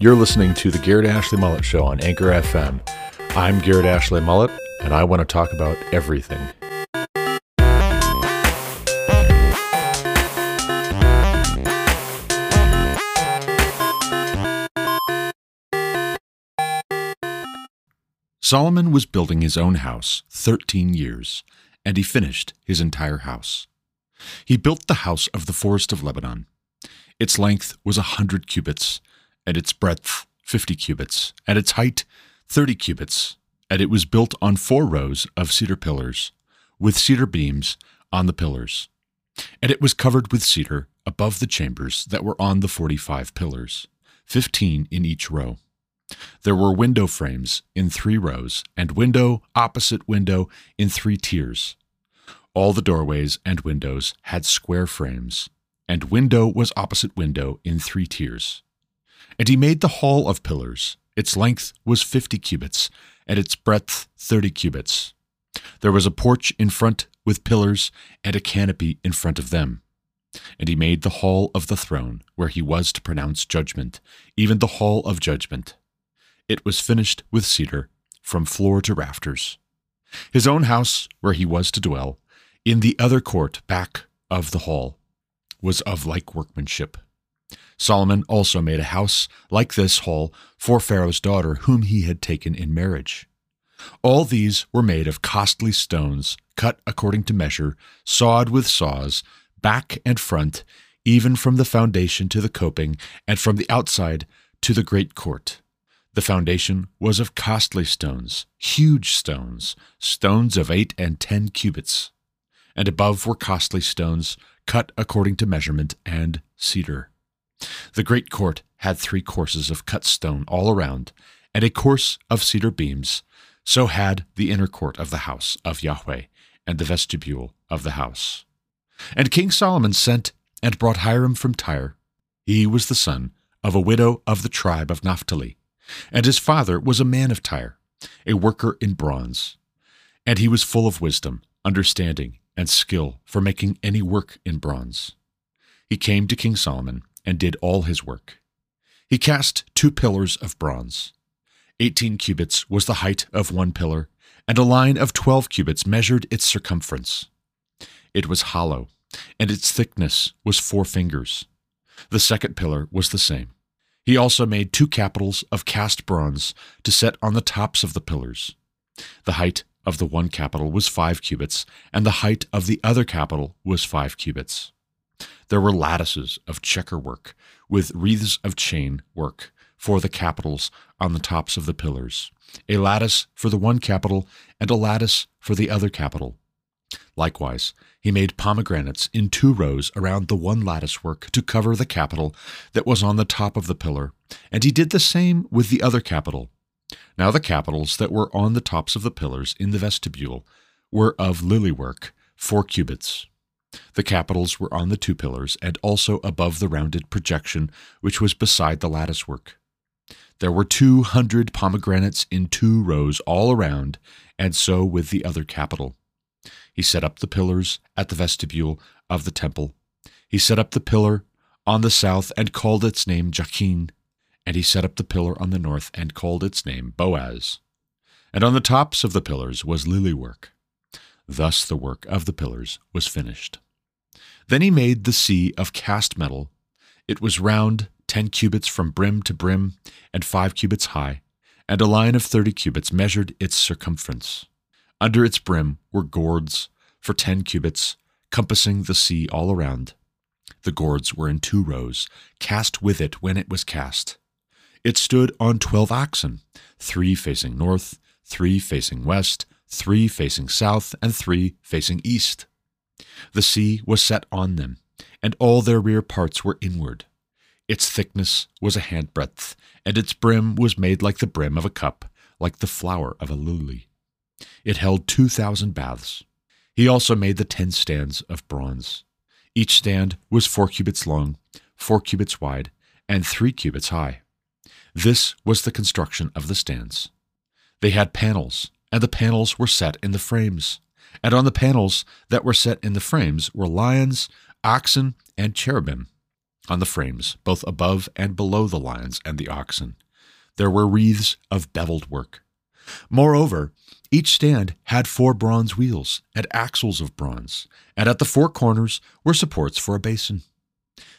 You're listening to The Garrett Ashley Mullet Show on Anchor FM. I'm Garrett Ashley Mullet, and I want to talk about everything. Solomon was building his own house 13 years, and he finished his entire house. He built the house of the forest of Lebanon. Its length was 100 cubits, and its breadth 50 cubits, and its height 30 cubits, and it was built on 4 rows of cedar pillars, with cedar beams on the pillars, and it was covered with cedar above the chambers that were on the 45 pillars, 15 in each row. There were window frames in 3 rows, and window opposite window in 3 tiers. All the doorways and windows had square frames, and window was opposite window in 3 tiers. And he made the hall of pillars. Its length was 50 cubits, and its breadth 30 cubits. There was a porch in front with pillars, and a canopy in front of them. And he made the hall of the throne, where he was to pronounce judgment, even the hall of judgment. It was finished with cedar, from floor to rafters. His own house, where he was to dwell, in the other court back of the hall, was of like workmanship. Solomon also made a house like this hall for Pharaoh's daughter, whom he had taken in marriage. All these were made of costly stones, cut according to measure, sawed with saws, back and front, even from the foundation to the coping, and from the outside to the great court. The foundation was of costly stones, huge stones, stones of 8 and 10 cubits, and above were costly stones, cut according to measurement, and cedar. The great court had 3 courses of cut stone all around, and a course of cedar beams. So had the inner court of the house of Yahweh, and the vestibule of the house. And King Solomon sent and brought Hiram from Tyre. He was the son of a widow of the tribe of Naphtali, and his father was a man of Tyre, a worker in bronze. And he was full of wisdom, understanding, and skill for making any work in bronze. He came to King Solomon and did all his work. He cast 2 pillars of bronze. 18 cubits was the height of one pillar, and a line of 12 cubits measured its circumference. It was hollow, and its thickness was 4 fingers. The second pillar was the same. He also made 2 capitals of cast bronze to set on the tops of the pillars. The height of the one capital was 5 cubits, and the height of the other capital was 5 cubits. There were lattices of checker work with wreaths of chain work for the capitals on the tops of the pillars, a lattice for the one capital and a lattice for the other capital. Likewise, he made pomegranates in 2 rows around the one lattice work to cover the capital that was on the top of the pillar, and he did the same with the other capital. Now the capitals that were on the tops of the pillars in the vestibule were of lily work, 4 cubits. The capitals were on the 2 pillars and also above the rounded projection which was beside the lattice work. There were 200 pomegranates in 2 rows all around, and so with the other capital. He set up the pillars at the vestibule of the temple. He set up the pillar on the south and called its name Jachin, and he set up the pillar on the north and called its name Boaz. And on the tops of the pillars was lily work. Thus the work of the pillars was finished. Then he made the sea of cast metal. It was round, 10 cubits from brim to brim, and 5 cubits high, and a line of 30 cubits measured its circumference. Under its brim were gourds for 10 cubits, compassing the sea all around. The gourds were in 2 rows, cast with it when it was cast. It stood on 12 oxen, 3 facing north, 3 facing west, 3 facing south, and 3 facing east. The sea was set on them, and all their rear parts were inward. Its thickness was a handbreadth, and its brim was made like the brim of a cup, like the flower of a lily. It held 2,000 baths. He also made the 10 stands of bronze. Each stand was 4 cubits long, 4 cubits wide, and 3 cubits high. This was the construction of the stands. They had panels, and the panels were set in the frames. And on the panels that were set in the frames were lions, oxen, and cherubim. on the frames, both above and below the lions and the oxen. There were wreaths of beveled work. Moreover, each stand had 4 bronze wheels and axles of bronze, and at the 4 corners were supports for a basin.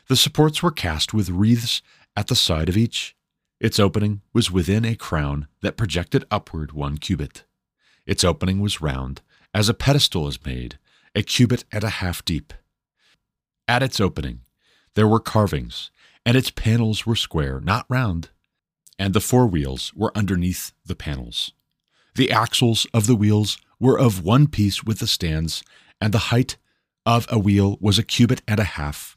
The supports were cast with wreaths at the side of each. Its opening was within a crown that projected upward 1 cubit. Its opening was round, as a pedestal is made, 1.5 cubits deep. At its opening there were carvings, and its panels were square, not round, and the 4 wheels were underneath the panels. The axles of the wheels were of one piece with the stands, and the height of a wheel was 1.5 cubits.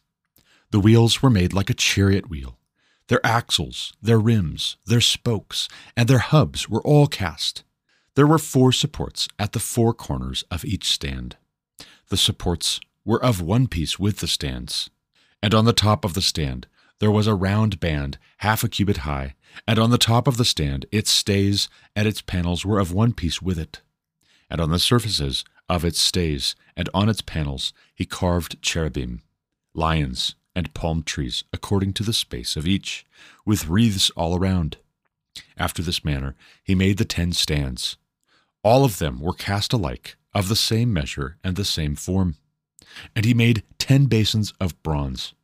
The wheels were made like a chariot wheel. Their axles, their rims, their spokes, and their hubs were all cast. There were 4 supports at the 4 corners of each stand. The supports were of one piece with the stands. And on the top of the stand there was a round band 0.5 cubits high, and on the top of the stand its stays and its panels were of one piece with it. And on the surfaces of its stays and on its panels he carved cherubim, lions, and palm trees according to the space of each, with wreaths all around. After this manner he made the 10 stands. All of them were cast alike, of the same measure and the same form. And he made 10 basins of bronze.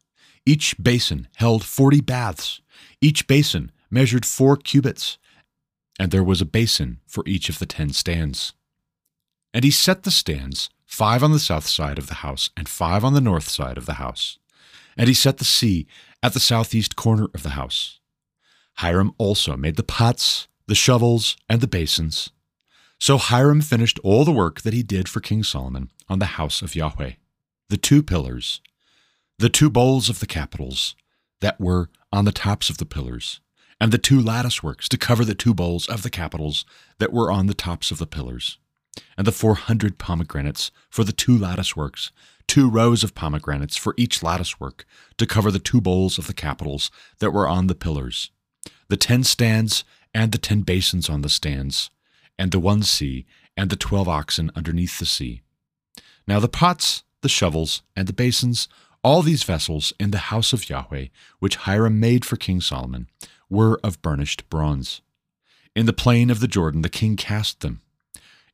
Each basin held 40 baths. Each basin measured 4 cubits, and there was a basin for each of the 10 stands. And he set the stands, 5 on the south side of the house and 5 on the north side of the house. And he set the sea at the southeast corner of the house. Hiram also made the pots, the shovels, and the basins. So Hiram finished all the work that he did for King Solomon on the house of Yahweh, the 2 pillars, the 2 bowls of the capitals that were on the tops of the pillars, and the 2 lattice works to cover the 2 bowls of the capitals that were on the tops of the pillars, and the 400 pomegranates for the 2 lattice works, 2 rows of pomegranates for each lattice work to cover the 2 bowls of the capitals that were on the pillars, the 10 stands and the 10 basins on the stands, and the 1 sea and the 12 oxen underneath the sea. Now the pots, the shovels, and the basins, all these vessels in the house of Yahweh, which Hiram made for King Solomon, were of burnished bronze. In the plain of the Jordan the king cast them,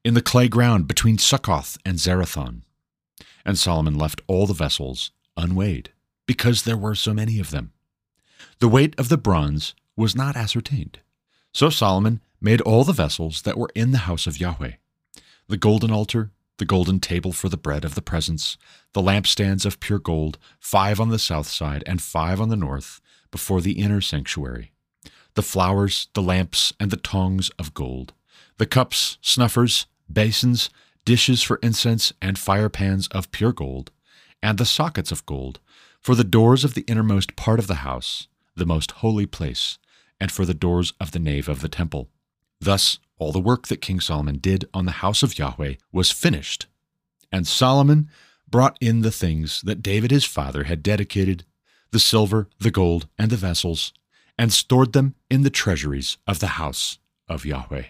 in the clay ground between Succoth and Zerathon. And Solomon left all the vessels unweighed, because there were so many of them. The weight of the bronze was not ascertained. So Solomon made all the vessels that were in the house of Yahweh, the golden altar, the golden table for the bread of the presence, the lampstands of pure gold, 5 on the south side and 5 on the north, before the inner sanctuary, the flowers, the lamps, and the tongs of gold, the cups, snuffers, basins, dishes for incense, and firepans of pure gold, and the sockets of gold, for the doors of the innermost part of the house, the most holy place, and for the doors of the nave of the temple. Thus all the work that King Solomon did on the house of Yahweh was finished. And Solomon brought in the things that David his father had dedicated, the silver, the gold, and the vessels, and stored them in the treasuries of the house of Yahweh.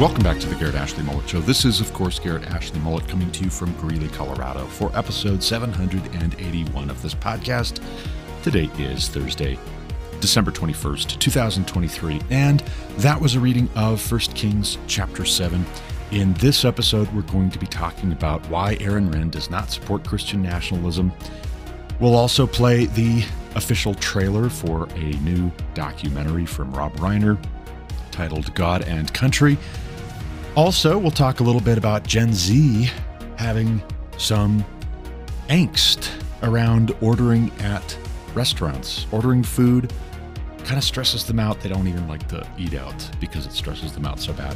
Welcome back to the Garrett Ashley Mullet Show. This is, of course, Garrett Ashley Mullet coming to you from Greeley, Colorado for episode 781 of this podcast. Today is Thursday, December 21st, 2023, and that was a reading of First Kings chapter 7. In this episode, we're going to be talking about why Aaron Renn does not support Christian nationalism. We'll also play the official trailer for a new documentary from Rob Reiner titled God and Country. Also, we'll talk a little bit about Gen Z having some angst around ordering at restaurants. Ordering food kind of stresses them out. They don't even like to eat out because it stresses them out so bad.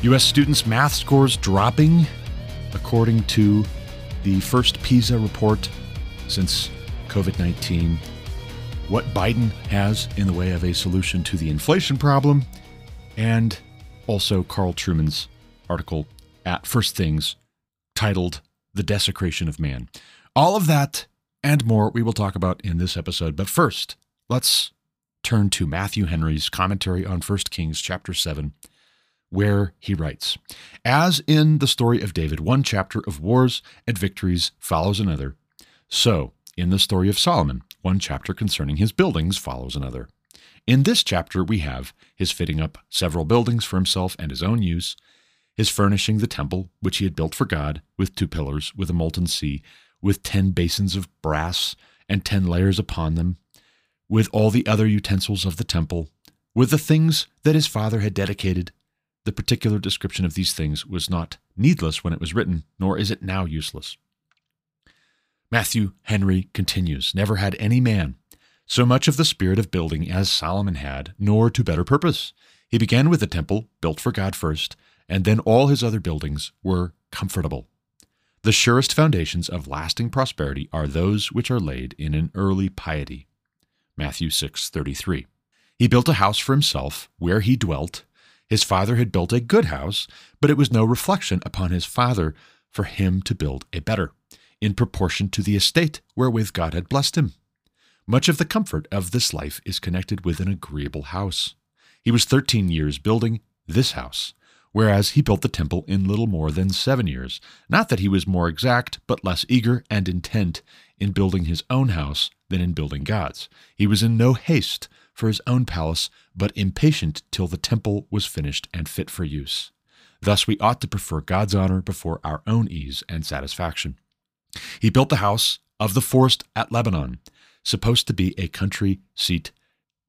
U.S. students' math scores dropping, according to the first PISA report since COVID-19. What Biden has in the way of a solution to the inflation problem, and also Carl Trueman's article at First Kings titled The Desecration of Man. All of that and more we will talk about in this episode. But first, let's turn to Matthew Henry's commentary on First Kings chapter 7, where he writes, "As in the story of David, one chapter of wars and victories follows another, so in the story of Solomon, one chapter concerning his buildings follows another. In this chapter we have his fitting up several buildings for himself and his own use, his furnishing the temple which he had built for God with 2 pillars, with a molten sea, with 10 basins of brass and 10 layers upon them, with all the other utensils of the temple, with the things that his father had dedicated. The particular description of these things was not needless when it was written, nor is it now useless." Matthew Henry continues, "Never had any man so much of the spirit of building as Solomon had, nor to better purpose. He began with the temple, built for God first, and then all his other buildings were comfortable. The surest foundations of lasting prosperity are those which are laid in an early piety." Matthew 6:33. "He built a house for himself where he dwelt. His father had built a good house, but it was no reflection upon his father for him to build a better, in proportion to the estate wherewith God had blessed him. Much of the comfort of this life is connected with an agreeable house. He was 13 years building this house, whereas he built the temple in little more than 7 years. Not that he was more exact, but less eager and intent in building his own house than in building God's. He was in no haste for his own palace, but impatient till the temple was finished and fit for use. Thus we ought to prefer God's honor before our own ease and satisfaction. He built the house of the forest at Lebanon, supposed to be a country seat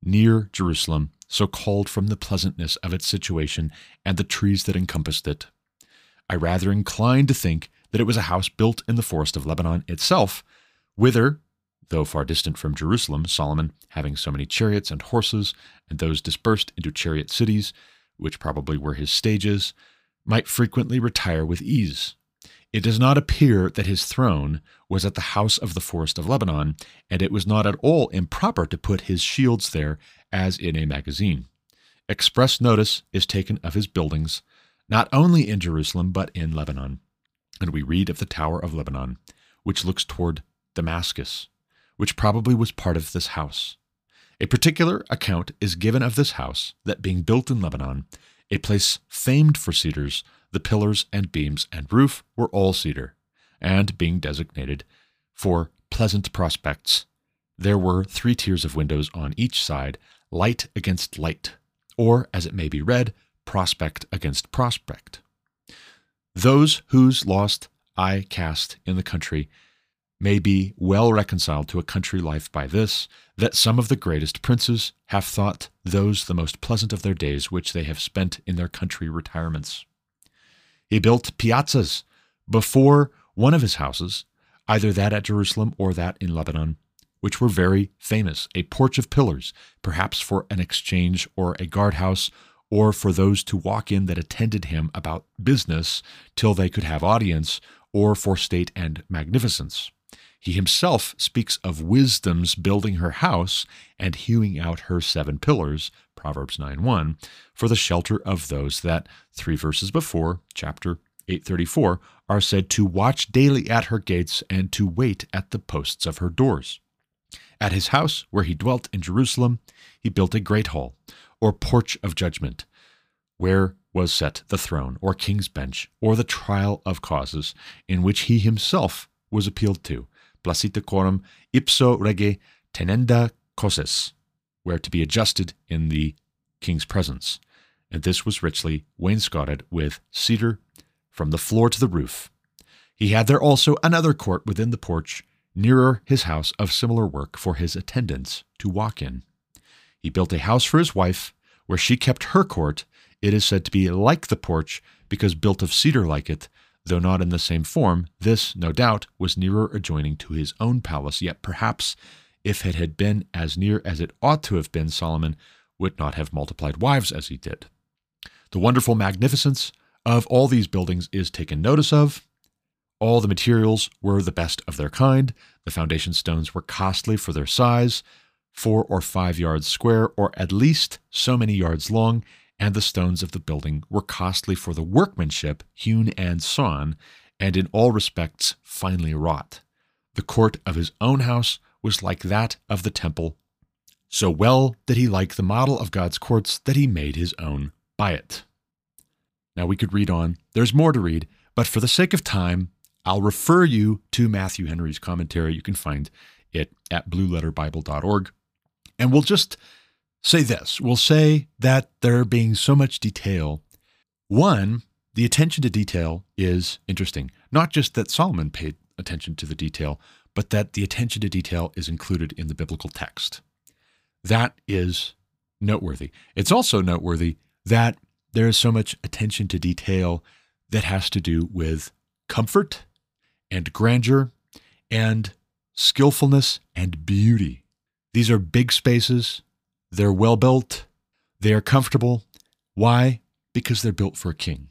near Jerusalem, so called from the pleasantness of its situation and the trees that encompassed it. I rather incline to think that it was a house built in the forest of Lebanon itself, whither, though far distant from Jerusalem, Solomon, having so many chariots and horses, and those dispersed into chariot cities, which probably were his stages, might frequently retire with ease. It does not appear that his throne was at the house of the forest of Lebanon, and it was not at all improper to put his shields there as in a magazine. Express notice is taken of his buildings, not only in Jerusalem, but in Lebanon. And we read of the Tower of Lebanon, which looks toward Damascus, which probably was part of this house. A particular account is given of this house, that being built in Lebanon, a place famed for cedars, the pillars and beams and roof were all cedar, and being designated for pleasant prospects, there were 3 tiers of windows on each side, light against light, or, as it may be read, prospect against prospect. Those whose lost eye cast in the country may be well reconciled to a country life by this, that some of the greatest princes have thought those the most pleasant of their days which they have spent in their country retirements. He built piazzas before one of his houses, either that at Jerusalem or that in Lebanon, which were very famous, a porch of pillars, perhaps for an exchange or a guardhouse, or for those to walk in that attended him about business till they could have audience, or for state and magnificence. He himself speaks of wisdom's building her house and hewing out her 7 pillars, Proverbs 9:1, for the shelter of those that, 3 verses before, chapter 8:34, are said to watch daily at her gates and to wait at the posts of her doors. At his house, where he dwelt in Jerusalem, he built a great hall, or porch of judgment, where was set the throne, or king's bench, or the trial of causes, in which he himself was appealed to, placita coram ipso rege tenenda causes, where to be adjusted in the king's presence. And this was richly wainscoted with cedar from the floor to the roof. He had there also another court within the porch, nearer his house, of similar work for his attendants to walk in. He built a house for his wife, where she kept her court. It is said to be like the porch, because built of cedar like it, though not in the same form. This, no doubt, was nearer adjoining to his own palace, yet perhaps, if it had been as near as it ought to have been, Solomon would not have multiplied wives as he did. The wonderful magnificence of all these buildings is taken notice of. All the materials were the best of their kind. The foundation stones were costly for their size, 4 or 5 yards square, or at least so many yards long, and the stones of the building were costly for the workmanship, hewn and sawn, and in all respects finely wrought. The court of his own house was like that of the temple, so well did he like the model of God's courts that he made his own by it. Now we could read on. There's more to read, but for the sake of time, I'll refer you to Matthew Henry's commentary. You can find it at blueletterbible.org. And we'll just say this. We'll say that there being so much detail, one, the attention to detail is interesting. Not just that Solomon paid attention to the detail, but that the attention to detail is included in the biblical text. That is noteworthy. It's also noteworthy that there is so much attention to detail that has to do with comfort and grandeur and skillfulness and beauty. These are big spaces. They're well built. They are comfortable. Why? Because they're built for a king.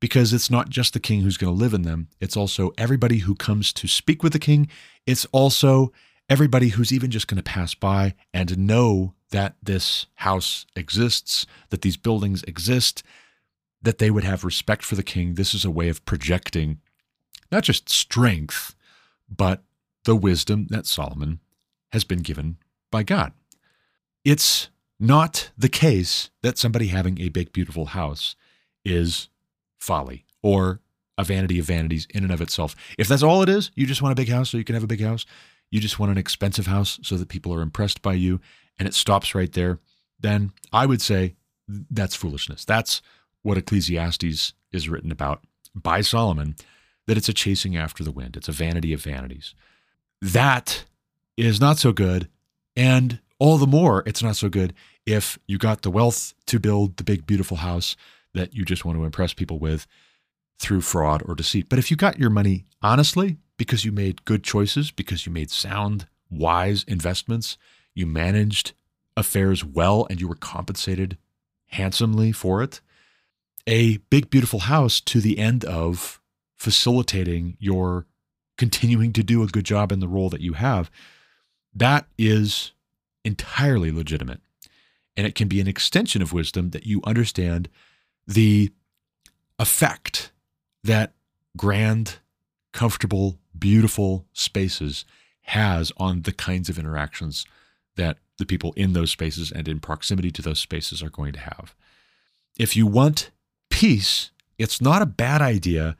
Because it's not just the king who's going to live in them. It's also everybody who comes to speak with the king. It's also everybody who's even just going to pass by and know that this house exists, that these buildings exist, that they would have respect for the king. This is a way of projecting not just strength, but the wisdom that Solomon has been given by God. It's not the case that somebody having a big, beautiful house is folly or a vanity of vanities in and of itself. If that's all it is, you just want a big house so you can have a big house, you just want an expensive house so that people are impressed by you, and it stops right there, then I would say that's foolishness. That's what Ecclesiastes is written about by Solomon, that it's a chasing after the wind. It's a vanity of vanities. That is not so good, and all the more it's not so good if you got the wealth to build the big, beautiful house that you just want to impress people with through fraud or deceit. But if you got your money honestly, because you made good choices, because you made sound, wise investments, you managed affairs well, and you were compensated handsomely for it, a big, beautiful house to the end of facilitating your continuing to do a good job in the role that you have, that is entirely legitimate. And it can be an extension of wisdom that you understand the effect that grand, comfortable, beautiful spaces has on the kinds of interactions that the people in those spaces and in proximity to those spaces are going to have. If you want peace, it's not a bad idea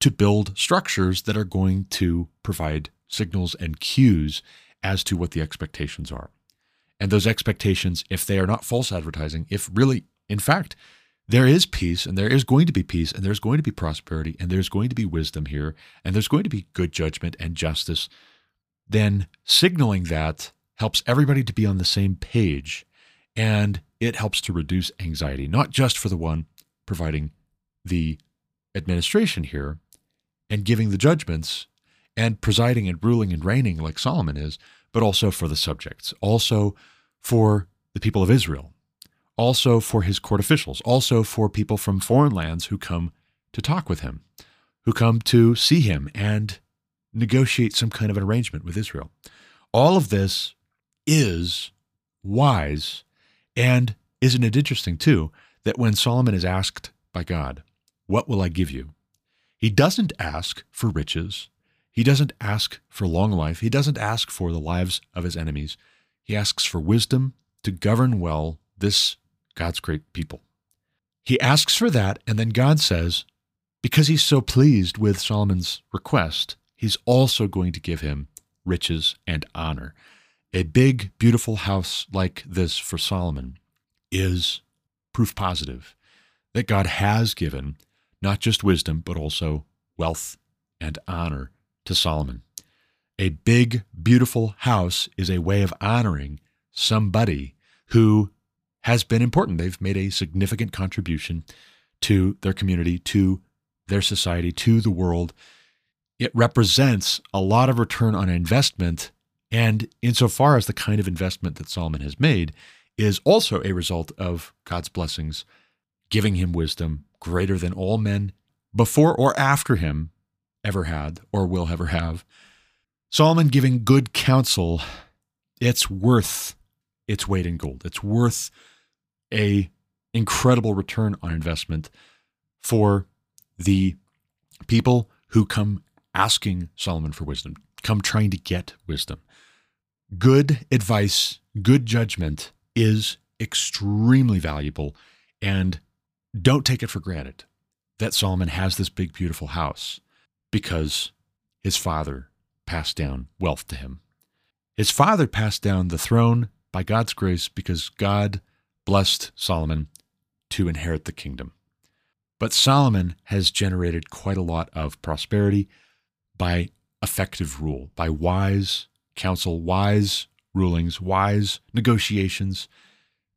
to build structures that are going to provide signals and cues as to what the expectations are. And those expectations, if they are not false advertising, if really, in fact, there is peace and there is going to be peace and there's going to be prosperity and there's going to be wisdom here and there's going to be good judgment and justice, then signaling that helps everybody to be on the same page, and it helps to reduce anxiety, not just for the one providing the administration here and giving the judgments and presiding and ruling and reigning like Solomon is, but also for the subjects, also for the people of Israel, also for his court officials, also for people from foreign lands who come to talk with him, who come to see him and negotiate some kind of an arrangement with Israel. All of this is wise, and isn't it interesting too, that when Solomon is asked by God, what will I give you? He doesn't ask for riches. He doesn't ask for long life. He doesn't ask for the lives of his enemies. He asks for wisdom to govern well this God's great people. He asks for that, and then God says, because he's so pleased with Solomon's request, he's also going to give him riches and honor. A big, beautiful house like this for Solomon is proof positive that God has given not just wisdom, but also wealth and honor to Solomon. A big, beautiful house is a way of honoring somebody who has been important. They've made a significant contribution to their community, to their society, to the world. It represents a lot of return on investment, and insofar as the kind of investment that Solomon has made is also a result of God's blessings, giving him wisdom greater than all men before or after him ever had or will ever have. Solomon giving good counsel, it's worth its weight in gold. It's worth an incredible return on investment for the people who come asking Solomon for wisdom, come trying to get wisdom. Good advice, good judgment is extremely valuable, and don't take it for granted that Solomon has this big, beautiful house because his father passed down wealth to him. His father passed down the throne by God's grace because God blessed Solomon to inherit the kingdom. But Solomon has generated quite a lot of prosperity by effective rule, by wise counsel, wise rulings, wise negotiations,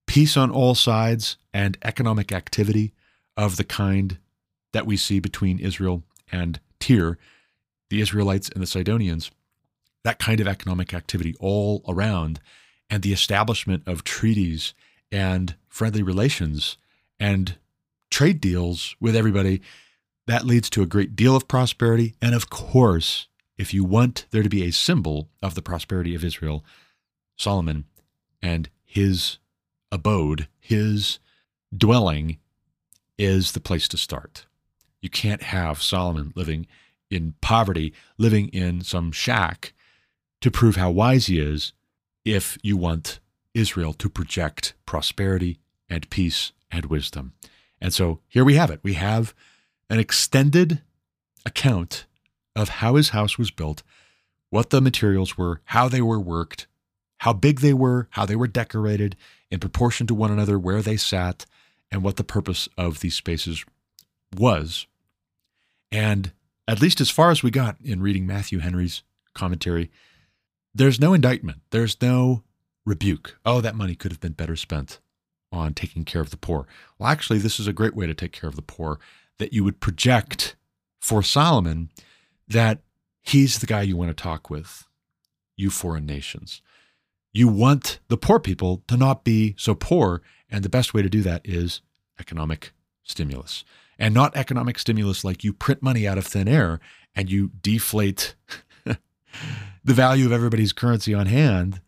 peace on all sides, and economic activity of the kind that we see between Israel and Tyre, the Israelites and the Sidonians, that kind of economic activity all around, and the establishment of treaties and friendly relations and trade deals with everybody, that leads to a great deal of prosperity. And of course, if you want there to be a symbol of the prosperity of Israel, Solomon and his abode, his dwelling, is the place to start. You can't have Solomon living in poverty, living in some shack to prove how wise he is if you want Israel to project prosperity and peace and wisdom. And so here we have it. We have an extended account of how his house was built, what the materials were, how they were worked, how big they were, how they were decorated in proportion to one another, where they sat, and what the purpose of these spaces was. And at least as far as we got in reading Matthew Henry's commentary, there's no indictment. There's no rebuke. Oh, that money could have been better spent on taking care of the poor. Well, actually, this is a great way to take care of the poor, that you would project for Solomon that he's the guy you want to talk with, you foreign nations. You want the poor people to not be so poor, and the best way to do that is economic stimulus. And not economic stimulus like you print money out of thin air and you deflate the value of everybody's currency on hand.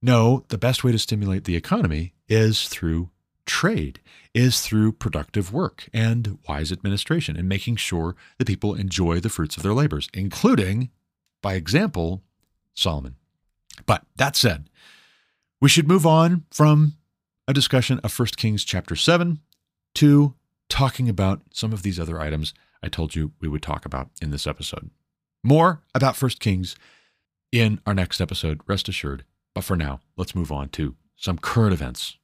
No, the best way to stimulate the economy is through trade, is through productive work and wise administration and making sure that people enjoy the fruits of their labors, including, by example, Solomon. But that said, we should move on from a discussion of 1 Kings chapter 7 to talking about some of these other items I told you we would talk about in this episode. More about 1 Kings in our next episode, rest assured. But for now, let's move on to some current events.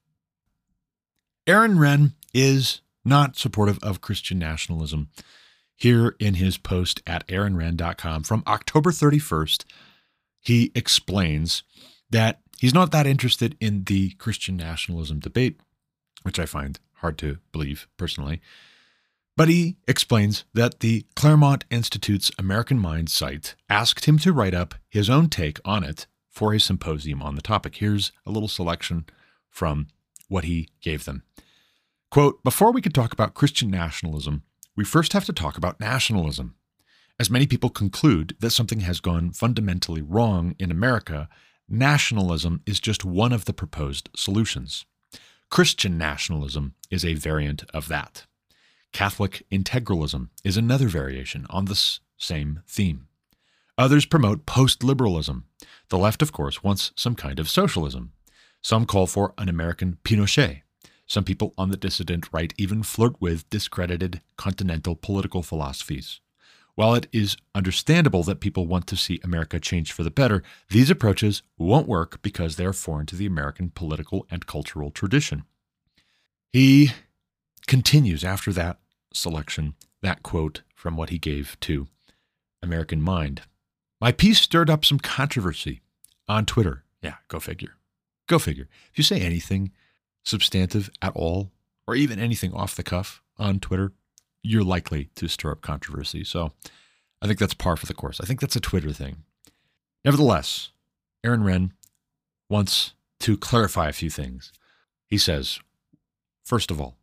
Aaron Renn is not supportive of Christian nationalism. Here in his post at aaronrenn.com from October 31st, he explains that he's not that interested in the Christian nationalism debate, which I find hard to believe personally. But he explains that the Claremont Institute's American Mind site asked him to write up his own take on it for a symposium on the topic. Here's a little selection from what he gave them. Quote, "Before we could talk about Christian nationalism, we first have to talk about nationalism. As many people conclude that something has gone fundamentally wrong in America, nationalism is just one of the proposed solutions. Christian nationalism is a variant of that. Catholic integralism is another variation on this same theme. Others promote post-liberalism. The left, of course, wants some kind of socialism. Some call for an American Pinochet. Some people on the dissident right even flirt with discredited continental political philosophies. While it is understandable that people want to see America change for the better, these approaches won't work because they are foreign to the American political and cultural tradition." He continues after that selection, that quote from what he gave to American Mind. "My piece stirred up some controversy on Twitter." Yeah, go figure. Go figure. If you say anything substantive at all, or even anything off the cuff on Twitter, you're likely to stir up controversy. So I think that's par for the course. I think that's a Twitter thing. Nevertheless, Aaron Renn wants to clarify a few things. He says, first of all,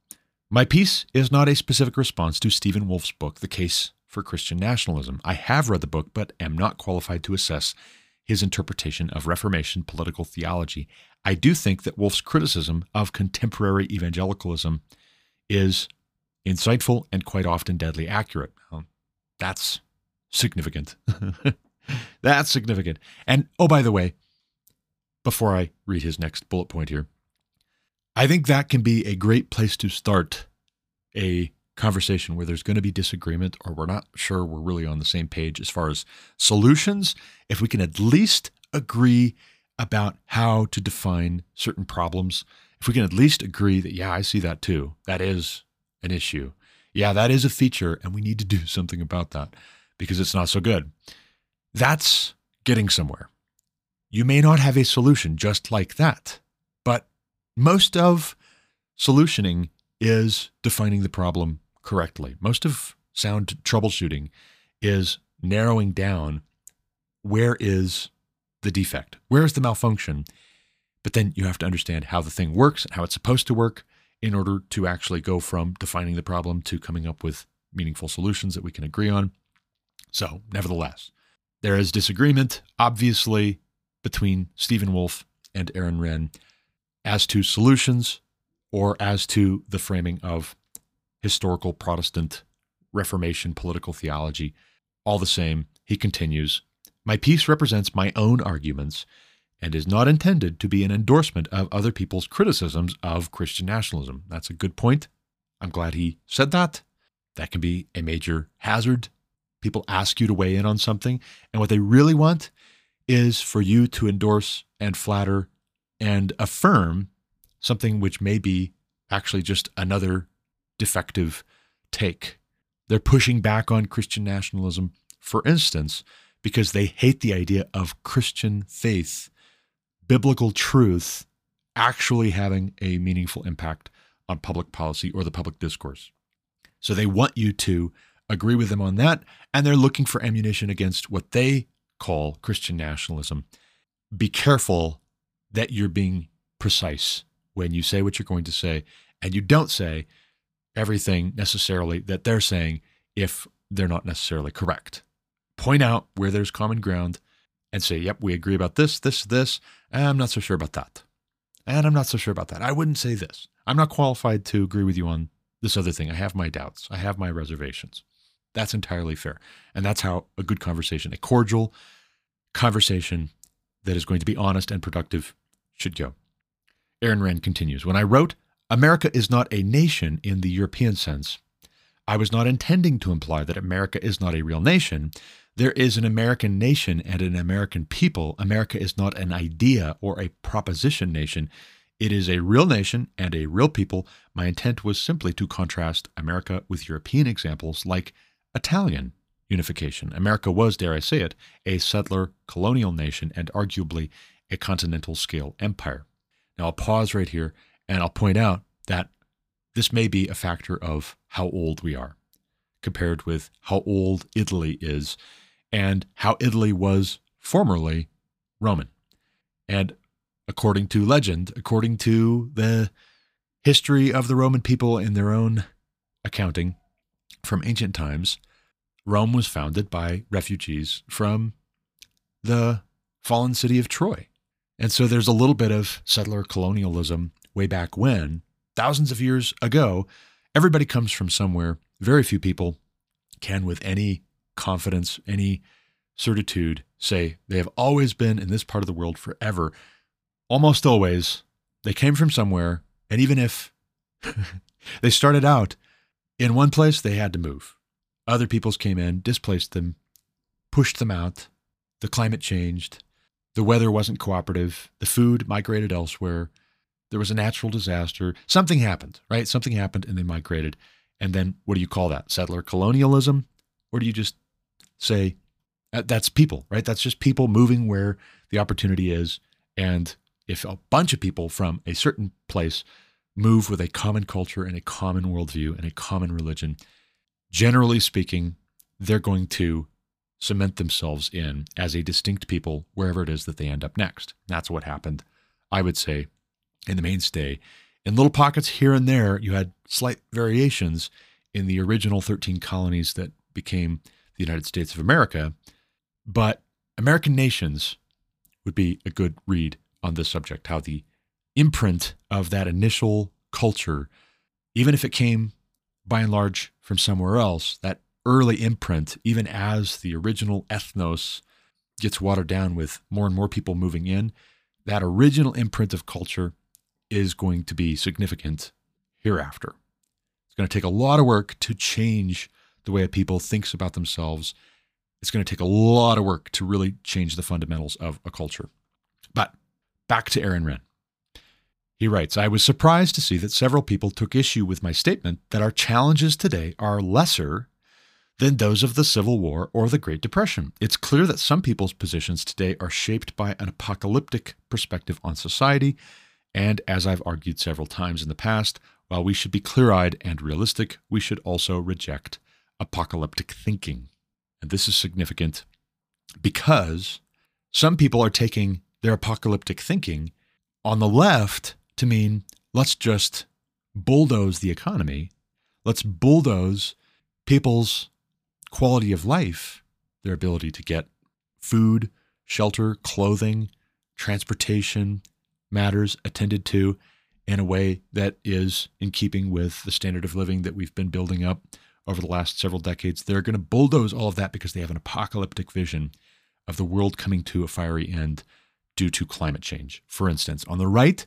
"My piece is not a specific response to Stephen Wolff's book, The Case for Christian Nationalism. I have read the book, but am not qualified to assess his interpretation of Reformation political theology. I do think that Wolff's criticism of contemporary evangelicalism is insightful and quite often deadly accurate." Well, that's significant. That's significant. And oh, by the way, before I read his next bullet point here, I think that can be a great place to start a conversation where there's going to be disagreement or we're not sure we're really on the same page as far as solutions. If we can at least agree about how to define certain problems, if we can at least agree that, yeah, I see that too. That is an issue. Yeah, that is a feature and we need to do something about that because it's not so good. That's getting somewhere. You may not have a solution just like that, but most of solutioning is defining the problem correctly. Most of sound troubleshooting is narrowing down where is the defect, where is the malfunction, but then you have to understand how the thing works and how it's supposed to work in order to actually go from defining the problem to coming up with meaningful solutions that we can agree on. So, nevertheless, there is disagreement, obviously, between Stephen Wolff and Aaron Renn as to solutions or as to the framing of historical Protestant Reformation political theology. All the same, he continues, "My piece represents my own arguments and is not intended to be an endorsement of other people's criticisms of Christian nationalism." That's a good point. I'm glad he said that. That can be a major hazard. People ask you to weigh in on something, and what they really want is for you to endorse and flatter and affirm something which may be actually just another defective take. They're pushing back on Christian nationalism, for instance, because they hate the idea of Christian faith, biblical truth, actually having a meaningful impact on public policy or the public discourse. So they want you to agree with them on that, and they're looking for ammunition against what they call Christian nationalism. Be careful that you're being precise when you say what you're going to say, and you don't say everything necessarily that they're saying if they're not necessarily correct. Point out where there's common ground and say, yep, we agree about this, this, this. And I'm not so sure about that. And I'm not so sure about that. I wouldn't say this. I'm not qualified to agree with you on this other thing. I have my doubts. I have my reservations. That's entirely fair. And that's how a good conversation, a cordial conversation that is going to be honest and productive, should go. Aaron Renn continues, "When I wrote, 'America is not a nation in the European sense,' I was not intending to imply that America is not a real nation. There is an American nation and an American people. America is not an idea or a proposition nation. It is a real nation and a real people. My intent was simply to contrast America with European examples like Italian unification. America was, dare I say it, a settler colonial nation and arguably a continental scale empire." Now I'll pause right here and I'll point out that this may be a factor of how old we are compared with how old Italy is and how Italy was formerly Roman. And according to legend, according to the history of the Roman people in their own accounting from ancient times, Rome was founded by refugees from the fallen city of Troy. And so there's a little bit of settler colonialism way back when, thousands of years ago. Everybody comes from somewhere. Very few people can, with any confidence, any certitude, say they have always been in this part of the world forever. Almost always, they came from somewhere, and even if they started out in one place, they had to move. Other peoples came in, displaced them, pushed them out. The climate changed. The weather wasn't cooperative. The food migrated elsewhere. There was a natural disaster. Something happened, right? Something happened and they migrated. And then what do you call that? Settler colonialism? Or do you just say, that's people, right? That's just people moving where the opportunity is. And if a bunch of people from a certain place move with a common culture and a common worldview and a common religion, generally speaking, they're going to cement themselves in as a distinct people wherever it is that they end up next. That's what happened, I would say, in the mainstay. In little pockets here and there, you had slight variations in the original 13 colonies that became the United States of America, but American Nations would be a good read on this subject, how the imprint of that initial culture, even if it came by and large from somewhere else, that early imprint, even as the original ethnos gets watered down with more and more people moving in, that original imprint of culture is going to be significant hereafter. It's going to take a lot of work to change the way a people thinks about themselves. It's going to take a lot of work to really change the fundamentals of a culture. But back to Aaron Renn. He writes, I was surprised to see that several people took issue with my statement that our challenges today are lesser than those of the Civil War or the Great Depression. It's clear that some people's positions today are shaped by an apocalyptic perspective on society. And as I've argued several times in the past, while we should be clear-eyed and realistic, we should also reject apocalyptic thinking. And this is significant because some people are taking their apocalyptic thinking on the left to mean, let's just bulldoze the economy. Let's bulldoze people's quality of life, their ability to get food, shelter, clothing, transportation matters attended to in a way that is in keeping with the standard of living that we've been building up over the last several decades. They're going to bulldoze all of that because they have an apocalyptic vision of the world coming to a fiery end due to climate change. For instance, on the right,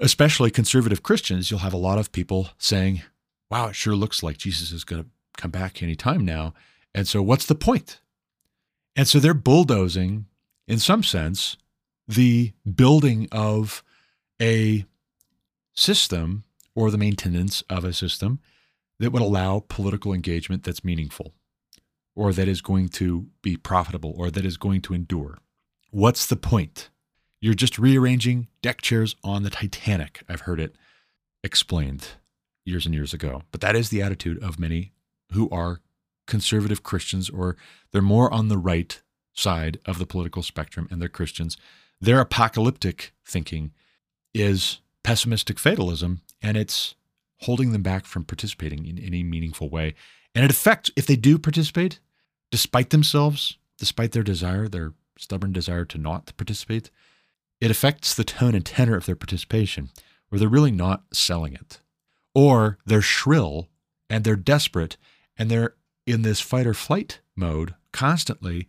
especially conservative Christians, you'll have a lot of people saying, wow, it sure looks like Jesus is going to come back any time now. And so what's the point? And so they're bulldozing, in some sense, the building of a system or the maintenance of a system that would allow political engagement that's meaningful or that is going to be profitable or that is going to endure. What's the point? You're just rearranging deck chairs on the Titanic. I've heard it explained years and years ago, but that is the attitude of many who are conservative Christians, or they're more on the right side of the political spectrum and they're Christians. Their apocalyptic thinking is pessimistic fatalism, and it's holding them back from participating in any meaningful way. And it affects, if they do participate, despite themselves, despite their desire, their stubborn desire to not participate, it affects the tone and tenor of their participation, where they're really not selling it. Or they're shrill and they're desperate and they're in this fight or flight mode constantly,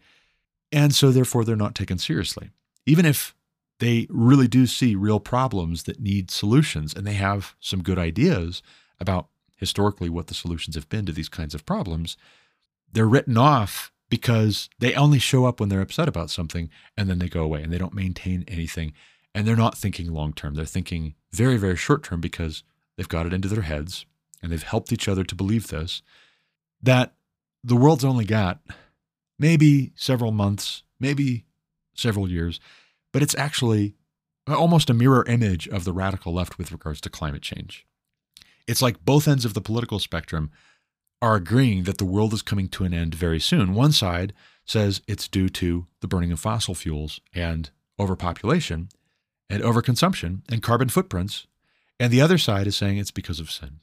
and so therefore they're not taken seriously. Even if they really do see real problems that need solutions and they have some good ideas about historically what the solutions have been to these kinds of problems, they're written off because they only show up when they're upset about something and then they go away and they don't maintain anything. And they're not thinking long-term. They're thinking very, very short-term because they've got it into their heads and they've helped each other to believe this, that the world's only got maybe several months, maybe several years, but it's actually almost a mirror image of the radical left with regards to climate change. It's like both ends of the political spectrum are agreeing that the world is coming to an end very soon. One side says it's due to the burning of fossil fuels and overpopulation and overconsumption and carbon footprints. And the other side is saying it's because of sin.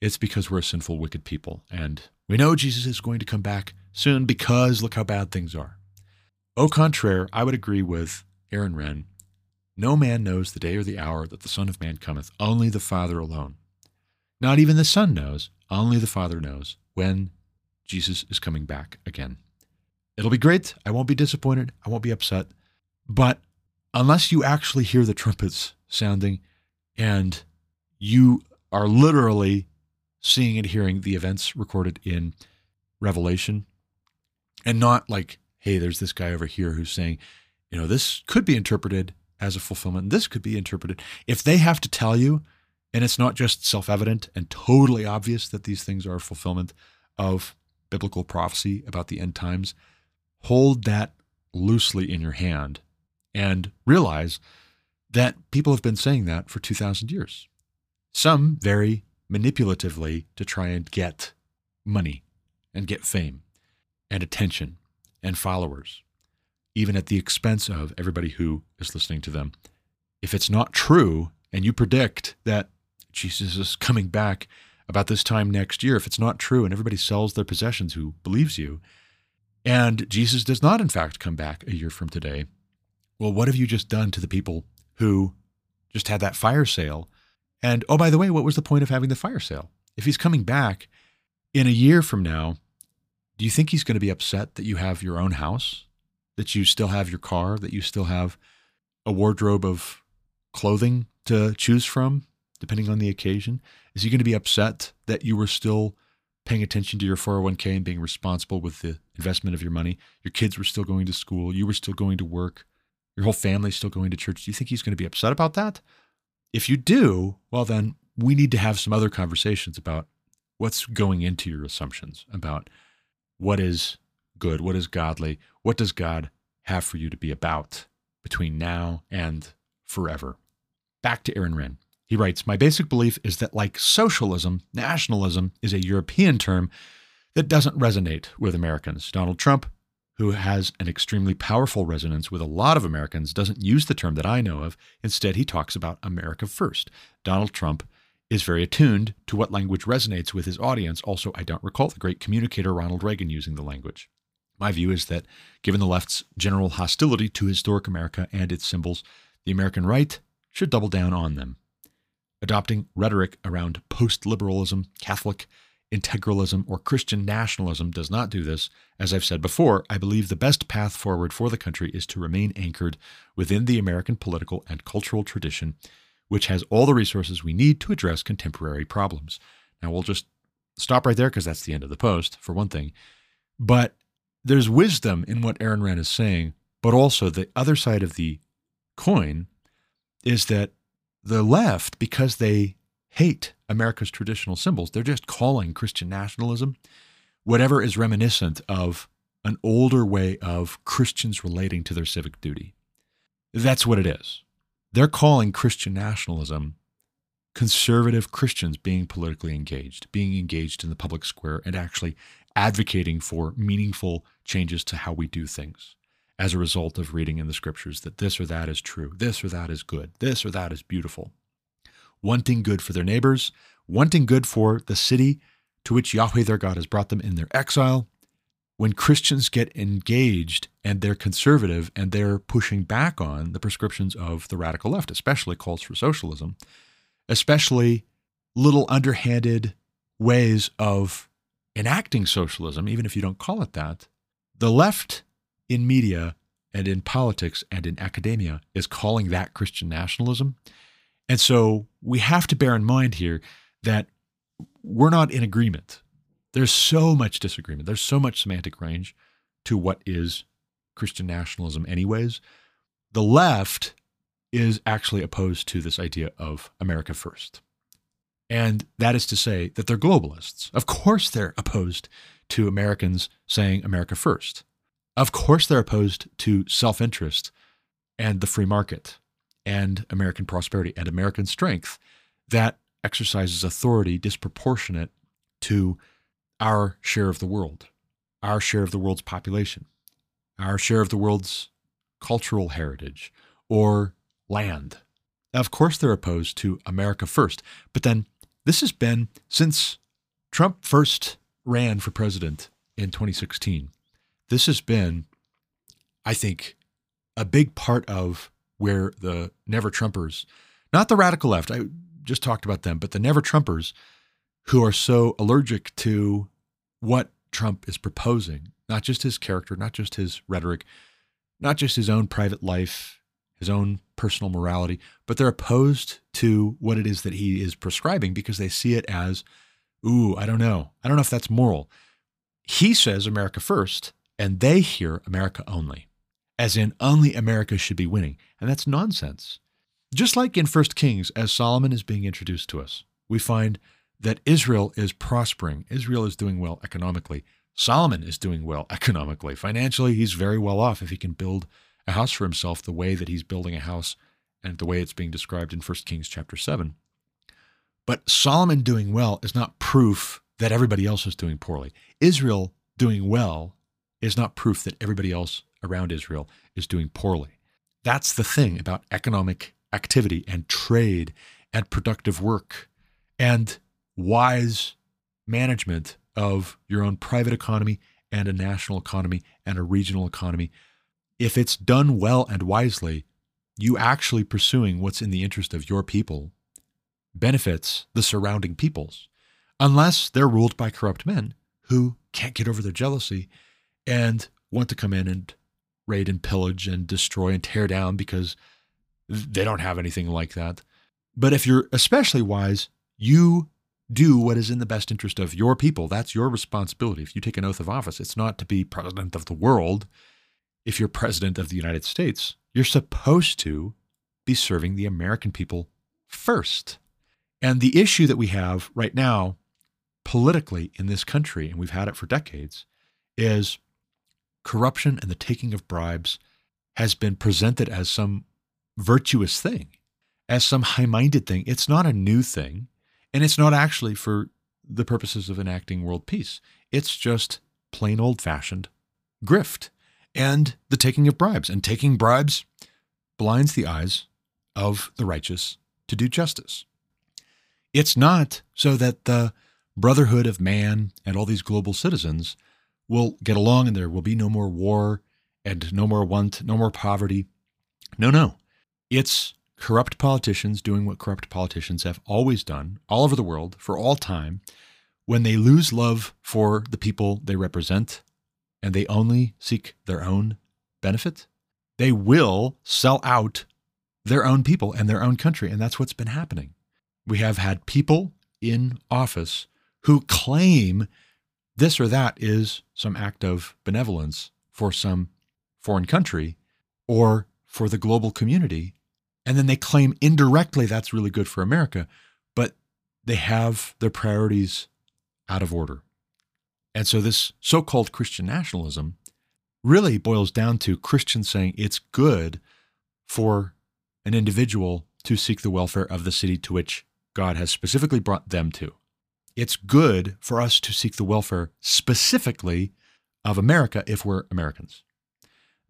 It's because we're a sinful, wicked people. And we know Jesus is going to come back soon because look how bad things are. Au contraire, I would agree with Aaron Renn. No man knows the day or the hour that the Son of Man cometh, only the Father alone. Not even the Son knows, only the Father knows when Jesus is coming back again. It'll be great. I won't be disappointed. I won't be upset. But unless you actually hear the trumpets sounding and you are literally seeing and hearing the events recorded in Revelation and not like, hey, there's this guy over here who's saying, you know, this could be interpreted as a fulfillment. This could be interpreted. If they have to tell you, and it's not just self-evident and totally obvious that these things are a fulfillment of biblical prophecy about the end times, hold that loosely in your hand and realize that people have been saying that for 2,000 years. Some very manipulatively to try and get money and get fame and attention and followers, even at the expense of everybody who is listening to them. If it's not true and you predict that Jesus is coming back about this time next year, if it's not true and everybody sells their possessions who believes you, and Jesus does not in fact come back a year from today, well, what have you just done to the people who just had that fire sale? And oh, by the way, what was the point of having the fire sale? If he's coming back in a year from now, do you think he's going to be upset that you have your own house? that you still have your car, that you still have a wardrobe of clothing to choose from, depending on the occasion? Is he going to be upset that you were still paying attention to your 401k and being responsible with the investment of your money? Your kids were still going to school. You were still going to work. Your whole family's still going to church. Do you think he's going to be upset about that? If you do, well, then we need to have some other conversations about what's going into your assumptions about what is good, what is godly, what does God have for you to be about between now and forever. Back to Aaron Renn. He writes, my basic belief is that like socialism, nationalism is a European term that doesn't resonate with Americans. Donald Trump, who has an extremely powerful resonance with a lot of Americans, doesn't use the term that I know of. Instead, he talks about America first. Donald Trump is very attuned to what language resonates with his audience. Also, I don't recall the great communicator Ronald Reagan using the language. My view is that given the left's general hostility to historic America and its symbols, the American right should double down on them, adopting rhetoric around post-liberalism, Catholic integralism, or Christian nationalism does not do this. As I've said before, I believe the best path forward for the country is to remain anchored within the American political and cultural tradition, which has all the resources we need to address contemporary problems. Now, we'll just stop right there because that's the end of the post, for one thing. But there's wisdom in what Aaron Renn is saying, but also the other side of the coin is that the left, because they hate America's traditional symbols, they're just calling Christian nationalism whatever is reminiscent of an older way of Christians relating to their civic duty. That's what it is. They're calling Christian nationalism conservative Christians being politically engaged, being engaged in the public square, and actually advocating for meaningful changes to how we do things as a result of reading in the scriptures that this or that is true, this or that is good, this or that is beautiful. Wanting good for their neighbors, wanting good for the city to which Yahweh their God has brought them in their exile. When Christians get engaged and they're conservative and they're pushing back on the prescriptions of the radical left, especially calls for socialism, especially little underhanded ways of enacting socialism, even if you don't call it that, the left in media and in politics and in academia is calling that Christian nationalism. And so we have to bear in mind here that we're not in agreement. There's so much disagreement. There's so much semantic range to what is Christian nationalism anyways. The left is actually opposed to this idea of America first. And that is to say that they're globalists. Of course they're opposed to Americans saying America first. Of course they're opposed to self-interest and the free market and American prosperity and American strength that exercises authority disproportionate to our share of the world, our share of the world's population, our share of the world's cultural heritage or land. Of course, they're opposed to America first. But then this has been since Trump first ran for president in 2016. This has been, I think, a big part of where the Never Trumpers, not the radical left, I just talked about them, but the Never Trumpers who are so allergic to what Trump is proposing, not just his character, not just his rhetoric, not just his own private life, his own personal morality, but they're opposed to what it is that he is prescribing because they see it as, ooh, I don't know. I don't know if that's moral. He says America first, and they hear America only, as in only America should be winning. And that's nonsense. Just like in First Kings, as Solomon is being introduced to us, we find that Israel is prospering. Israel is doing well economically. Solomon is doing well economically. Financially, he's very well off if he can build a house for himself the way that he's building a house and the way it's being described in 1 Kings chapter 7. But Solomon doing well is not proof that everybody else is doing poorly. Israel doing well is not proof that everybody else around Israel is doing poorly. That's the thing about economic activity and trade and productive work and wise management of your own private economy and a national economy and a regional economy. If it's done well and wisely, you actually pursuing what's in the interest of your people benefits the surrounding peoples, unless they're ruled by corrupt men who can't get over their jealousy and want to come in and raid and pillage and destroy and tear down because they don't have anything like that. But if you're especially wise, you do what is in the best interest of your people. That's your responsibility. If you take an oath of office, it's not to be president of the world. If you're president of the United States, you're supposed to be serving the American people first. And the issue that we have right now politically in this country, and we've had it for decades, is corruption and the taking of bribes has been presented as some virtuous thing, as some high-minded thing. It's not a new thing, and it's not actually for the purposes of enacting world peace. It's just plain old-fashioned grift and the taking of bribes. And taking bribes blinds the eyes of the righteous to do justice. It's not so that the brotherhood of man and all these global citizens will get along and there will be no more war and no more want, no more poverty. No. It's corrupt politicians doing what corrupt politicians have always done all over the world for all time. When they lose love for the people they represent and they only seek their own benefit, they will sell out their own people and their own country. And that's what's been happening. We have had people in office who claim this or that is some act of benevolence for some foreign country or for the global community. And then they claim indirectly that's really good for America, but they have their priorities out of order. And so this so-called Christian nationalism really boils down to Christians saying it's good for an individual to seek the welfare of the city to which God has specifically brought them to. It's good for us to seek the welfare specifically of America if we're Americans.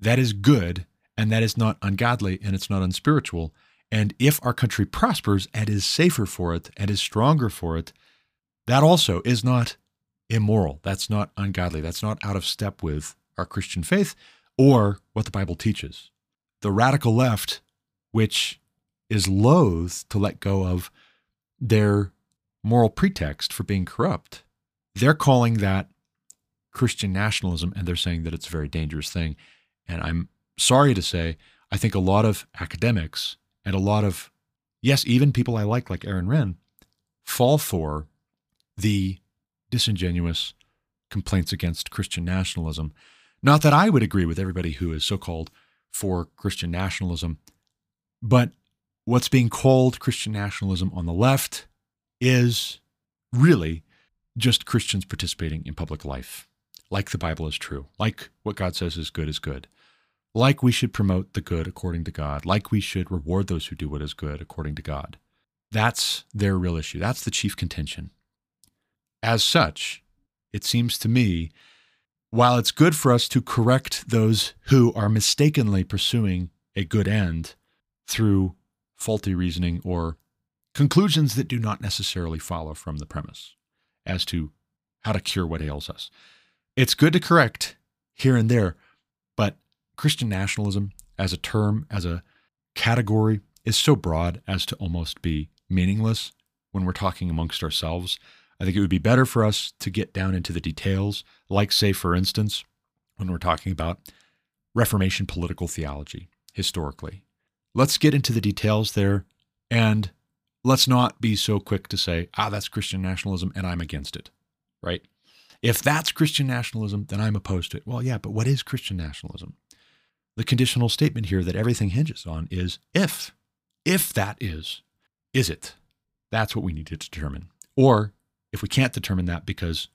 That is good, and that is not ungodly, and it's not unspiritual. And if our country prospers and is safer for it and is stronger for it, that also is not immoral. That's not ungodly. That's not out of step with our Christian faith or what the Bible teaches. The radical left, which is loath to let go of their moral pretext for being corrupt, they're calling that Christian nationalism, and they're saying that it's a very dangerous thing. And I'm sorry to say, I think a lot of academics and a lot of, yes, even people I like Aaron Renn, fall for the disingenuous complaints against Christian nationalism. Not that I would agree with everybody who is so-called for Christian nationalism, but what's being called Christian nationalism on the left is really just Christians participating in public life, like the Bible is true, like what God says is good, like we should promote the good according to God, like we should reward those who do what is good according to God. That's their real issue. That's the chief contention. As such, it seems to me, while it's good for us to correct those who are mistakenly pursuing a good end through faulty reasoning or conclusions that do not necessarily follow from the premise as to how to cure what ails us, it's good to correct here and there, but Christian nationalism as a term, as a category, is so broad as to almost be meaningless when we're talking amongst ourselves. I think it would be better for us to get down into the details, like, say, for instance, when we're talking about Reformation political theology historically. Let's get into the details there, and let's not be so quick to say, that's Christian nationalism and I'm against it, right? If that's Christian nationalism, then I'm opposed to it. Well, yeah, but what is Christian nationalism? The conditional statement here that everything hinges on is if that is it? That's what we need to determine. Or if we can't determine that because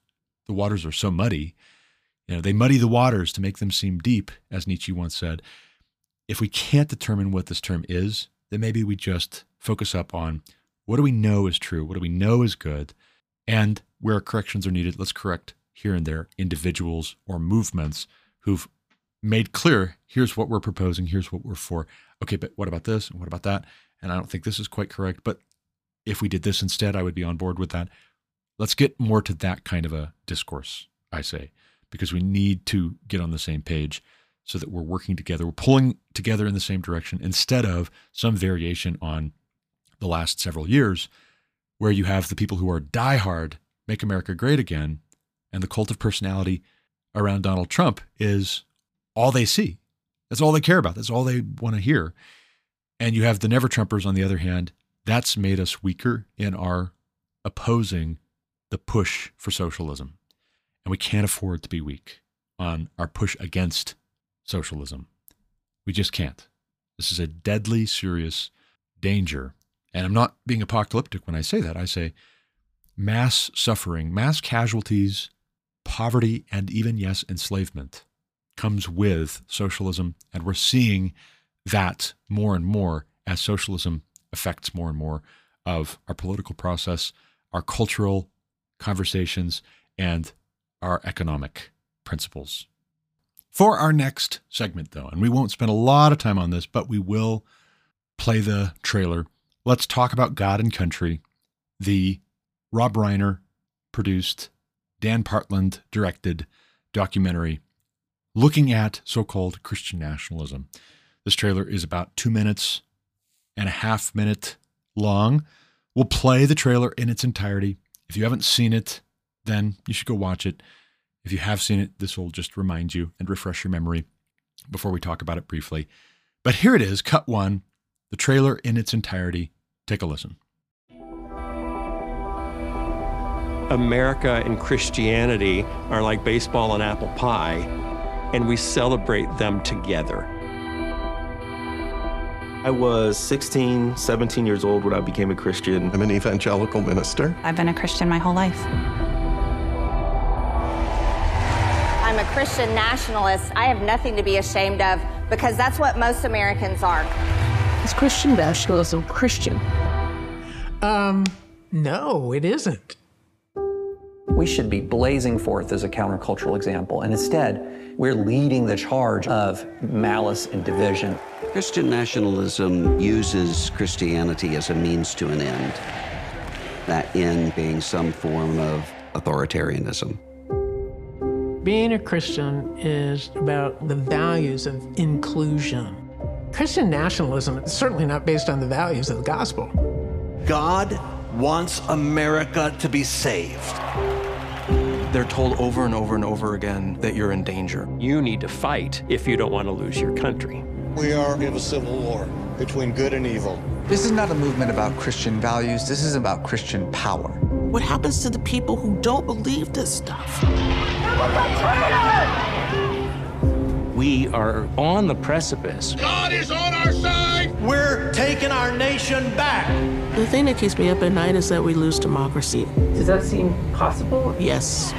the waters are so muddy, they muddy the waters to make them seem deep, as Nietzsche once said. If we can't determine what this term is, then maybe we just focus up on what do we know is true, what do we know is good, and where corrections are needed, let's correct here and there individuals or movements who've made clear, here's what we're proposing, here's what we're for. Okay, but what about this and what about that? And I don't think this is quite correct, but if we did this instead, I would be on board with that. Let's get more to that kind of a discourse, I say, because we need to get on the same page so that we're working together, we're pulling together in the same direction instead of some variation on the last several years where you have the people who are diehard, make America great again, and the cult of personality around Donald Trump is all they see. That's all they care about. That's all they want to hear. And you have the never-Trumpers, on the other hand. That's made us weaker in our opposing the push for socialism. And we can't afford to be weak on our push against socialism. We just can't. This is a deadly, serious danger. And I'm not being apocalyptic when I say that. I say mass suffering, mass casualties, poverty, and even, yes, enslavement comes with socialism. And we're seeing that more and more as socialism affects more and more of our political process, our cultural conversations, and our economic principles. For our next segment, though, and we won't spend a lot of time on this, but we will play the trailer. Let's talk about God and Country, the Rob Reiner produced, Dan Partland directed documentary looking at so-called Christian nationalism. This trailer is about 2.5 minutes long. We'll play the trailer in its entirety. If you haven't seen it, then you should go watch it. If you have seen it, this will just remind you and refresh your memory before we talk about it briefly. But here it is, cut one, the trailer in its entirety. Take a listen. America and Christianity are like baseball and apple pie, and we celebrate them together. I was 16, 17 years old when I became a Christian. I'm an evangelical minister. I've been a Christian my whole life. I'm a Christian nationalist. I have nothing to be ashamed of because that's what most Americans are. Is Christian nationalism Christian? No, it isn't. We should be blazing forth as a countercultural example, and instead, we're leading the charge of malice and division. Christian nationalism uses Christianity as a means to an end, that end being some form of authoritarianism. Being a Christian is about the values of inclusion. Christian nationalism is certainly not based on the values of the gospel. God wants America to be saved. They're told over and over and over again that you're in danger. You need to fight if you don't want to lose your country. We are in a civil war between good and evil. This is not a movement about Christian values. This is about Christian power. What happens to the people who don't believe this stuff? We are on the precipice. God is on our side. We're taking our nation back. The thing that keeps me up at night is that we lose democracy. Does that seem possible? Yes.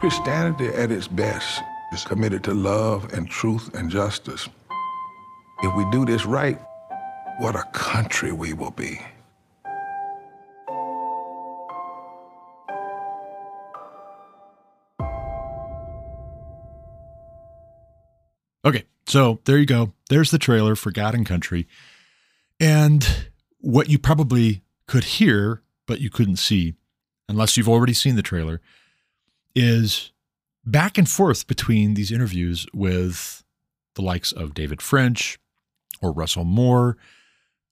Christianity at its best is committed to love and truth and justice. If we do this right, what a country we will be. Okay, so there you go. There's the trailer for God and Country. And what you probably could hear, but you couldn't see, unless you've already seen the trailer, is back and forth between these interviews with the likes of David French or Russell Moore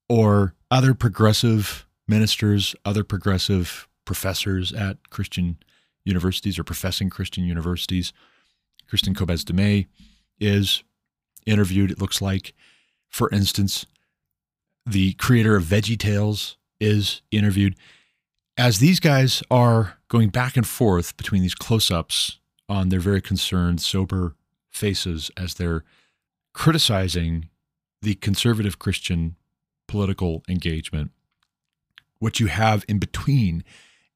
or other progressive ministers, other progressive professors at Christian universities or professing Christian universities. Kristen Kobez DeMay is interviewed, it looks like. For instance, the creator of VeggieTales is interviewed. As these guys are going back and forth between these close-ups on their very concerned, sober faces as they're criticizing the conservative Christian political engagement, what you have in between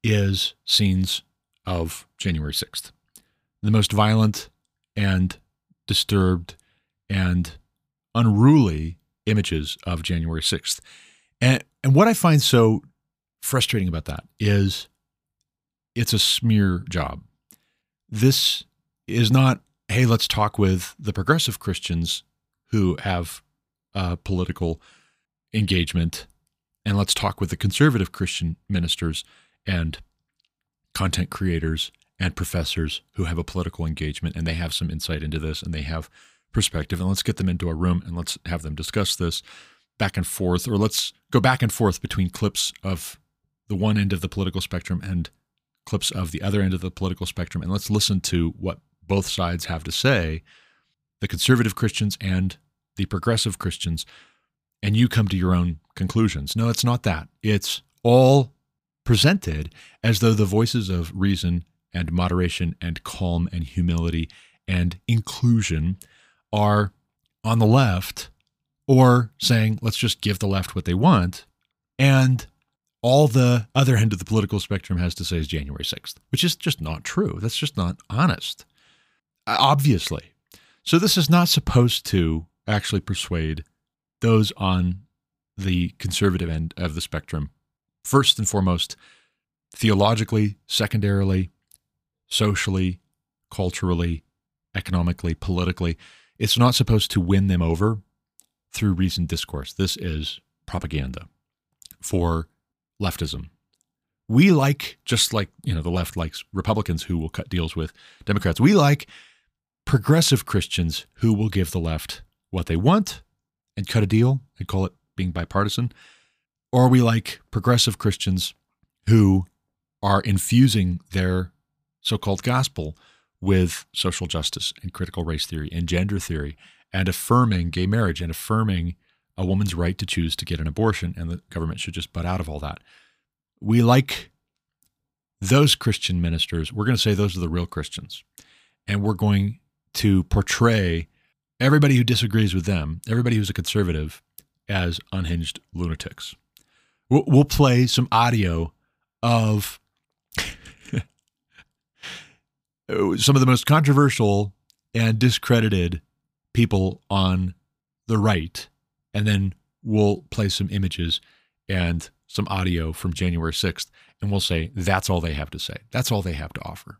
is scenes of January 6th. The most violent and disturbed and unruly images of January 6th. And what I find so frustrating about that is it's a smear job. This is not, hey, let's talk with the progressive Christians who have political engagement, and let's talk with the conservative Christian ministers and content creators and professors who have a political engagement, and they have some insight into this, and they have perspective, and let's get them into a room, and let's have them discuss this back and forth, or let's go back and forth between clips of the one end of the political spectrum and clips of the other end of the political spectrum, and let's listen to what both sides have to say, the conservative Christians and the progressive Christians, and you come to your own conclusions. No, it's not that. It's all presented as though the voices of reason and moderation and calm and humility and inclusion are on the left, or saying, let's just give the left what they want, and all the other end of the political spectrum has to say is January 6th, which is just not true. That's just not honest, obviously. So this is not supposed to actually persuade those on the conservative end of the spectrum, first and foremost, theologically, secondarily, socially, culturally, economically, politically. It's not supposed to win them over through reasoned discourse. This is propaganda for leftism. We like, just like, you know, the left likes Republicans who will cut deals with Democrats. We like progressive Christians who will give the left what they want and cut a deal and call it being bipartisan. Or we like progressive Christians who are infusing their so-called gospel with social justice and critical race theory and gender theory and affirming gay marriage and affirming a woman's right to choose to get an abortion, and the government should just butt out of all that. We like those Christian ministers. We're going to say those are the real Christians, and we're going to portray everybody who disagrees with them, everybody who's a conservative, as unhinged lunatics. We'll play some audio of some of the most controversial and discredited people on the right, and then we'll play some images and some audio from January 6th, and we'll say that's all they have to say. That's all they have to offer.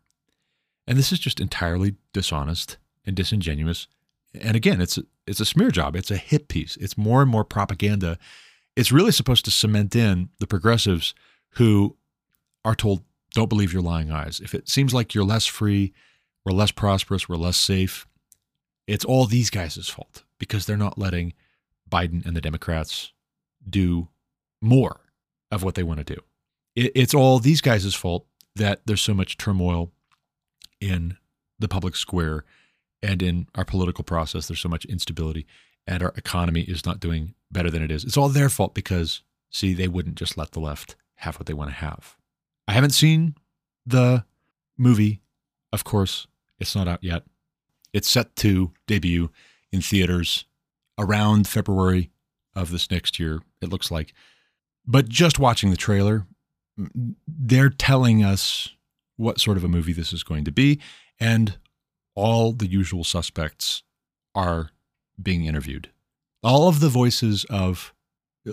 And this is just entirely dishonest and disingenuous. And again, it's a smear job. It's a hit piece. It's more and more propaganda. It's really supposed to cement in the progressives who are told, don't believe your lying eyes. If it seems like you're less free, we're less prosperous, we're less safe, it's all these guys' fault because they're not letting Biden and the Democrats do more of what they want to do. It's all these guys' fault that there's so much turmoil in the public square and in our political process. There's so much instability and our economy is not doing better than it is. It's all their fault because, see, they wouldn't just let the left have what they want to have. I haven't seen the movie, of course. It's not out yet. It's set to debut in theaters around February of this next year, it looks like. But just watching the trailer, they're telling us what sort of a movie this is going to be, and all the usual suspects are being interviewed. All of the voices of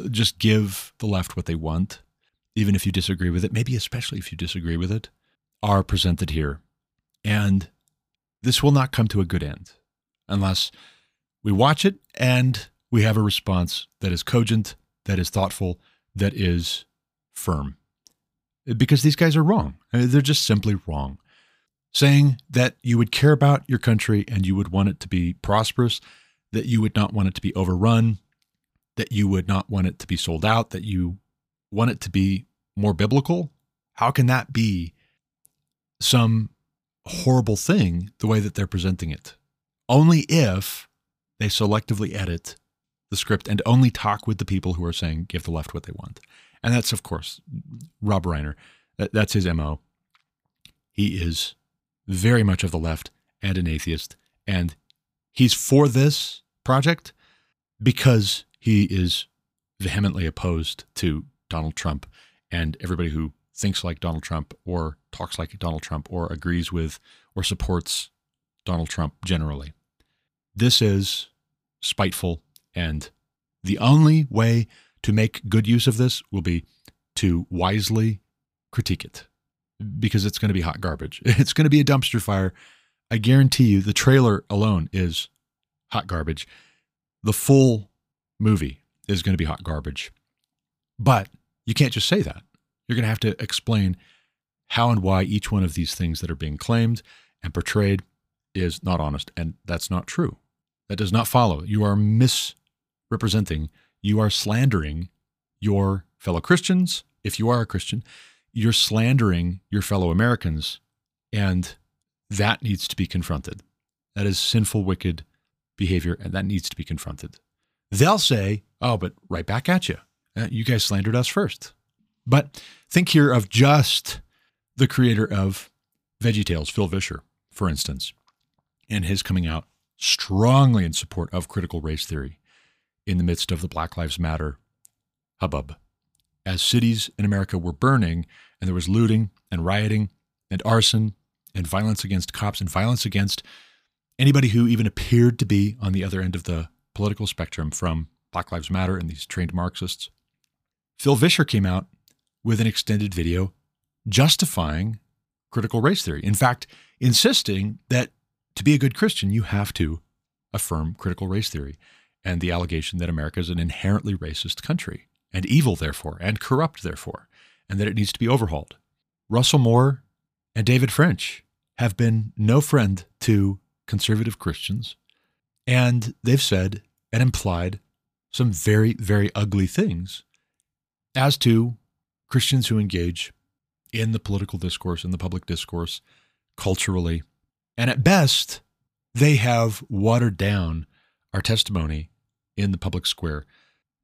just give the left what they want, even if you disagree with it, maybe especially if you disagree with it, are presented here. And this will not come to a good end unless we watch it and we have a response that is cogent, that is thoughtful, that is firm. Because these guys are wrong. They're just simply wrong. Saying that you would care about your country and you would want it to be prosperous, that you would not want it to be overrun, that you would not want it to be sold out, that you want it to be more biblical? How can that be some horrible thing the way that they're presenting it? Only if they selectively edit the script and only talk with the people who are saying, give the left what they want. And that's, of course, Rob Reiner. That's his MO. He is very much of the left and an atheist. And he's for this project because he is vehemently opposed to Donald Trump and everybody who thinks like Donald Trump or talks like Donald Trump or agrees with or supports Donald Trump generally. This is spiteful, and the only way to make good use of this will be to wisely critique it, because it's going to be hot garbage. It's going to be a dumpster fire. I guarantee you the trailer alone is hot garbage. The full movie is going to be hot garbage. But you can't just say that. You're going to have to explain how and why each one of these things that are being claimed and portrayed is not honest, and that's not true. That does not follow. You are misrepresenting, you are slandering your fellow Christians, if you are a Christian. you're slandering your fellow Americans, and that needs to be confronted. That is sinful, wicked behavior, and that needs to be confronted. They'll say, oh, but right back at you. You guys slandered us first. But think here of just the creator of VeggieTales, Phil Vischer, for instance, and his coming out strongly in support of critical race theory in the midst of the Black Lives Matter hubbub. As cities in America were burning, and there was looting and rioting and arson and violence against cops and violence against anybody who even appeared to be on the other end of the political spectrum from Black Lives Matter and these trained Marxists, Phil Vischer came out with an extended video justifying critical race theory. In fact, insisting that to be a good Christian, you have to affirm critical race theory and the allegation that America is an inherently racist country and evil, therefore, and corrupt, therefore, and that it needs to be overhauled. Russell Moore and David French have been no friend to conservative Christians, and they've said and implied some very, very ugly things as to Christians who engage in the political discourse, in the public discourse, culturally. And at best, they have watered down our testimony in the public square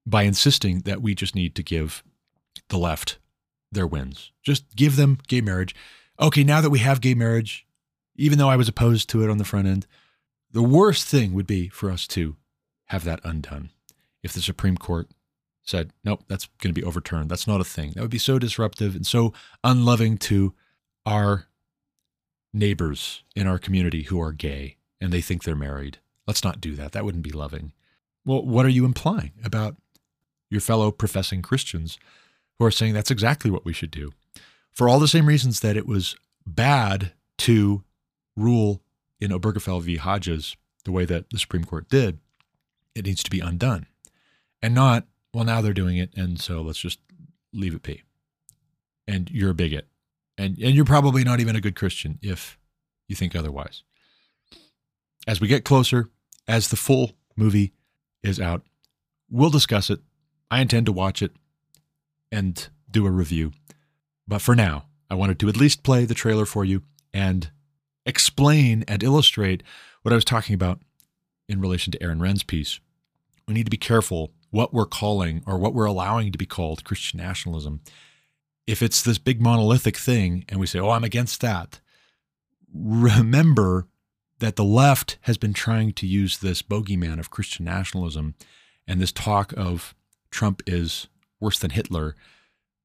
by insisting that we just need to give the left their wins. Just give them gay marriage. Okay, now that we have gay marriage, even though I was opposed to it on the front end, the worst thing would be for us to have that undone. If the Supreme Court said, nope, that's going to be overturned. That's not a thing. That would be so disruptive and so unloving to our neighbors in our community who are gay and they think they're married. Let's not do that. That wouldn't be loving. Well, what are you implying about your fellow professing Christians who are saying that's exactly what we should do? For all the same reasons that it was bad to rule in Obergefell v. Hodges the way that the Supreme Court did, it needs to be undone and not, well, now they're doing it, and so let's just leave it be. And you're a bigot. And you're probably not even a good Christian if you think otherwise. As we get closer, as the full movie is out, we'll discuss it. I intend to watch it and do a review. But for now, I wanted to at least play the trailer for you and explain and illustrate what I was talking about in relation to Aaron Renn's piece. We need to be careful what we're calling or what we're allowing to be called Christian nationalism. If it's this big monolithic thing and we say, oh, I'm against that, remember that the left has been trying to use this bogeyman of Christian nationalism and this talk of Trump is worse than Hitler.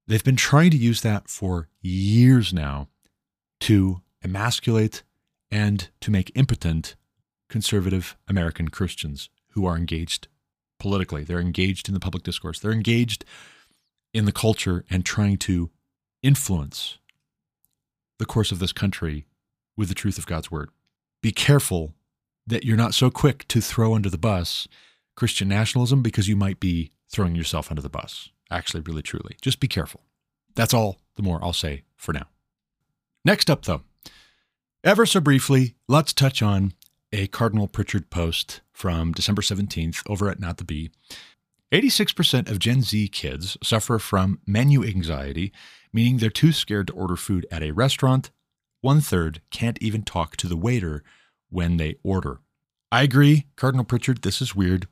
They've been trying to use that for years now to emasculate and to make impotent conservative American Christians who are engaged politically. They're engaged in the public discourse. They're engaged in the culture and trying to influence the course of this country with the truth of God's word. Be careful that you're not so quick to throw under the bus Christian nationalism because you might be throwing yourself under the bus. Actually, really, truly. Just be careful. That's all the more I'll say for now. Next up, though, ever so briefly, let's touch on a Cardinal Pritchard post from December 17th over at Not the Bee. 86% of Gen Z kids suffer from menu anxiety, meaning they're too scared to order food at a restaurant. 1/3 can't even talk to the waiter when they order. I agree, Cardinal Pritchard, this is weird,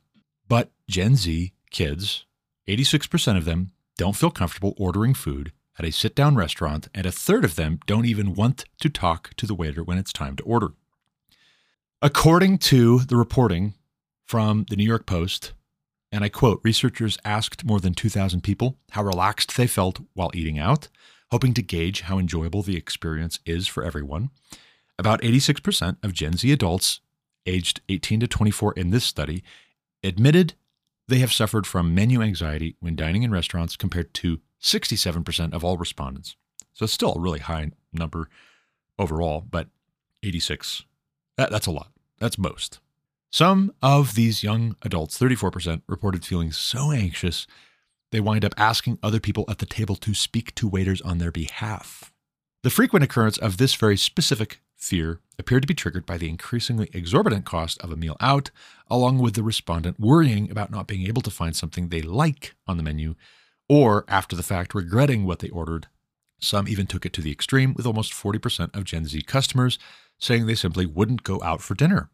but Gen Z kids, 86% of them don't feel comfortable ordering food at a sit-down restaurant, and 1/3 of them don't even want to talk to the waiter when it's time to order. According to the reporting from the New York Post, and I quote, researchers asked more than 2,000 people how relaxed they felt while eating out, hoping to gauge how enjoyable the experience is for everyone. About 86% of Gen Z adults aged 18 to 24 in this study admitted they have suffered from menu anxiety when dining in restaurants compared to 67% of all respondents. So it's still a really high number overall, but 86, that's a lot. That's most. Some of these young adults, 34%, reported feeling so anxious, they wind up asking other people at the table to speak to waiters on their behalf. The frequent occurrence of this very specific fear appeared to be triggered by the increasingly exorbitant cost of a meal out, along with the respondent worrying about not being able to find something they like on the menu, or after the fact regretting what they ordered Some even took it to the extreme, with almost 40% of Gen Z customers saying they simply wouldn't go out for dinner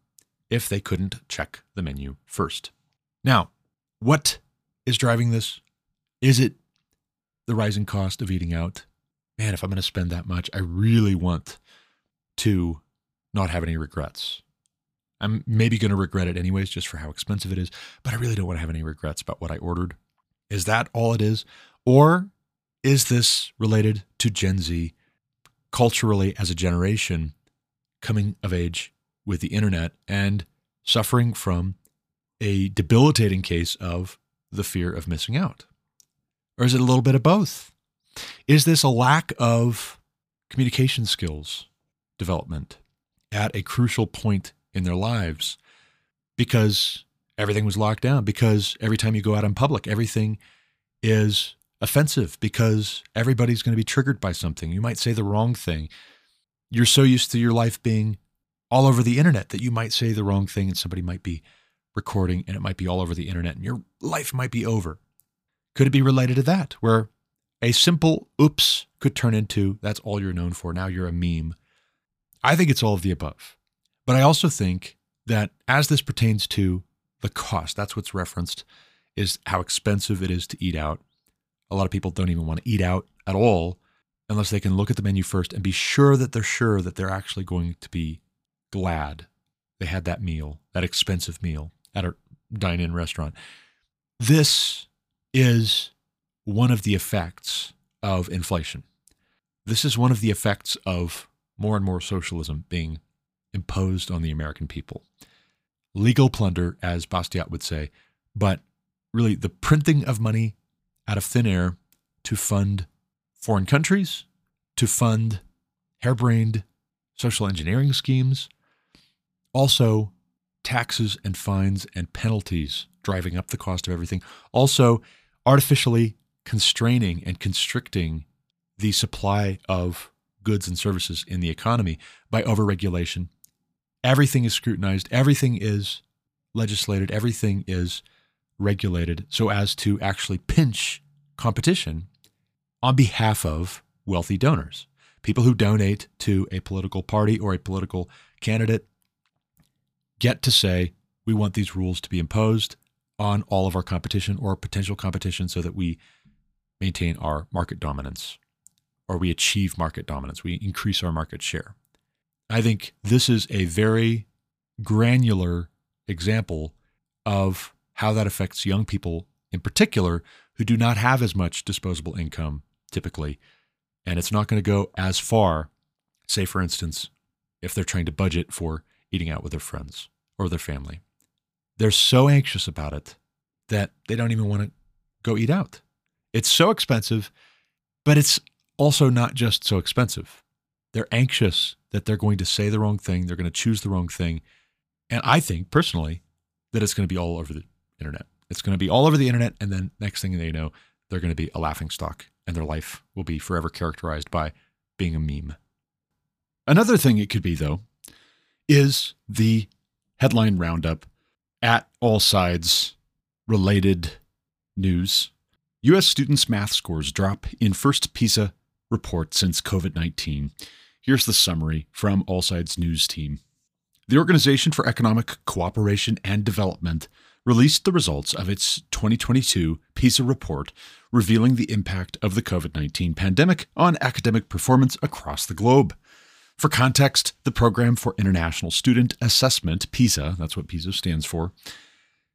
if they couldn't check the menu first. Now, what is driving this? Is it the rising cost of eating out? Man, if I'm going to spend that much, I really want to not have any regrets. I'm maybe going to regret it anyways, just for how expensive it is, but I really don't want to have any regrets about what I ordered. Is that all it is? Or is this related to Gen Z culturally as a generation coming of age with the internet and suffering from a debilitating case of the fear of missing out? Or is it a little bit of both? Is this a lack of communication skills development at a crucial point in their lives because everything was locked down, because every time you go out in public, everything is offensive, because everybody's going to be triggered by something? You might say the wrong thing. You're so used to your life being all over the internet that you might say the wrong thing and somebody might be recording and it might be all over the internet and your life might be over. Could it be related to that, where a simple oops could turn into that's all you're known for? Now you're a meme. I think it's all of the above. But I also think that as this pertains to the cost, that's what's referenced, is how expensive it is to eat out. A lot of people don't even want to eat out at all unless they can look at the menu first and be sure that they're actually going to be glad they had that meal, that expensive meal at a dine-in restaurant. This is one of the effects of inflation. This is one of the effects of more and more socialism being imposed on the American people. Legal plunder, as Bastiat would say, but really the printing of money out of thin air to fund foreign countries, to fund harebrained social engineering schemes, also taxes and fines and penalties driving up the cost of everything, also artificially constraining and constricting the supply of goods and services in the economy by overregulation. Everything is scrutinized. Everything is legislated. Everything is regulated so as to actually pinch competition on behalf of wealthy donors, people who donate to a political party or a political candidate. Get to say, we want these rules to be imposed on all of our competition or potential competition so that we maintain our market dominance, or we achieve market dominance, we increase our market share. I think this is a very granular example of how that affects young people in particular, who do not have as much disposable income typically. And it's not going to go as far, say for instance, if they're trying to budget for eating out with their friends or their family. They're so anxious about it that they don't even want to go eat out. It's so expensive, but it's also not just so expensive. They're anxious that they're going to say the wrong thing. They're going to choose the wrong thing. And I think personally that it's going to be all over the internet. It's going to be all over the internet. And then next thing they know, they're going to be a laughingstock and their life will be forever characterized by being a meme. Another thing it could be, though, is the headline roundup at All Sides related news. U.S. students' math scores drop in first PISA report since COVID-19. Here's the summary from All Sides news team. The Organization for Economic Cooperation and Development released the results of its 2022 PISA report, revealing the impact of the COVID-19 pandemic on academic performance across the globe. For context, the Program for International Student Assessment, PISA, that's what PISA stands for,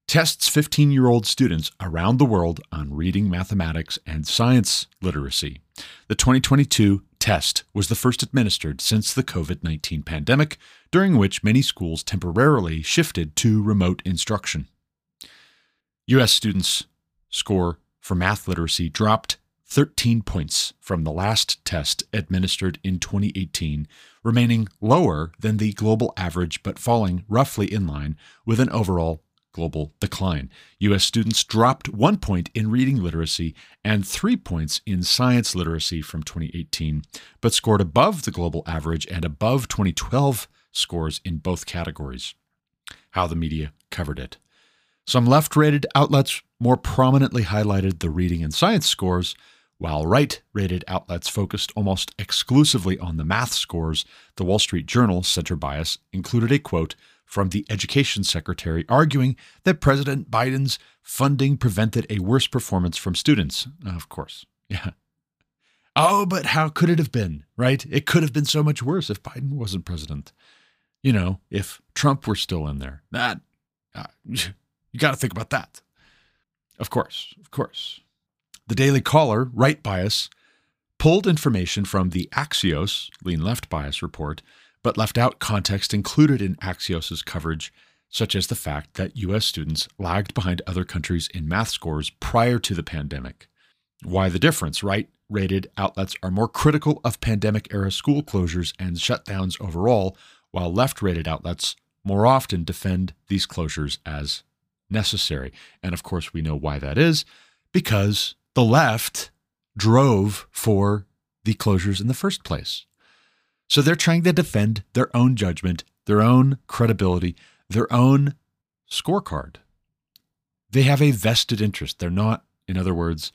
tests 15-year-old students around the world on reading, mathematics, and science literacy. The 2022 test was the first administered since the COVID-19 pandemic, during which many schools temporarily shifted to remote instruction. U.S. students' score for math literacy dropped 13 points from the last test administered in 2018, remaining lower than the global average but falling roughly in line with an overall global decline. U.S. students dropped 1 point in reading literacy and 3 points in science literacy from 2018, but scored above the global average and above 2012 scores in both categories. How the media covered it. Some left-rated outlets more prominently highlighted the reading and science scores, While right-rated outlets focused almost exclusively on the math scores, the Wall Street Journal's center bias included a quote from the education secretary arguing that President Biden's funding prevented a worse performance from students. Of course. Yeah. Oh, but how could it have been, right? It could have been so much worse if Biden wasn't president. You know, if Trump were still in there. That, you got to think about that. Of course, of course. The Daily Caller, right bias, pulled information from the Axios, lean left bias report, but left out context included in Axios's coverage, such as the fact that U.S. students lagged behind other countries in math scores prior to the pandemic. Why the difference, right? Rated outlets are more critical of pandemic-era school closures and shutdowns overall, while left-rated outlets more often defend these closures as necessary. And of course, we know why that is, because the left drove for the closures in the first place. So they're trying to defend their own judgment, their own credibility, their own scorecard. They have a vested interest. They're not, in other words,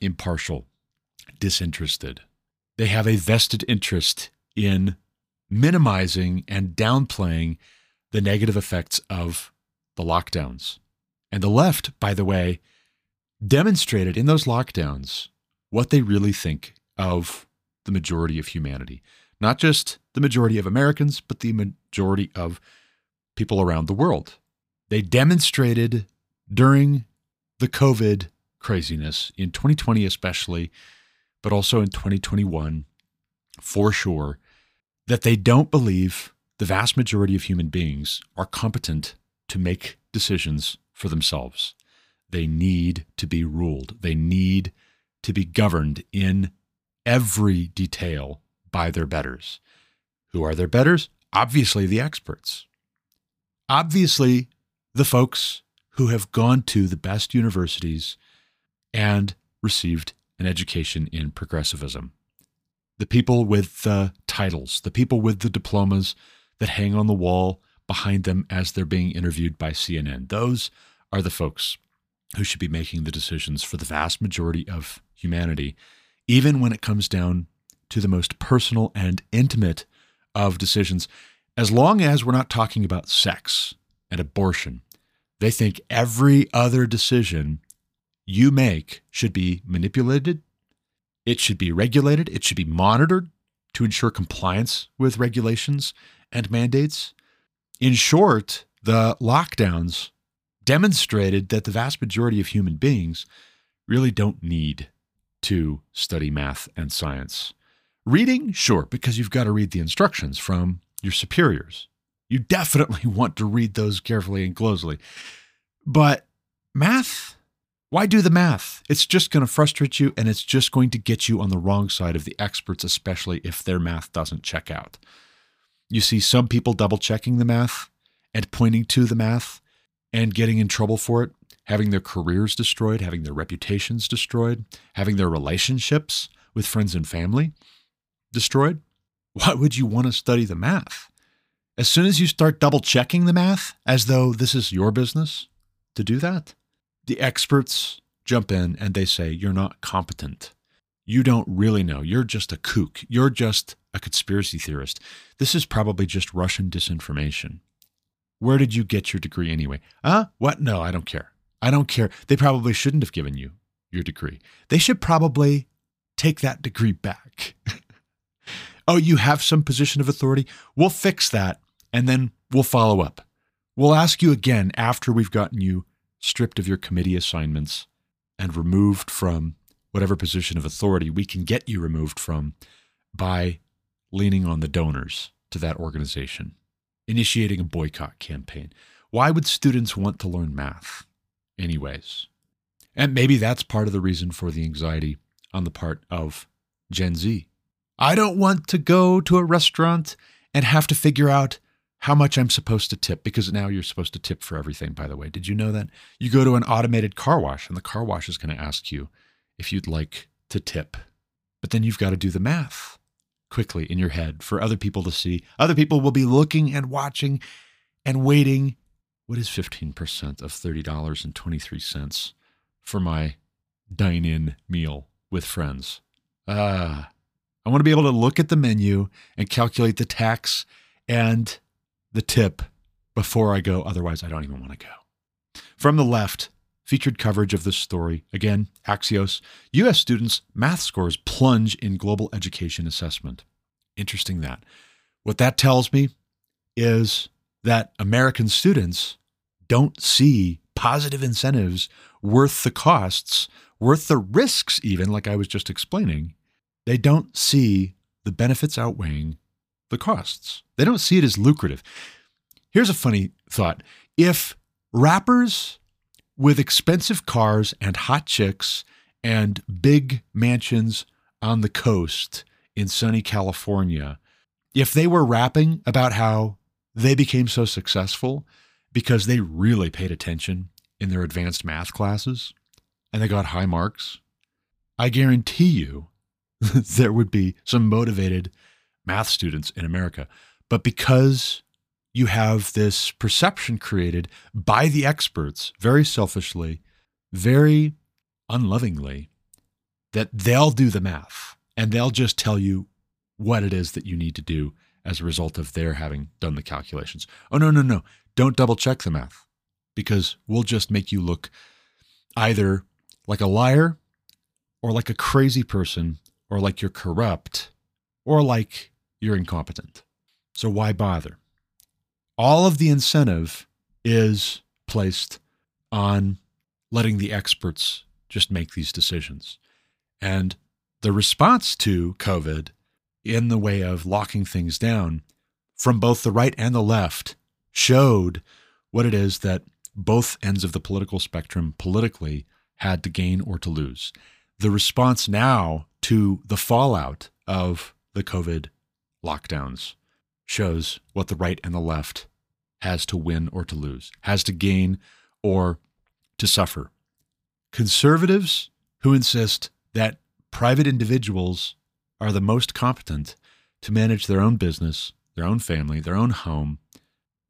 impartial, disinterested. They have a vested interest in minimizing and downplaying the negative effects of the lockdowns. And the left, by the way, demonstrated in those lockdowns what they really think of the majority of humanity. Not just the majority of Americans, but the majority of people around the world. They demonstrated during the COVID craziness in 2020 especially, but also in 2021 for sure, that they don't believe the vast majority of human beings are competent to make decisions for themselves. They need to be ruled. They need to be governed in every detail by their betters. Who are their betters? Obviously, the experts. Obviously, the folks who have gone to the best universities and received an education in progressivism. The people with the titles, the people with the diplomas that hang on the wall behind them as they're being interviewed by CNN. Those are the folks who should be making the decisions for the vast majority of humanity, even when it comes down to the most personal and intimate of decisions. As long as we're not talking about sex and abortion, they think every other decision you make should be manipulated, it should be regulated, it should be monitored to ensure compliance with regulations and mandates. In short, the lockdowns demonstrated that the vast majority of human beings really don't need to study math and science. Reading, sure, because you've got to read the instructions from your superiors. You definitely want to read those carefully and closely. But math, why do the math? It's just going to frustrate you, and it's just going to get you on the wrong side of the experts, especially if their math doesn't check out. You see some people double-checking the math and pointing to the math and getting in trouble for it, having their careers destroyed, having their reputations destroyed, having their relationships with friends and family destroyed. Why would you want to study the math? As soon as you start double-checking the math, as though this is your business to do that, the experts jump in and they say, you're not competent. You don't really know. You're just a kook. You're just a conspiracy theorist. This is probably just Russian disinformation. Where did you get your degree anyway? What? No, I don't care. I don't care. They probably shouldn't have given you your degree. They should probably take that degree back. Oh, you have some position of authority? We'll fix that, and then we'll follow up. We'll ask you again after we've gotten you stripped of your committee assignments and removed from whatever position of authority we can get you removed from by leaning on the donors to that organization. Initiating a boycott campaign. Why would students want to learn math anyways? And maybe that's part of the reason for the anxiety on the part of Gen Z. I don't want to go to a restaurant and have to figure out how much I'm supposed to tip, because now you're supposed to tip for everything, by the way. Did you know that? You go to an automated car wash and the car wash is going to ask you if you'd like to tip. But then you've got to do the math quickly in your head for other people to see. Other people will be looking and watching and waiting. What is 15% of $30.23 for my dine-in meal with friends. I want to be able to look at the menu and calculate the tax and the tip before I go. Otherwise, I don't even want to go. From the left, featured coverage of this story. Again, Axios, U.S. students' math scores plunge in global education assessment. Interesting that. What that tells me is that American students don't see positive incentives worth the costs, worth the risks even, like I was just explaining. They don't see the benefits outweighing the costs. They don't see it as lucrative. Here's a funny thought. If rappers with expensive cars and hot chicks and big mansions on the coast in sunny California, if they were rapping about how they became so successful because they really paid attention in their advanced math classes and they got high marks, I guarantee you there would be some motivated math students in America. But because you have this perception created by the experts, very selfishly, very unlovingly, that they'll do the math and they'll just tell you what it is that you need to do as a result of their having done the calculations. Oh, no. Don't double check the math, because we'll just make you look either like a liar or like a crazy person or like you're corrupt or like you're incompetent. So why bother? All of the incentive is placed on letting the experts just make these decisions. And the response to COVID in the way of locking things down from both the right and the left showed what it is that both ends of the political spectrum politically had to gain or to lose. The response now to the fallout of the COVID lockdowns shows what the right and the left has to win or to lose, has to gain or to suffer. Conservatives who insist that private individuals are the most competent to manage their own business, their own family, their own home,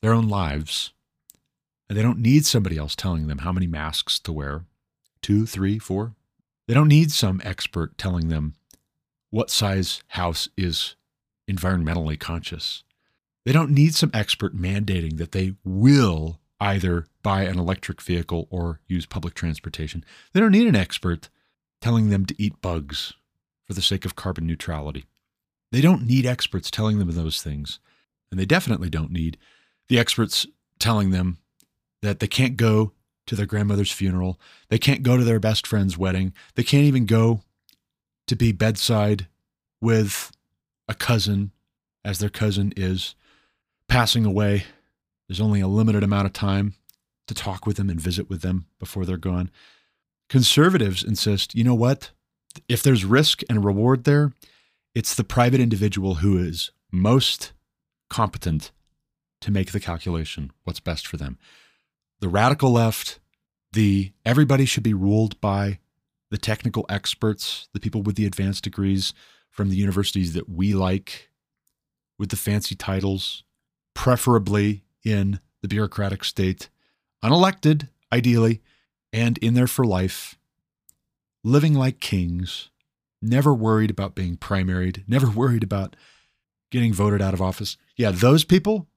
their own lives, and they don't need somebody else telling them how many masks to wear, 2, 3, 4. They don't need some expert telling them what size house is environmentally conscious. They don't need some expert mandating that they will either buy an electric vehicle or use public transportation. They don't need an expert telling them to eat bugs for the sake of carbon neutrality. They don't need experts telling them those things. And they definitely don't need the experts telling them that they can't go to their grandmother's funeral. They can't go to their best friend's wedding. They can't even go to be bedside with a cousin as their cousin is passing away. There's only a limited amount of time to talk with them and visit with them before they're gone. Conservatives insist, you know what? If there's risk and reward there, it's the private individual who is most competent to make the calculation, what's best for them. The radical left, the everybody should be ruled by the technical experts, the people with the advanced degrees from the universities that we like, with the fancy titles, preferably in the bureaucratic state, unelected, ideally, and in there for life, living like kings, never worried about being primaried, never worried about getting voted out of office. Yeah, those people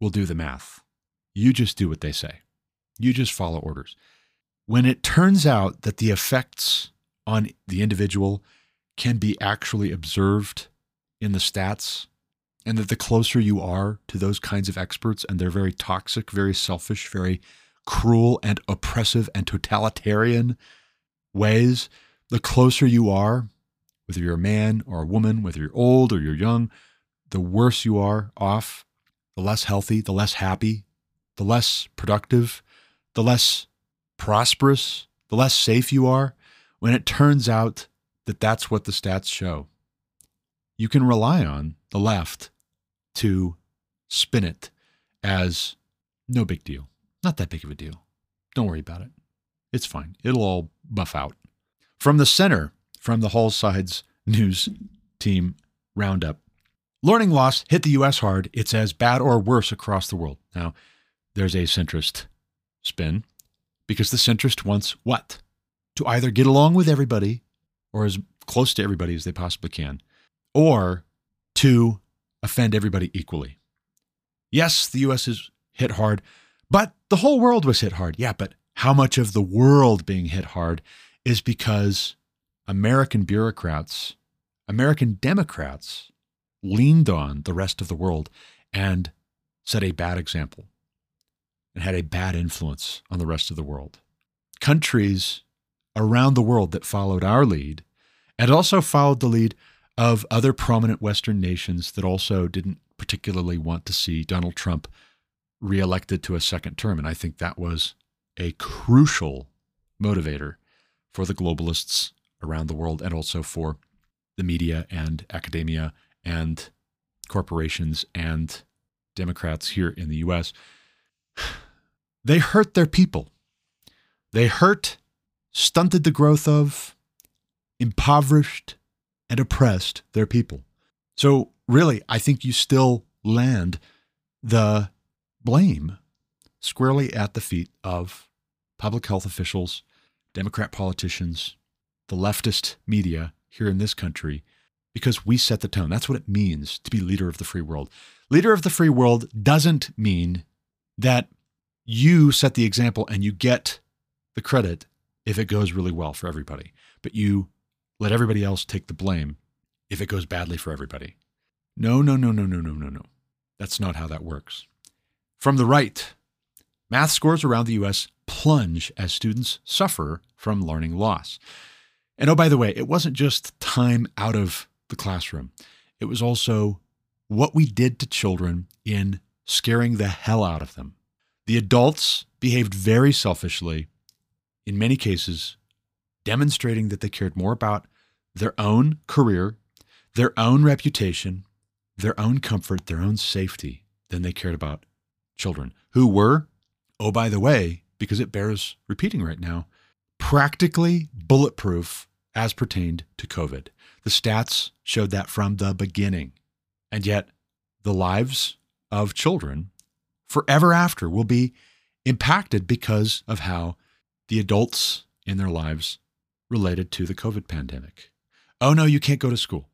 will do the math. You just do what they say. You just follow orders. When it turns out that the effects on the individual can be actually observed in the stats, and that the closer you are to those kinds of experts, and they're very toxic, very selfish, very cruel and oppressive and totalitarian ways, the closer you are, whether you're a man or a woman, whether you're old or you're young, the worse you are off, the less healthy, the less happy, the less productive, the less prosperous, the less safe you are, when it turns out that that's what the stats show. You can rely on the left to spin it as no big deal, not that big of a deal. Don't worry about it. It's fine. It'll all buff out. From the center, from the All Sides news team roundup, learning loss hit the U.S. hard. It's as bad or worse across the world. Now, there's a centrist spin, because the centrist wants what? to either get along with everybody or as close to everybody as they possibly can, or to offend everybody equally. Yes, the U.S. is hit hard, but the whole world was hit hard. Yeah, but how much of the world being hit hard is because American bureaucrats, American Democrats leaned on the rest of the world and set a bad example and had a bad influence on the rest of the world. Countries around the world that followed our lead and also followed the lead of other prominent Western nations that also didn't particularly want to see Donald Trump reelected to a second term. And I think that was a crucial motivator for the globalists around the world and also for the media and academia and corporations and Democrats here in the U.S. They hurt their people. They hurt, stunted the growth of, impoverished, and oppressed their people. So really, I think you still land the blame squarely at the feet of public health officials, Democrat politicians, the leftist media here in this country, because we set the tone. That's what it means to be leader of the free world. Leader of the free world doesn't mean that you set the example and you get the credit if it goes really well for everybody, but you let everybody else take the blame if it goes badly for everybody. No. That's not how that works. From the right, math scores around the U.S. plunge as students suffer from learning loss. And oh, by the way, it wasn't just time out of the classroom. It was also what we did to children in scaring the hell out of them. The adults behaved very selfishly, in many cases, demonstrating that they cared more about their own career, their own reputation, their own comfort, their own safety than they cared about children who were, oh, by the way, because it bears repeating right now, practically bulletproof as pertained to COVID. The stats showed that from the beginning. And yet the lives of children forever after will be impacted because of how the adults in their lives related to the COVID pandemic. Oh no, you can't go to school.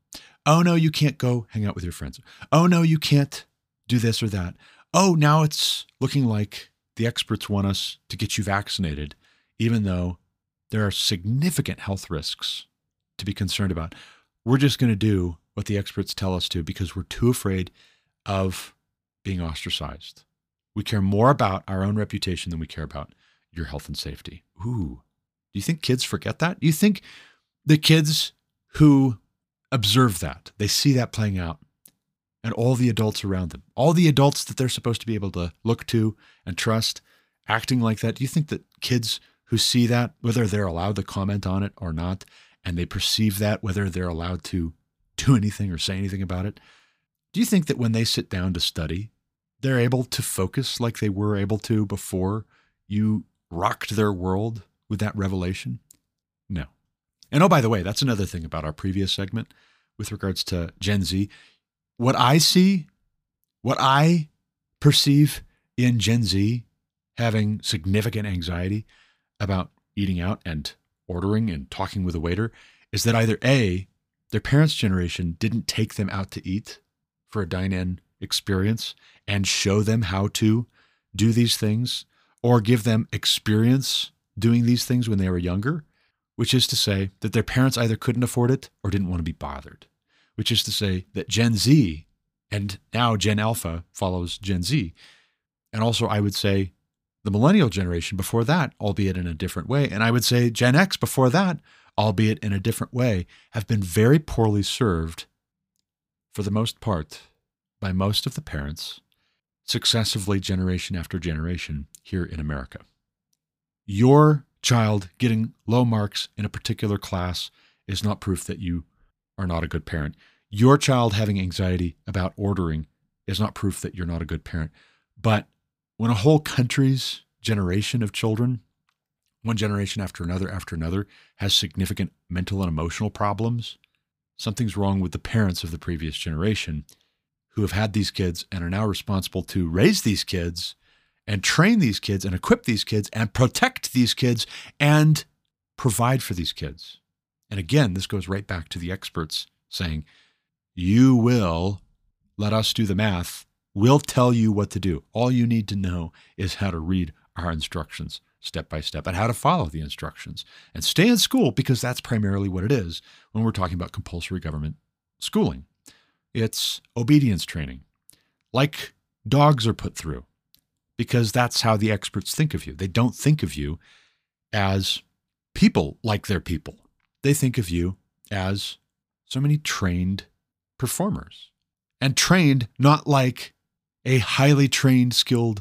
Oh no, you can't go hang out with your friends. Oh no, you can't do this or that. Oh, now it's looking like the experts want us to get you vaccinated, even though there are significant health risks to be concerned about. We're just going to do what the experts tell us to because we're too afraid of being ostracized. We care more about our own reputation than we care about your health and safety. Ooh, do you think kids forget that? Do you think the kids who observe that, they see that playing out and all the adults around them, all the adults that they're supposed to be able to look to and trust acting like that? Do you think that kids who see that, whether they're allowed to comment on it or not, and they perceive that, whether they're allowed to do anything or say anything about it, do you think that when they sit down to study, they're able to focus like they were able to before you rocked their world with that revelation? No. And oh, by the way, that's another thing about our previous segment with regards to Gen Z. What I see, what I perceive in Gen Z having significant anxiety about eating out and ordering and talking with a waiter is that either A, their parents' generation didn't take them out to eat for a dine-in experience and show them how to do these things or give them experience doing these things when they were younger, which is to say that their parents either couldn't afford it or didn't want to be bothered, which is to say that Gen Z, and now Gen Alpha follows Gen Z, and also I would say the millennial generation before that, albeit in a different way, and I would say Gen X before that, albeit in a different way, have been very poorly served for the most part by most of the parents successively generation after generation here in America. Your child getting low marks in a particular class is not proof that you are not a good parent. Your child having anxiety about ordering is not proof that you're not a good parent. But when a whole country's generation of children, one generation after another, has significant mental and emotional problems, something's wrong with the parents of the previous generation who have had these kids and are now responsible to raise these kids and train these kids and equip these kids and protect these kids and provide for these kids. And again, this goes right back to the experts saying, you will, let us do the math, we'll tell you what to do. All you need to know is how to read our instructions step by step and how to follow the instructions and stay in school, because that's primarily what it is when we're talking about compulsory government schooling. It's obedience training, like dogs are put through, because that's how the experts think of you. They don't think of you as people like their people. They think of you as so many trained performers, and trained not like a highly trained, skilled,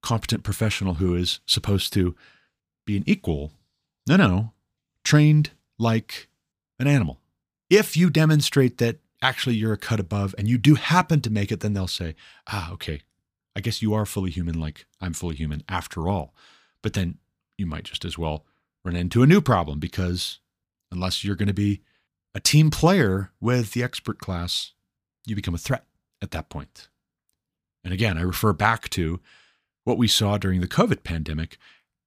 competent professional who is supposed to be an equal. No, trained like an animal. If you demonstrate that actually you're a cut above and you do happen to make it, then they'll say, okay, I guess you are fully human, like I'm fully human after all. But then you might just as well run into a new problem, because unless you're going to be a team player with the expert class, you become a threat at that point. And again, I refer back to what we saw during the COVID pandemic.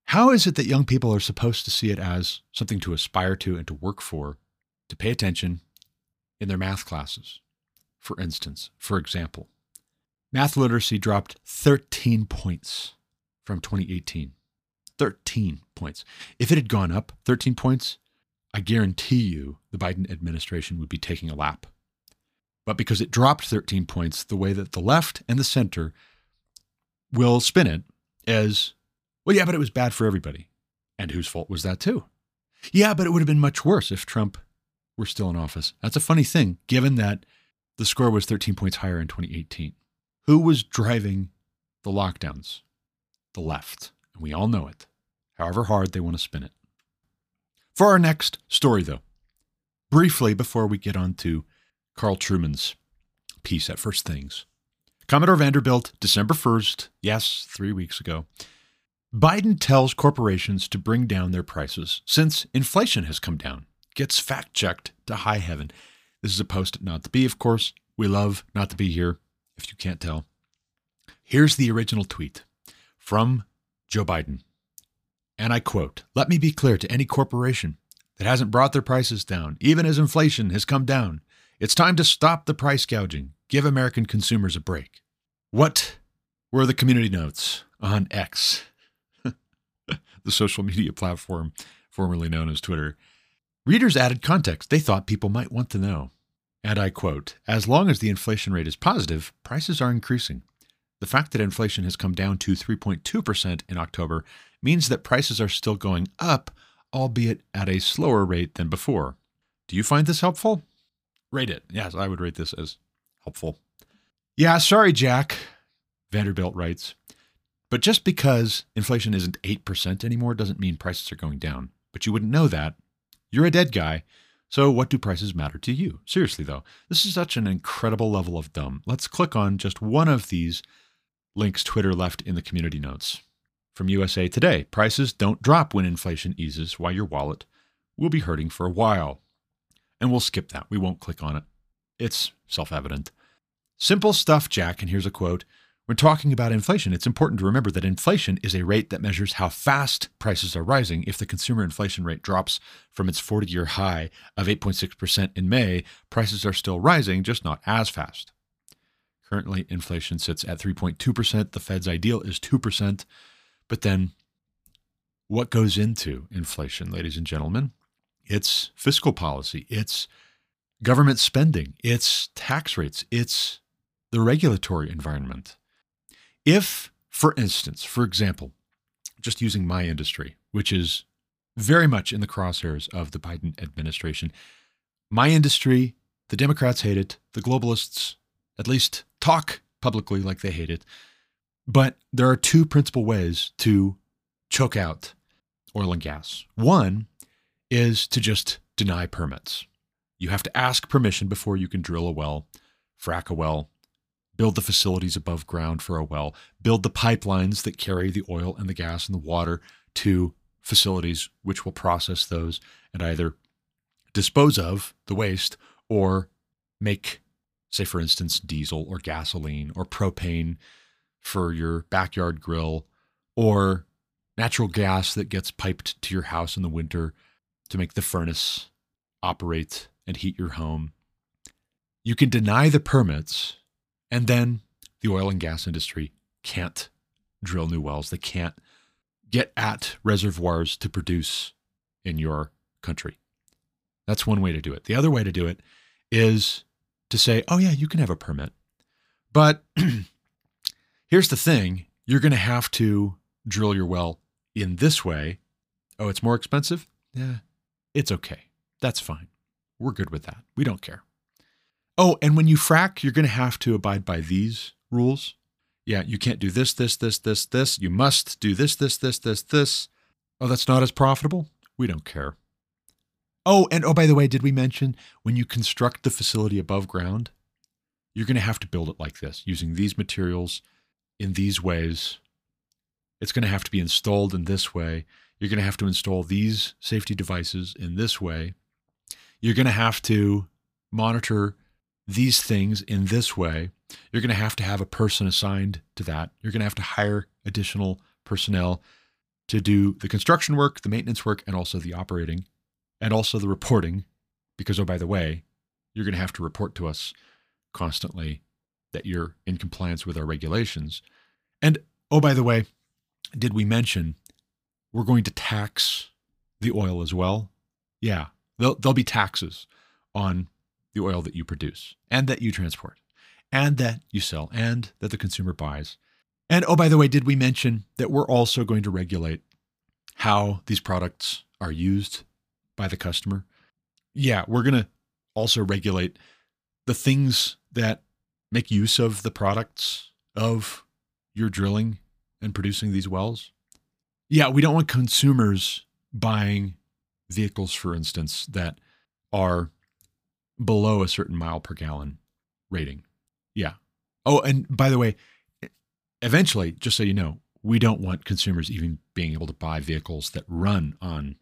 How is it that young people are supposed to see it as something to aspire to and to work for, to pay attention in their math classes? For instance, for example, math literacy dropped 13 points from 2018. 13 points. If it had gone up 13 points, I guarantee you the Biden administration would be taking a lap. But because it dropped 13 points, the way that the left and the center will spin it as, well, yeah, but it was bad for everybody. And whose fault was that too? Yeah, but it would have been much worse if Trump were still in office. That's a funny thing, given that the score was 13 points higher in 2018. Who was driving the lockdowns? The left. And we all know it, however hard they want to spin it. For our next story, though, briefly before we get on to Carl Trueman's piece at First Kings, Commodore Vanderbilt, December 1st, yes, 3 weeks ago, Biden tells corporations to bring down their prices since inflation has come down. Gets fact-checked to high heaven. This is a post at Not to Be, of course. We love Not to Be here, if you can't tell. Here's the original tweet from Joe Biden. And I quote, "Let me be clear to any corporation that hasn't brought their prices down, even as inflation has come down. It's time to stop the price gouging. Give American consumers a break." What were the community notes on X, the social media platform formerly known as Twitter? Readers added context they thought people might want to know. And I quote, "As long as the inflation rate is positive, prices are increasing. The fact that inflation has come down to 3.2% in October means that prices are still going up, albeit at a slower rate than before. Do you find this helpful? Rate it." Yes, I would rate this as helpful. "Yeah, sorry, Jack," Vanderbilt writes, "but just because inflation isn't 8% anymore doesn't mean prices are going down. But you wouldn't know that. You're a dead guy, so what do prices matter to you? Seriously, though, this is such an incredible level of dumb." Let's click on just one of these links Twitter left in the community notes. From USA Today, "Prices don't drop when inflation eases, while your wallet will be hurting for a while." And we'll skip that. We won't click on it. It's self-evident. "Simple stuff, Jack," and here's a quote, "when talking about inflation, it's important to remember that inflation is a rate that measures how fast prices are rising. If the consumer inflation rate drops from its 40-year high of 8.6% in May, prices are still rising, just not as fast. Currently, inflation sits at 3.2%. The Fed's ideal is 2%. But then what goes into inflation, ladies and gentlemen? It's fiscal policy. It's government spending. It's tax rates. It's the regulatory environment. If, for instance, for example, just using my industry, which is very much in the crosshairs of the Biden administration, my industry, the Democrats hate it. The globalists at least talk publicly like they hate it. But there are two principal ways to choke out oil and gas. One is to just deny permits. You have to ask permission before you can drill a well, frack a well, build the facilities above ground for a well, build the pipelines that carry the oil and the gas and the water to facilities which will process those and either dispose of the waste or make, say, for instance, diesel or gasoline or propane for your backyard grill or natural gas that gets piped to your house in the winter to make the furnace operate and heat your home. You can deny the permits, and then the oil and gas industry can't drill new wells. They can't get at reservoirs to produce in your country. That's one way to do it. The other way to do it is to say, oh yeah, you can have a permit. But here's the thing, you're going to have to drill your well in this way. Oh, it's more expensive? Yeah, it's okay. That's fine. We're good with that. We don't care. Oh, and when you frack, you're going to have to abide by these rules. Yeah, you can't do this, this, this, this, this. You must do this, this, this, this, this. Oh, that's not as profitable? We don't care. Oh, and by the way, did we mention when you construct the facility above ground, you're going to have to build it like this, using these materials in these ways. It's going to have to be installed in this way. You're going to have to install these safety devices in this way. You're going to have to monitor these things in this way. You're going to have a person assigned to that. You're going to have to hire additional personnel to do the construction work, the maintenance work, and also the operating, and also the reporting, because, oh, by the way, you're going to have to report to us constantly that you're in compliance with our regulations. And, oh, by the way, did we mention we're going to tax the oil as well? Yeah, there'll be taxes on the oil that you produce and that you transport and that you sell and that the consumer buys. And, oh, by the way, did we mention that we're also going to regulate how these products are used by the customer? Yeah, we're going to also regulate the things that make use of the products of your drilling and producing these wells. Yeah, we don't want consumers buying vehicles, for instance, that are below a certain mile per gallon rating. Yeah. Oh, and by the way, eventually, just so you know, we don't want consumers even being able to buy vehicles that run on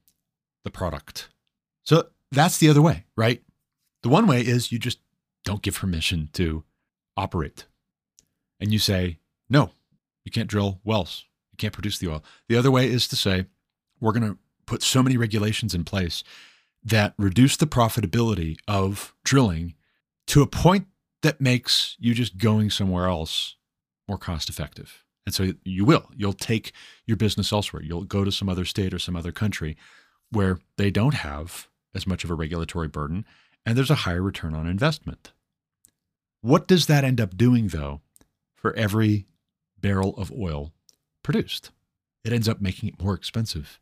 the product. So that's the other way, right? The one way is you just don't give permission to operate. And you say, no, you can't drill wells. You can't produce the oil. The other way is to say, we're going to put so many regulations in place that reduce the profitability of drilling to a point that makes you just going somewhere else more cost effective. And so you will. You'll take your business elsewhere. You'll go to some other state or some other country where they don't have as much of a regulatory burden and there's a higher return on investment. What does that end up doing, though, for every barrel of oil produced? It ends up making it more expensive.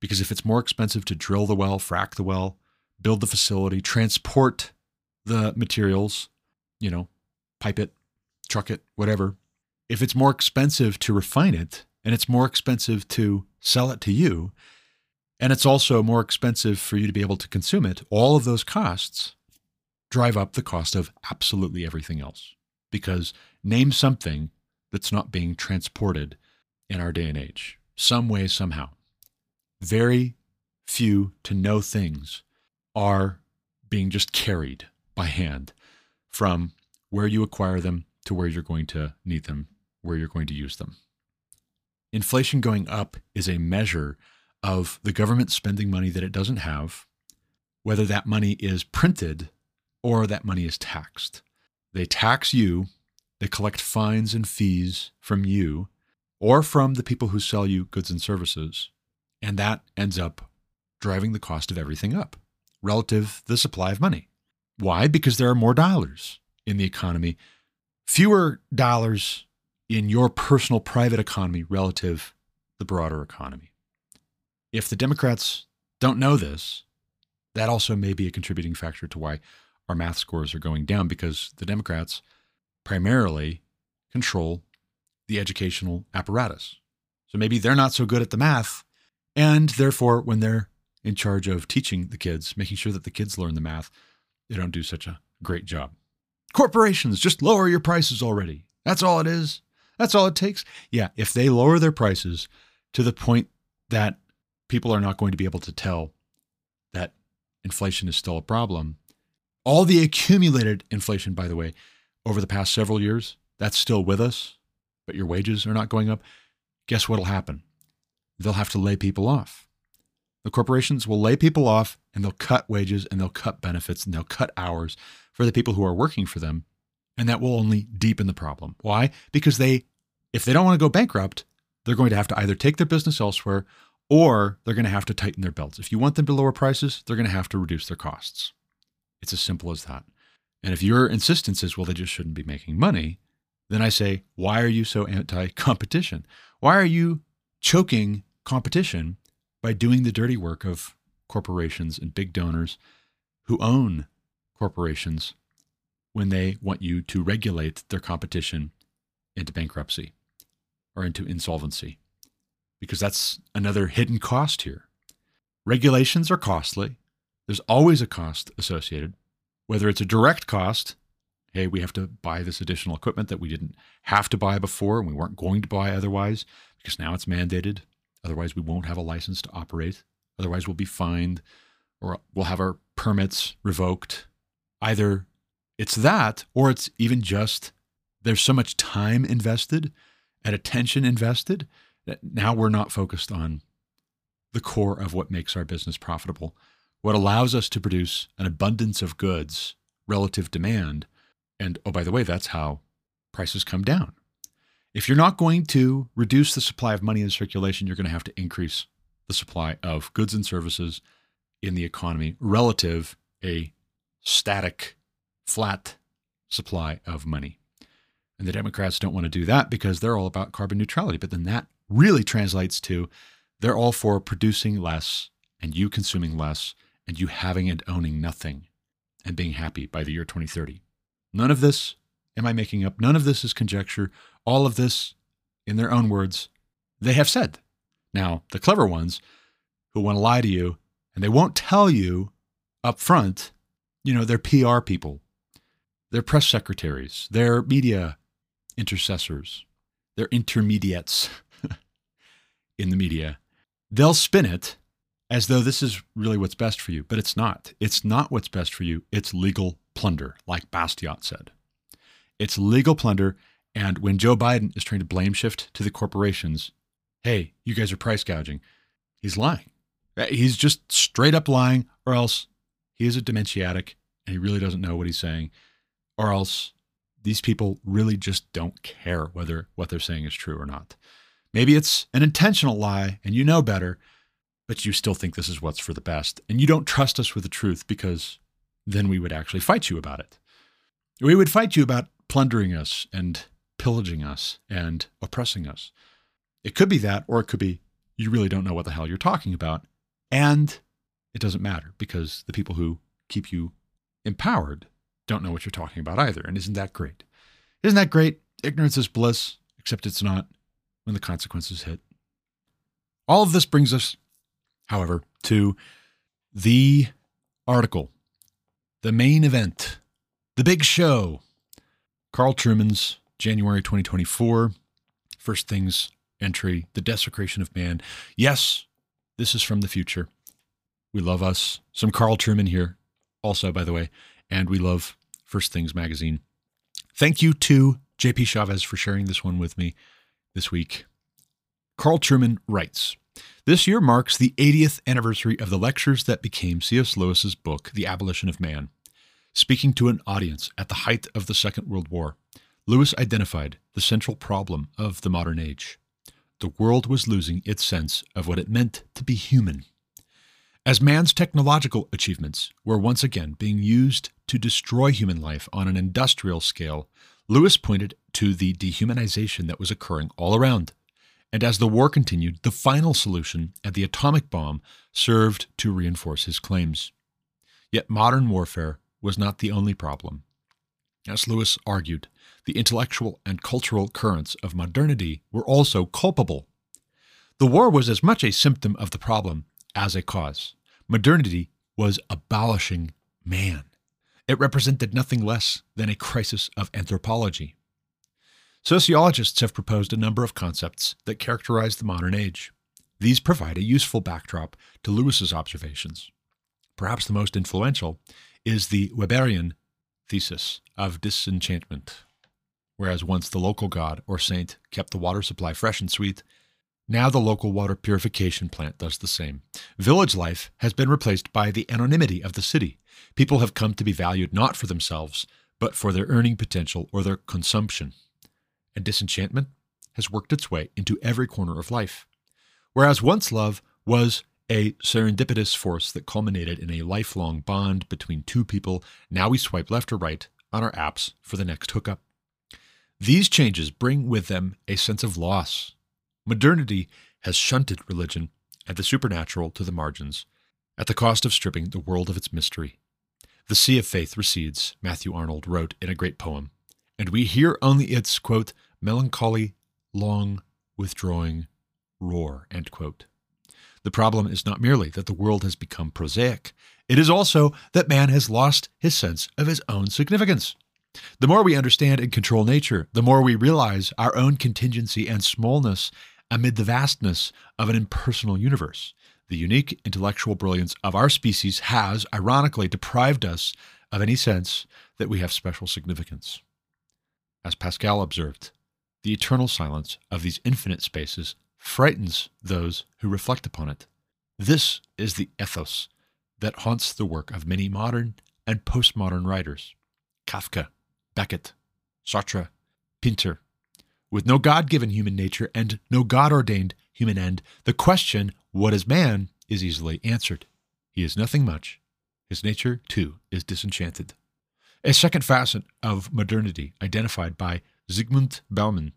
Because if it's more expensive to drill the well, frack the well, build the facility, transport the materials, you know, pipe it, truck it, whatever. If it's more expensive to refine it and it's more expensive to sell it to you, and it's also more expensive for you to be able to consume it, all of those costs drive up the cost of absolutely everything else. Because name something that's not being transported in our day and age, some way, somehow. Very few to no things are being just carried by hand from where you acquire them to where you're going to need them, where you're going to use them. Inflation going up is a measure of the government spending money that it doesn't have, whether that money is printed or that money is taxed. They tax you, they collect fines and fees from you or from the people who sell you goods and services. And that ends up driving the cost of everything up relative to the supply of money. Why? Because there are more dollars in the economy, fewer dollars in your personal private economy relative to the broader economy. If the Democrats don't know this, that also may be a contributing factor to why our math scores are going down, because the Democrats primarily control the educational apparatus. So maybe they're not so good at the math. And therefore, when they're in charge of teaching the kids, making sure that the kids learn the math, they don't do such a great job. Corporations, just lower your prices already. That's all it is. That's all it takes. Yeah, if they lower their prices to the point that people are not going to be able to tell that inflation is still a problem, all the accumulated inflation, by the way, over the past several years, that's still with us, but your wages are not going up. Guess what'll happen? they'll have to lay people off. The corporations will lay people off, and they'll cut wages, and they'll cut benefits, and they'll cut hours for the people who are working for them. And that will only deepen the problem. Why? Because if they don't want to go bankrupt, they're going to have to either take their business elsewhere, or they're going to have to tighten their belts. If you want them to lower prices, they're going to have to reduce their costs. It's as simple as that. And if your insistence is, well, they just shouldn't be making money, then I say, why are you so anti-competition? Why are you choking competition by doing the dirty work of corporations and big donors who own corporations when they want you to regulate their competition into bankruptcy or into insolvency? Because that's another hidden cost here. Regulations are costly. There's always a cost associated, whether it's a direct cost, hey, we have to buy this additional equipment that we didn't have to buy before and we weren't going to buy otherwise because now it's mandated. Otherwise, we won't have a license to operate. Otherwise, we'll be fined or we'll have our permits revoked. Either it's that, or it's even just there's so much time invested and attention invested that now we're not focused on the core of what makes our business profitable, what allows us to produce an abundance of goods, relative demand. And oh, by the way, that's how prices come down. If you're not going to reduce the supply of money in circulation, you're going to have to increase the supply of goods and services in the economy relative a static, flat supply of money. And the Democrats don't want to do that because they're all about carbon neutrality. But then that really translates to they're all for producing less and you consuming less and you having and owning nothing and being happy by the year 2030. None of this am I making up. None of this is conjecture. All of this, in their own words, they have said. Now, the clever ones who want to lie to you, and they won't tell you up front, they're PR people, they're press secretaries, they're media intercessors, they're intermediates in the media. They'll spin it as though this is really what's best for you, but it's not. It's not what's best for you. It's legal plunder, like Bastiat said. It's legal plunder. And when Joe Biden is trying to blame shift to the corporations, hey, you guys are price gouging, he's lying. He's just straight up lying, or else he is a dementiatic and he really doesn't know what he's saying, or else these people really just don't care whether what they're saying is true or not. Maybe it's an intentional lie and you know better, but you still think this is what's for the best. And you don't trust us with the truth because then we would actually fight you about it. We would fight you about plundering us and pillaging us and oppressing us. It could be that, or it could be you really don't know what the hell you're talking about. And it doesn't matter because the people who keep you empowered don't know what you're talking about either. And isn't that great? Isn't that great? Ignorance is bliss, except it's not when the consequences hit. All of this brings us, however, to the article, the main event, the big show, Carl Trueman's January 2024, First Kings entry, The Desecration of Man. Yes, this is from the future. We love us some Carl Trueman here also, by the way, and we love First Kings magazine. Thank you to JP Chavez for sharing this one with me this week. Carl Trueman writes, this year marks the 80th anniversary of the lectures that became C.S. Lewis's book, The Abolition of Man. Speaking to an audience at the height of the Second World War, Lewis identified the central problem of the modern age. The world was losing its sense of what it meant to be human, as man's technological achievements were once again being used to destroy human life on an industrial scale. Lewis pointed to the dehumanization that was occurring all around. And as the war continued, the final solution at the atomic bomb served to reinforce his claims. Yet modern warfare was not the only problem. As Lewis argued, the intellectual and cultural currents of modernity were also culpable. The war was as much a symptom of the problem as a cause. Modernity was abolishing man. It represented nothing less than a crisis of anthropology. Sociologists have proposed a number of concepts that characterize the modern age. These provide a useful backdrop to Lewis's observations. Perhaps the most influential is the Weberian thesis of disenchantment. Whereas once the local god or saint kept the water supply fresh and sweet, Now the local water purification plant does the same. Village life has been replaced by the anonymity of the city. People have come to be valued not for themselves, but for their earning potential or their consumption. And disenchantment has worked its way into every corner of life. Whereas once love was a serendipitous force that culminated in a lifelong bond between two people, now we swipe left or right on our apps for the next hookup. These changes bring with them a sense of loss. Modernity has shunted religion and the supernatural to the margins, at the cost of stripping the world of its mystery. The sea of faith recedes, Matthew Arnold wrote in a great poem, and we hear only its, quote, melancholy, long, withdrawing roar, end quote. The problem is not merely that the world has become prosaic. It is also that man has lost his sense of his own significance. The more we understand and control nature, the more we realize our own contingency and smallness amid the vastness of an impersonal universe. The unique intellectual brilliance of our species has, ironically, deprived us of any sense that we have special significance. As Pascal observed, the eternal silence of these infinite spaces frightens those who reflect upon it. This is the ethos that haunts the work of many modern and postmodern writers. Kafka, Beckett, Sartre, Pinter. With no God-given human nature and no God-ordained human end, the question, what is man, is easily answered. He is nothing much. His nature, too, is disenchanted. A second facet of modernity, identified by Zygmunt Bauman,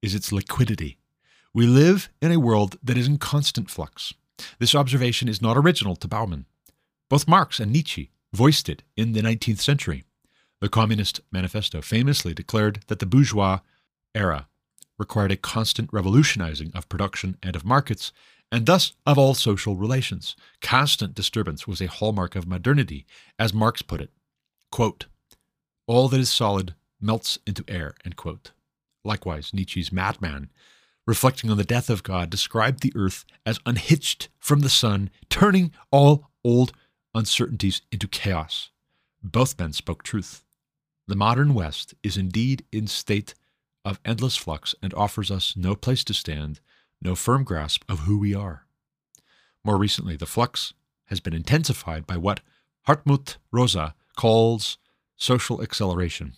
is its liquidity. We live in a world that is in constant flux. This observation is not original to Bauman. Both Marx and Nietzsche voiced it in the 19th century. The Communist Manifesto famously declared that the bourgeois era required a constant revolutionizing of production and of markets, and thus of all social relations. Constant disturbance was a hallmark of modernity, as Marx put it, quote, all that is solid melts into air, end quote. Likewise, Nietzsche's madman, reflecting on the death of God, described the earth as unhitched from the sun, turning all old uncertainties into chaos. Both men spoke truth. The modern West is indeed in state of endless flux and offers us no place to stand, no firm grasp of who we are. More recently, the flux has been intensified by what Hartmut Rosa calls social acceleration.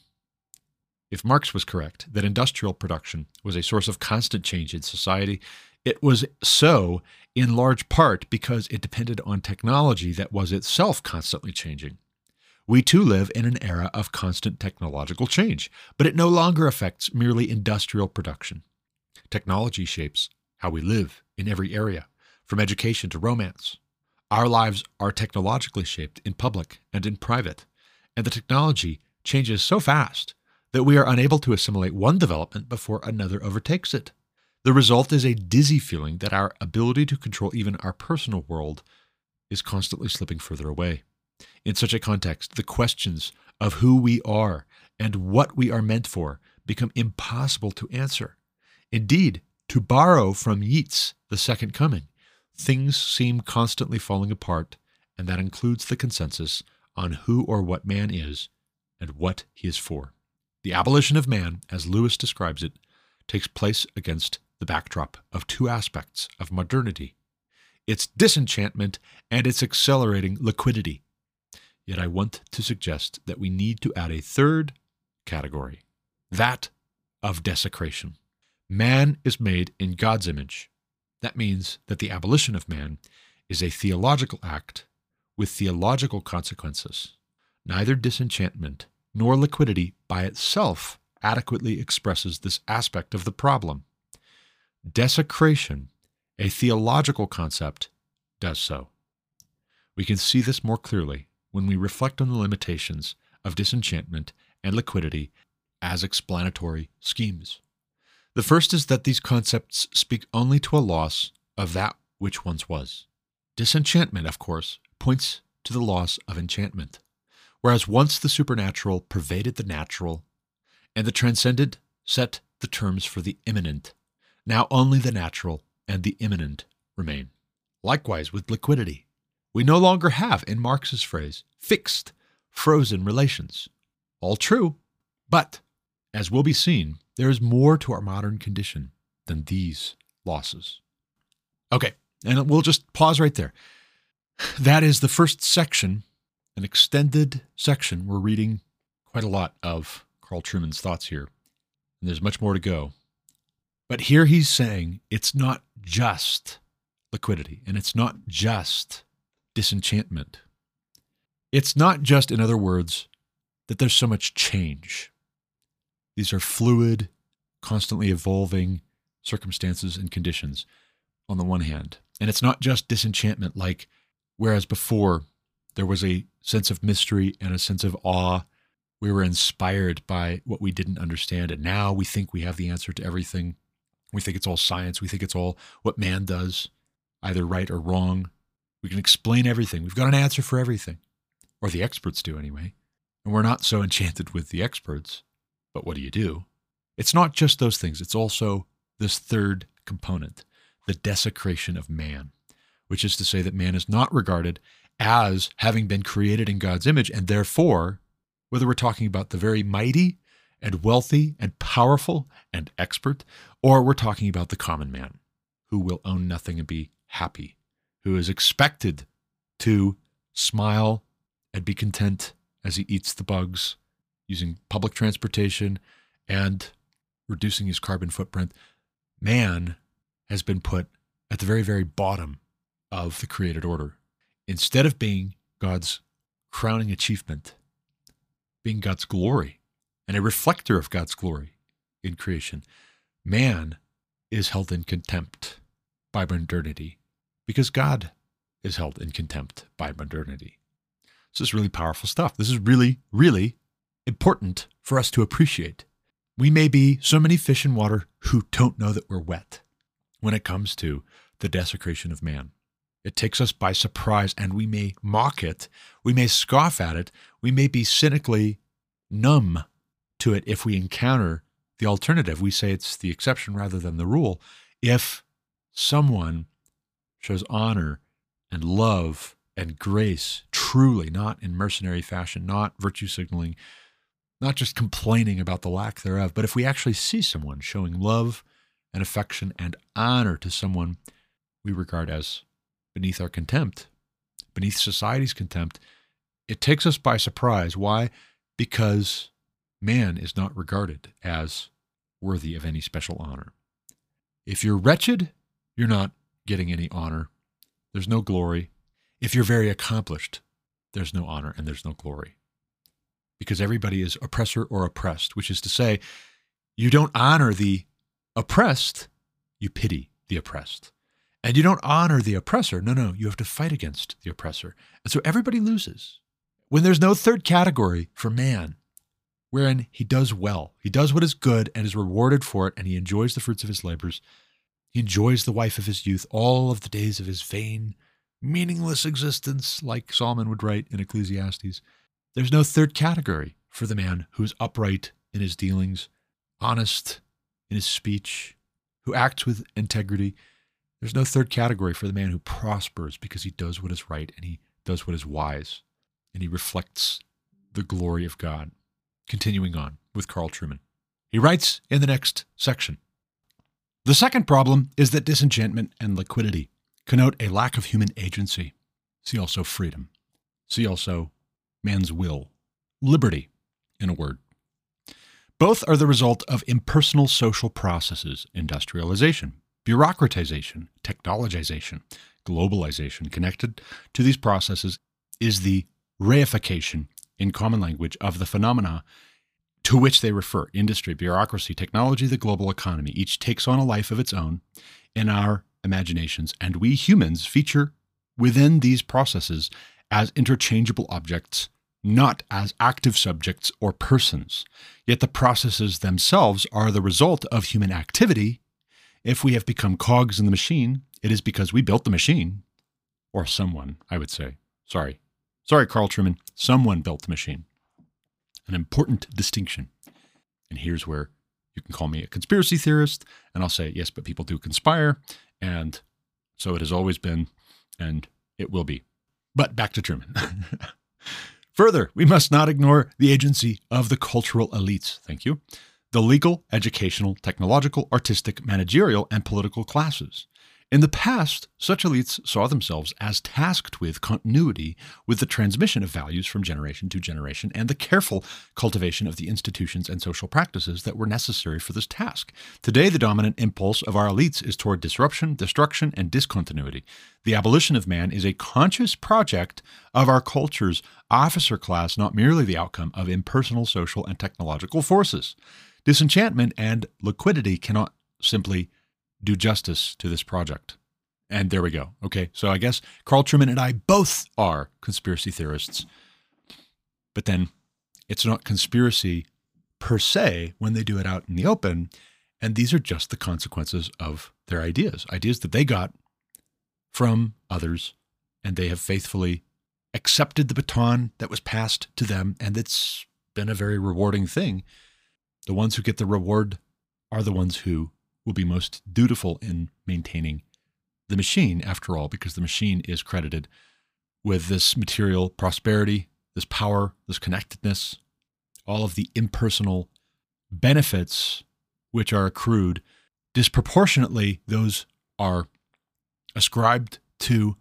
If Marx was correct that industrial production was a source of constant change in society, it was so in large part because it depended on technology that was itself constantly changing. We too live in an era of constant technological change, but it no longer affects merely industrial production. Technology shapes how we live in every area, from education to romance. Our lives are technologically shaped in public and in private, and the technology changes so fast that we are unable to assimilate one development before another overtakes it. The result is a dizzy feeling that our ability to control even our personal world is constantly slipping further away. In such a context, the questions of who we are and what we are meant for become impossible to answer. Indeed, to borrow from Yeats, The Second Coming, things seem constantly falling apart, and that includes the consensus on who or what man is and what he is for. The abolition of man, as Lewis describes it, takes place against the backdrop of two aspects of modernity, its disenchantment and its accelerating liquidity. Yet I want to suggest that we need to add a third category, that of desecration. Man is made in God's image. That means that the abolition of man is a theological act with theological consequences. Neither disenchantment nor liquidity by itself adequately expresses this aspect of the problem. Desecration, a theological concept, does so. We can see this more clearly when we reflect on the limitations of disenchantment and liquidity as explanatory schemes. The first is that these concepts speak only to a loss of that which once was. Disenchantment, of course, points to the loss of enchantment. Whereas once the supernatural pervaded the natural, and the transcendent set the terms for the imminent, now only the natural and the imminent remain. Likewise with liquidity. We no longer have, in Marx's phrase, fixed, frozen relations. All true, but, as will be seen, there is more to our modern condition than these losses. Okay, and we'll just pause right there. That is the first section, an extended section. We're reading quite a lot of Carl Trueman's thoughts here, and there's much more to go. But here he's saying it's not just liquidity, and it's not just disenchantment. It's not just, in other words, that there's so much change. These are fluid, constantly evolving circumstances and conditions on the one hand. And it's not just disenchantment, like whereas before there was a sense of mystery and a sense of awe, we were inspired by what we didn't understand, and now we think we have the answer to everything. We think it's all science. We think it's all what man does, either right or wrong. We can explain everything. We've got an answer for everything, or the experts do anyway. And we're not so enchanted with the experts, but what do you do? It's not just those things. It's also this third component, the desecration of man, which is to say that man is not regarded as having been created in God's image, and therefore, whether we're talking about the very mighty and wealthy and powerful and expert, or we're talking about the common man who will own nothing and be happy, who is expected to smile and be content as he eats the bugs, using public transportation and reducing his carbon footprint. Man has been put at the very, very bottom of the created order. Instead of being God's crowning achievement, being God's glory and a reflector of God's glory in creation, man is held in contempt by modernity because God is held in contempt by modernity. This is really powerful stuff. This is really, really important for us to appreciate. We may be so many fish in water who don't know that we're wet when it comes to the desecration of man. It takes us by surprise, and we may mock it. We may scoff at it. We may be cynically numb to it if we encounter the alternative. We say it's the exception rather than the rule. If someone shows honor and love and grace, truly, not in mercenary fashion, not virtue signaling, not just complaining about the lack thereof, but if we actually see someone showing love and affection and honor to someone we regard as beneath our contempt, beneath society's contempt, it takes us by surprise. Why? Because man is not regarded as worthy of any special honor. If you're wretched, you're not getting any honor. There's no glory. If you're very accomplished, there's no honor and there's no glory, because everybody is oppressor or oppressed, which is to say, you don't honor the oppressed, you pity the oppressed. And you don't honor the oppressor. No, you have to fight against the oppressor. And so everybody loses. When there's no third category for man, wherein he does well, he does what is good and is rewarded for it, and he enjoys the fruits of his labors, he enjoys the wife of his youth, all of the days of his vain, meaningless existence, like Solomon would write in Ecclesiastes. There's no third category for the man who's upright in his dealings, honest in his speech, who acts with integrity. There's no third category for the man who prospers because he does what is right and he does what is wise and he reflects the glory of God. Continuing on with Carl Trueman. He writes in the next section, the second problem is that disenchantment and liquidity connote a lack of human agency. See also freedom. See also man's will. Liberty, in a word. Both are the result of impersonal social processes, industrialization, bureaucratization, technologization, globalization. Connected to these processes is the reification, in common language, of the phenomena to which they refer. Industry, bureaucracy, technology, the global economy. Each takes on a life of its own in our imaginations, and we humans feature within these processes as interchangeable objects, not as active subjects or persons. Yet the processes themselves are the result of human activity. If we have become cogs in the machine, it is because we built the machine. Or someone, I would say. Sorry, Carl Trueman. Someone built the machine. An important distinction. And here's where you can call me a conspiracy theorist, and I'll say, yes, but people do conspire, and so it has always been, and it will be. But back to Trueman. Further, we must not ignore the agency of the cultural elites, the legal, educational, technological, artistic, managerial, and political classes. In the past, such elites saw themselves as tasked with continuity with the transmission of values from generation to generation and the careful cultivation of the institutions and social practices that were necessary for this task. Today, the dominant impulse of our elites is toward disruption, destruction, and discontinuity. The abolition of man is a conscious project of our culture's officer class, not merely the outcome of impersonal social and technological forces. Disenchantment and liquidity cannot simply do justice to this project. And there we go. Okay, so I guess Carl Trueman and I both are conspiracy theorists. But then it's not conspiracy per se when they do it out in the open. And these are just the consequences of their ideas, ideas that they got from others. And they have faithfully accepted the baton that was passed to them. And it's been a very rewarding thing. The ones who get the reward are the ones who will be most dutiful in maintaining the machine, after all, because the machine is credited with this material prosperity, this power, this connectedness, all of the impersonal benefits which are accrued. Disproportionately, those are ascribed to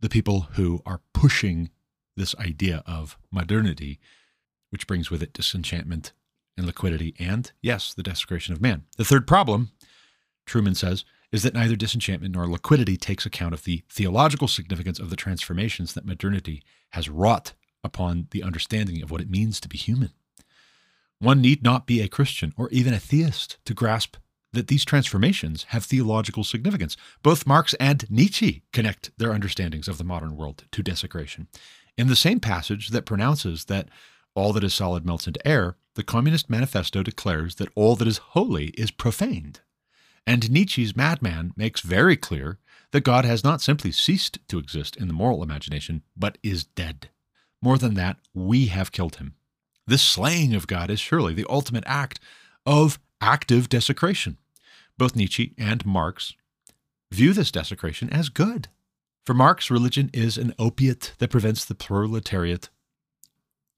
the people who are pushing this idea of modernity, which brings with it disenchantment and liquidity and, yes, the desecration of man. The third problem, Trueman says, is that neither disenchantment nor liquidity takes account of the theological significance of the transformations that modernity has wrought upon the understanding of what it means to be human. One need not be a Christian or even a theist to grasp that these transformations have theological significance. Both Marx and Nietzsche connect their understandings of the modern world to desecration. In the same passage that pronounces that all that is solid melts into air, the Communist Manifesto declares that all that is holy is profaned. And Nietzsche's madman makes very clear that God has not simply ceased to exist in the moral imagination, but is dead. More than that, we have killed him. This slaying of God is surely the ultimate act of active desecration. Both Nietzsche and Marx view this desecration as good. For Marx, religion is an opiate that prevents the proletariat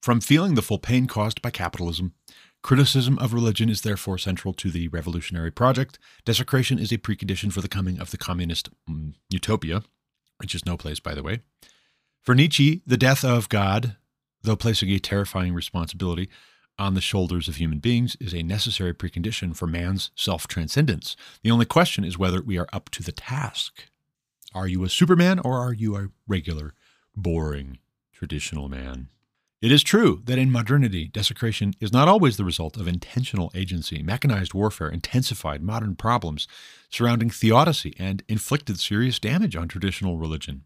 from feeling the full pain caused by capitalism. Criticism of religion is therefore central to the revolutionary project. Desecration is a precondition for the coming of the communist utopia, which is no place, by the way. For Nietzsche, the death of God, though placing a terrifying responsibility on the shoulders of human beings, is a necessary precondition for man's self-transcendence. The only question is whether we are up to the task. Are you a Superman or are you a regular, boring, traditional man? It is true that in modernity, desecration is not always the result of intentional agency. Mechanized warfare intensified modern problems surrounding theodicy and inflicted serious damage on traditional religion.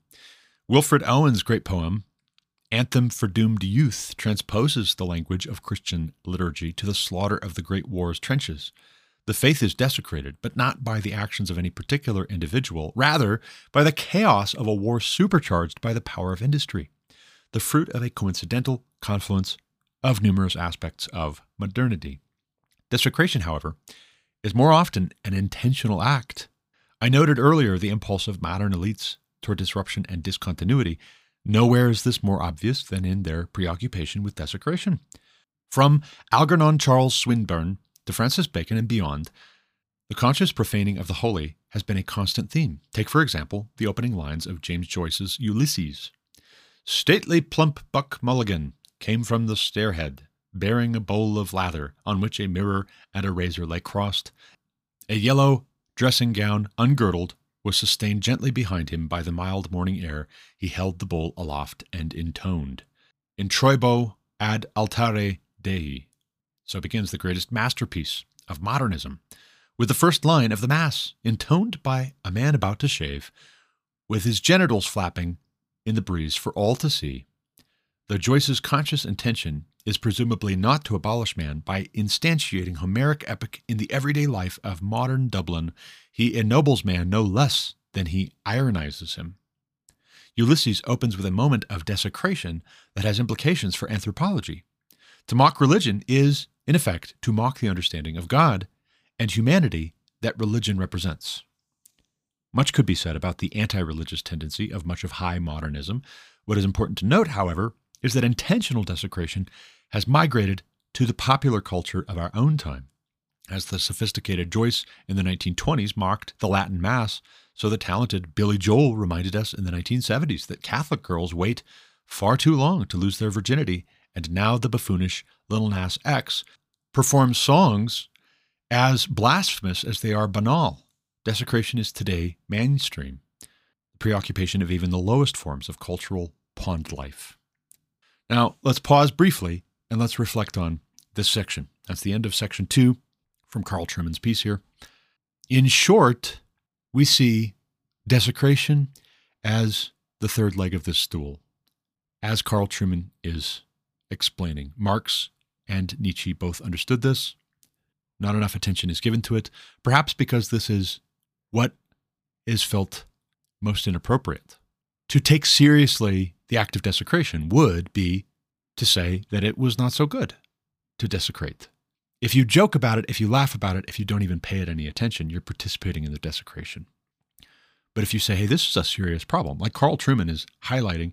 Wilfred Owen's great poem, Anthem for Doomed Youth, transposes the language of Christian liturgy to the slaughter of the Great War's trenches. The faith is desecrated, but not by the actions of any particular individual, rather by the chaos of a war supercharged by the power of industry. The fruit of a coincidental confluence of numerous aspects of modernity. Desecration, however, is more often an intentional act. I noted earlier the impulse of modern elites toward disruption and discontinuity. Nowhere is this more obvious than in their preoccupation with desecration. From Algernon Charles Swinburne to Francis Bacon and beyond, the conscious profaning of the holy has been a constant theme. Take, for example, the opening lines of James Joyce's Ulysses. Stately plump Buck Mulligan came from the stairhead, bearing a bowl of lather on which a mirror and a razor lay crossed. A yellow dressing gown, ungirdled, was sustained gently behind him by the mild morning air. He held the bowl aloft and intoned, In Troibo ad altare Dei. So begins the greatest masterpiece of modernism, with the first line of the Mass, intoned by a man about to shave, with his genitals flapping in the breeze for all to see. Though Joyce's conscious intention is presumably not to abolish man by instantiating Homeric epic in the everyday life of modern Dublin, he ennobles man no less than he ironizes him. Ulysses opens with a moment of desecration that has implications for anthropology. To mock religion is, in effect, to mock the understanding of God and humanity that religion represents. Much could be said about the anti-religious tendency of much of high modernism. What is important to note, however, is that intentional desecration has migrated to the popular culture of our own time. as the sophisticated Joyce in the 1920s mocked the Latin Mass, so the talented Billy Joel reminded us in the 1970s that Catholic girls wait far too long to lose their virginity, and now the buffoonish Lil Nas X performs songs as blasphemous as they are banal. Desecration is today mainstream, the preoccupation of even the lowest forms of cultural pond life. Now, let's pause briefly and let's reflect on this section. That's the end of section 2 from Carl Trueman's piece here. In short, we see desecration as the third leg of this stool, as Carl Trueman is explaining. Marx and Nietzsche both understood this. Not enough attention is given to it, perhaps because this is what is felt most inappropriate. To take seriously the act of desecration would be to say that it was not so good to desecrate. If you joke about it, if you laugh about it, if you don't even pay it any attention, you're participating in the desecration. But if you say, hey, this is a serious problem, like Carl Trueman is highlighting,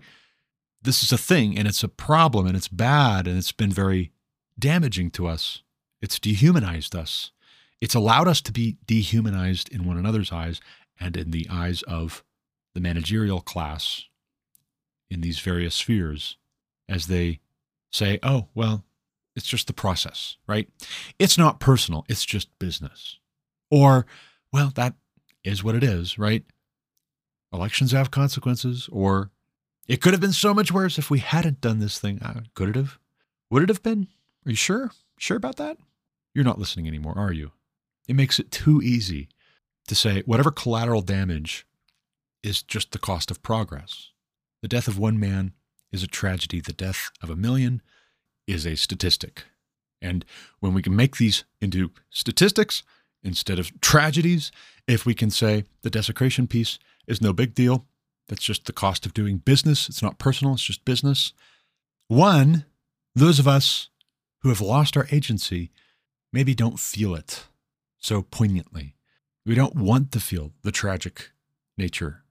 this is a thing and it's a problem and it's bad and it's been very damaging to us. It's dehumanized us. It's allowed us to be dehumanized in one another's eyes and in the eyes of the managerial class in these various spheres as they say, oh, well, it's just the process, right? It's not personal. It's just business. Or, well, that is what it is, right? Elections have consequences. Or it could have been so much worse if we hadn't done this thing. Could it have? Would it have been? Are you sure? Sure about that? You're not listening anymore, are you? It makes it too easy to say whatever collateral damage is just the cost of progress. The death of one man is a tragedy. The death of a million is a statistic. And when we can make these into statistics instead of tragedies, if we can say the desecration piece is no big deal, that's just the cost of doing business. It's not personal. It's just business. One, those of us who have lost our agency maybe don't feel it so poignantly. We don't want to feel the tragic nature.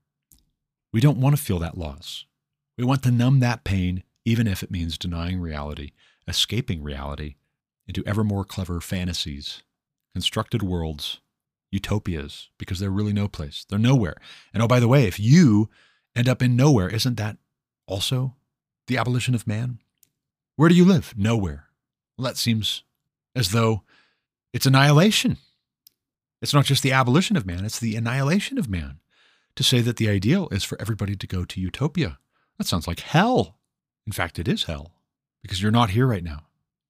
We don't want to feel that loss. We want to numb that pain, even if it means denying reality, escaping reality into ever more clever fantasies, constructed worlds, utopias, because they're really no place. They're nowhere. And oh, by the way, if you end up in nowhere, isn't that also the abolition of man? Where do you live? Nowhere. Well, that seems as though it's annihilation. It's not just the abolition of man, it's the annihilation of man. To say that the ideal is for everybody to go to utopia, that sounds like hell. In fact, it is hell because you're not here right now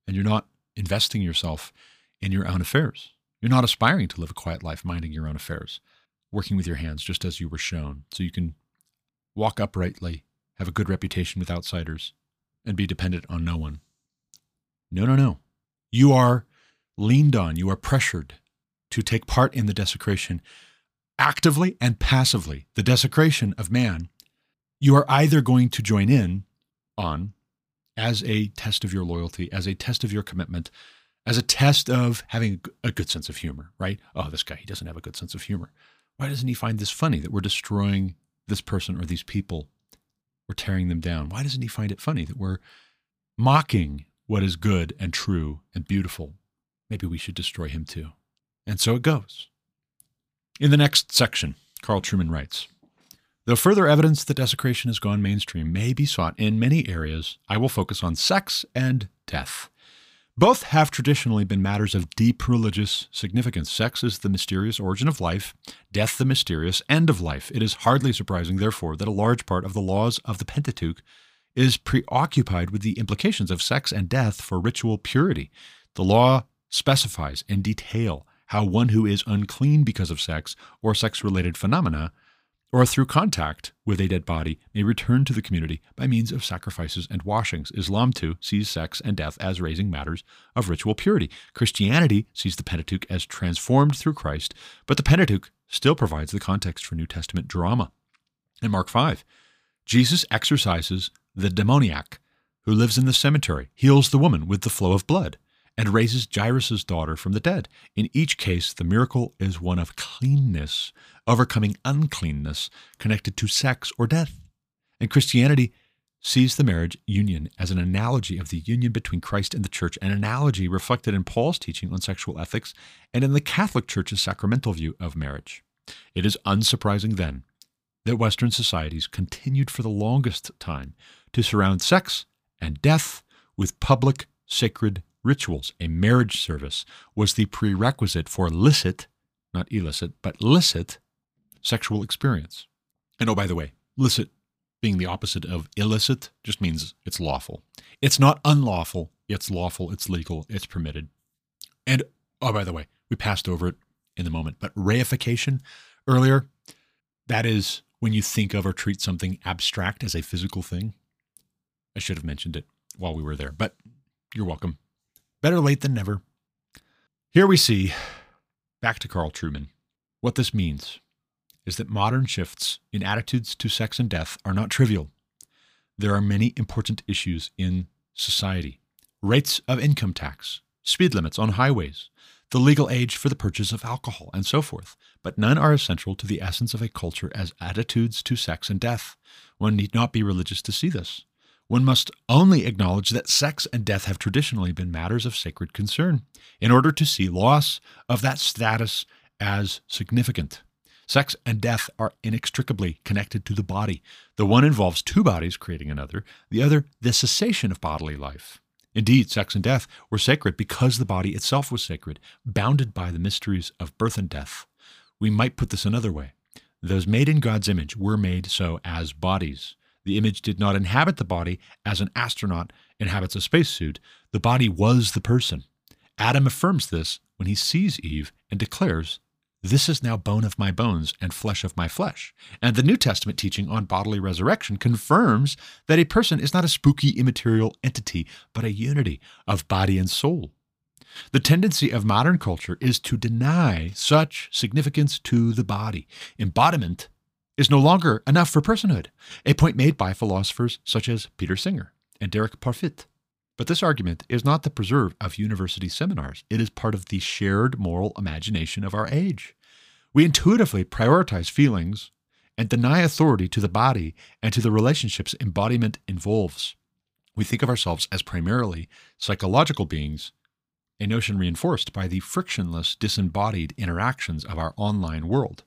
and you're not investing yourself in your own affairs. You're not aspiring to live a quiet life, minding your own affairs, working with your hands just as you were shown so you can walk uprightly, have a good reputation with outsiders, and be dependent on no one. No, no, no. You are leaned on, you are pressured to take part in the desecration actively and passively. The desecration of man, you are either going to join in on as a test of your loyalty, as a test of your commitment, as a test of having a good sense of humor, right? Oh, this guy, he doesn't have a good sense of humor. Why doesn't he find this funny that we're destroying this person or these people? We're tearing them down. Why doesn't he find it funny that we're mocking what is good and true and beautiful? Maybe we should destroy him too. And so it goes. In the next section, Carl Trueman writes, though further evidence that desecration has gone mainstream may be sought in many areas, I will focus on sex and death. Both have traditionally been matters of deep religious significance. Sex is the mysterious origin of life, death the mysterious end of life. It is hardly surprising, therefore, that a large part of the laws of the Pentateuch is preoccupied with the implications of sex and death for ritual purity. The law specifies in detail how one who is unclean because of sex or sex-related phenomena or through contact with a dead body may return to the community by means of sacrifices and washings. Islam, too, sees sex and death as raising matters of ritual purity. Christianity sees the Pentateuch as transformed through Christ, but the Pentateuch still provides the context for New Testament drama. In Mark 5, Jesus exercises the demoniac who lives in the cemetery, heals the woman with the flow of blood, and raises Jairus' daughter from the dead. In each case, the miracle is one of cleanness, overcoming uncleanness connected to sex or death. And Christianity sees the marriage union as an analogy of the union between Christ and the church, an analogy reflected in Paul's teaching on sexual ethics and in the Catholic Church's sacramental view of marriage. It is unsurprising, then, that Western societies continued for the longest time to surround sex and death with public sacred rituals. A marriage service was the prerequisite for licit, not illicit, but licit sexual experience. And oh, by the way, licit being the opposite of illicit just means it's lawful. It's not unlawful, it's lawful, it's legal, it's permitted. And oh, by the way, we passed over it in the moment, but reification earlier, that is when you think of or treat something abstract as a physical thing. I should have mentioned it while we were there, but you're welcome. Better late than never. Here we see, back to Carl Trueman, what this means is that modern shifts in attitudes to sex and death are not trivial. There are many important issues in society. Rates of income tax, speed limits on highways, the legal age for the purchase of alcohol, and so forth. But none are essential to the essence of a culture as attitudes to sex and death. One need not be religious to see this. One must only acknowledge that sex and death have traditionally been matters of sacred concern in order to see loss of that status as significant. Sex and death are inextricably connected to the body. The one involves two bodies creating another, the other the cessation of bodily life. Indeed, sex and death were sacred because the body itself was sacred, bounded by the mysteries of birth and death. We might put this another way. Those made in God's image were made so as bodies. The image did not inhabit the body as an astronaut inhabits a spacesuit. The body was the person. Adam affirms this when he sees Eve and declares, "This is now bone of my bones and flesh of my flesh." And the New Testament teaching on bodily resurrection confirms that a person is not a spooky immaterial entity, but a unity of body and soul. The tendency of modern culture is to deny such significance to the body. Embodiment is no longer enough for personhood, a point made by philosophers such as Peter Singer and Derek Parfit. But this argument is not the preserve of university seminars. It is part of the shared moral imagination of our age. We intuitively prioritize feelings and deny authority to the body and to the relationships embodiment involves. We think of ourselves as primarily psychological beings, a notion reinforced by the frictionless, disembodied interactions of our online world.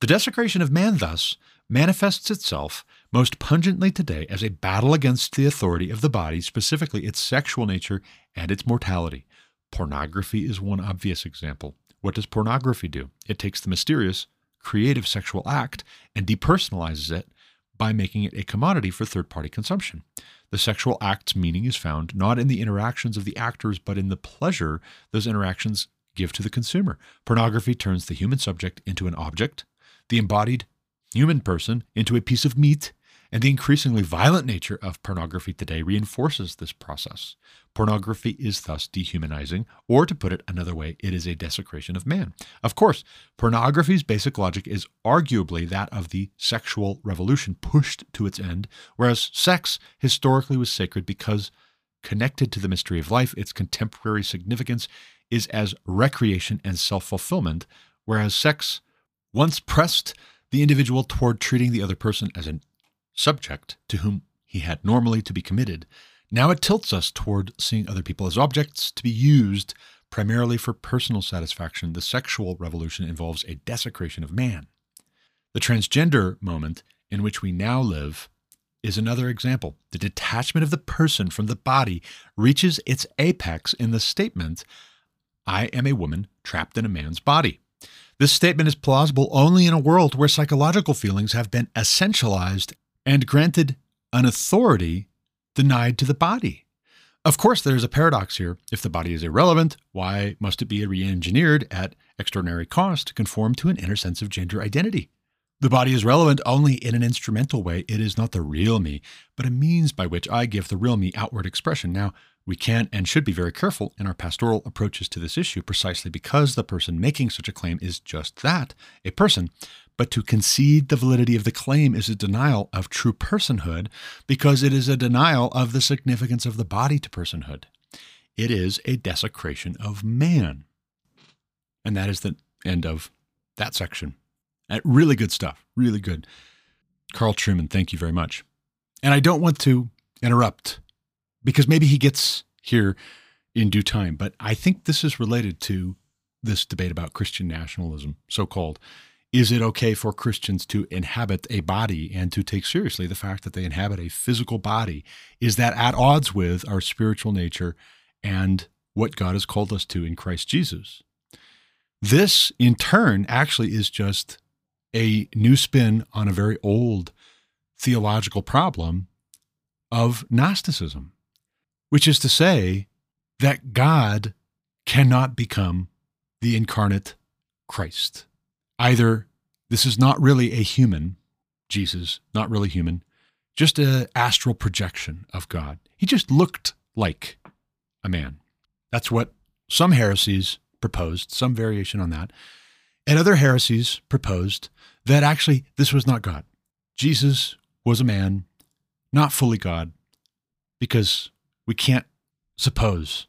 The desecration of man, thus, manifests itself most pungently today as a battle against the authority of the body, specifically its sexual nature and its mortality. Pornography is one obvious example. What does pornography do? It takes the mysterious, creative sexual act and depersonalizes it by making it a commodity for third-party consumption. The sexual act's meaning is found not in the interactions of the actors, but in the pleasure those interactions give to the consumer. Pornography turns the human subject into an object, the embodied human person into a piece of meat, and the increasingly violent nature of pornography today reinforces this process. Pornography is thus dehumanizing, or to put it another way, it is a desecration of man. Of course, pornography's basic logic is arguably that of the sexual revolution pushed to its end, whereas sex historically was sacred because connected to the mystery of life, its contemporary significance is as recreation and self-fulfillment, whereas sex, once pressed the individual toward treating the other person as a subject to whom he had normally to be committed. Now it tilts us toward seeing other people as objects to be used primarily for personal satisfaction. The sexual revolution involves a desecration of man. The transgender moment in which we now live is another example. The detachment of the person from the body reaches its apex in the statement, "I am a woman trapped in a man's body." This statement is plausible only in a world where psychological feelings have been essentialized and granted an authority denied to the body. Of course, there's a paradox here. If the body is irrelevant, why must it be re-engineered at extraordinary cost to conform to an inner sense of gender identity? The body is relevant only in an instrumental way. It is not the real me, but a means by which I give the real me outward expression. Now, we can and should be very careful in our pastoral approaches to this issue precisely because the person making such a claim is just that, a person. But to concede the validity of the claim is a denial of true personhood because it is a denial of the significance of the body to personhood. It is a desecration of man. And that is the end of that section. Really good stuff. Really good. Carl Trueman, thank you very much. And I don't want to interrupt because maybe he gets here in due time, but I think this is related to this debate about Christian nationalism, so-called. Is it okay for Christians to inhabit a body and to take seriously the fact that they inhabit a physical body? Is that at odds with our spiritual nature and what God has called us to in Christ Jesus? This, in turn, actually is just a new spin on a very old theological problem of Gnosticism, which is to say that God cannot become the incarnate Christ. Either this is not really a human, Jesus, not really human, just an astral projection of God. He just looked like a man. That's what some heresies proposed, some variation on that. And other heresies proposed that actually this was not God. Jesus was a man, not fully God, because we can't suppose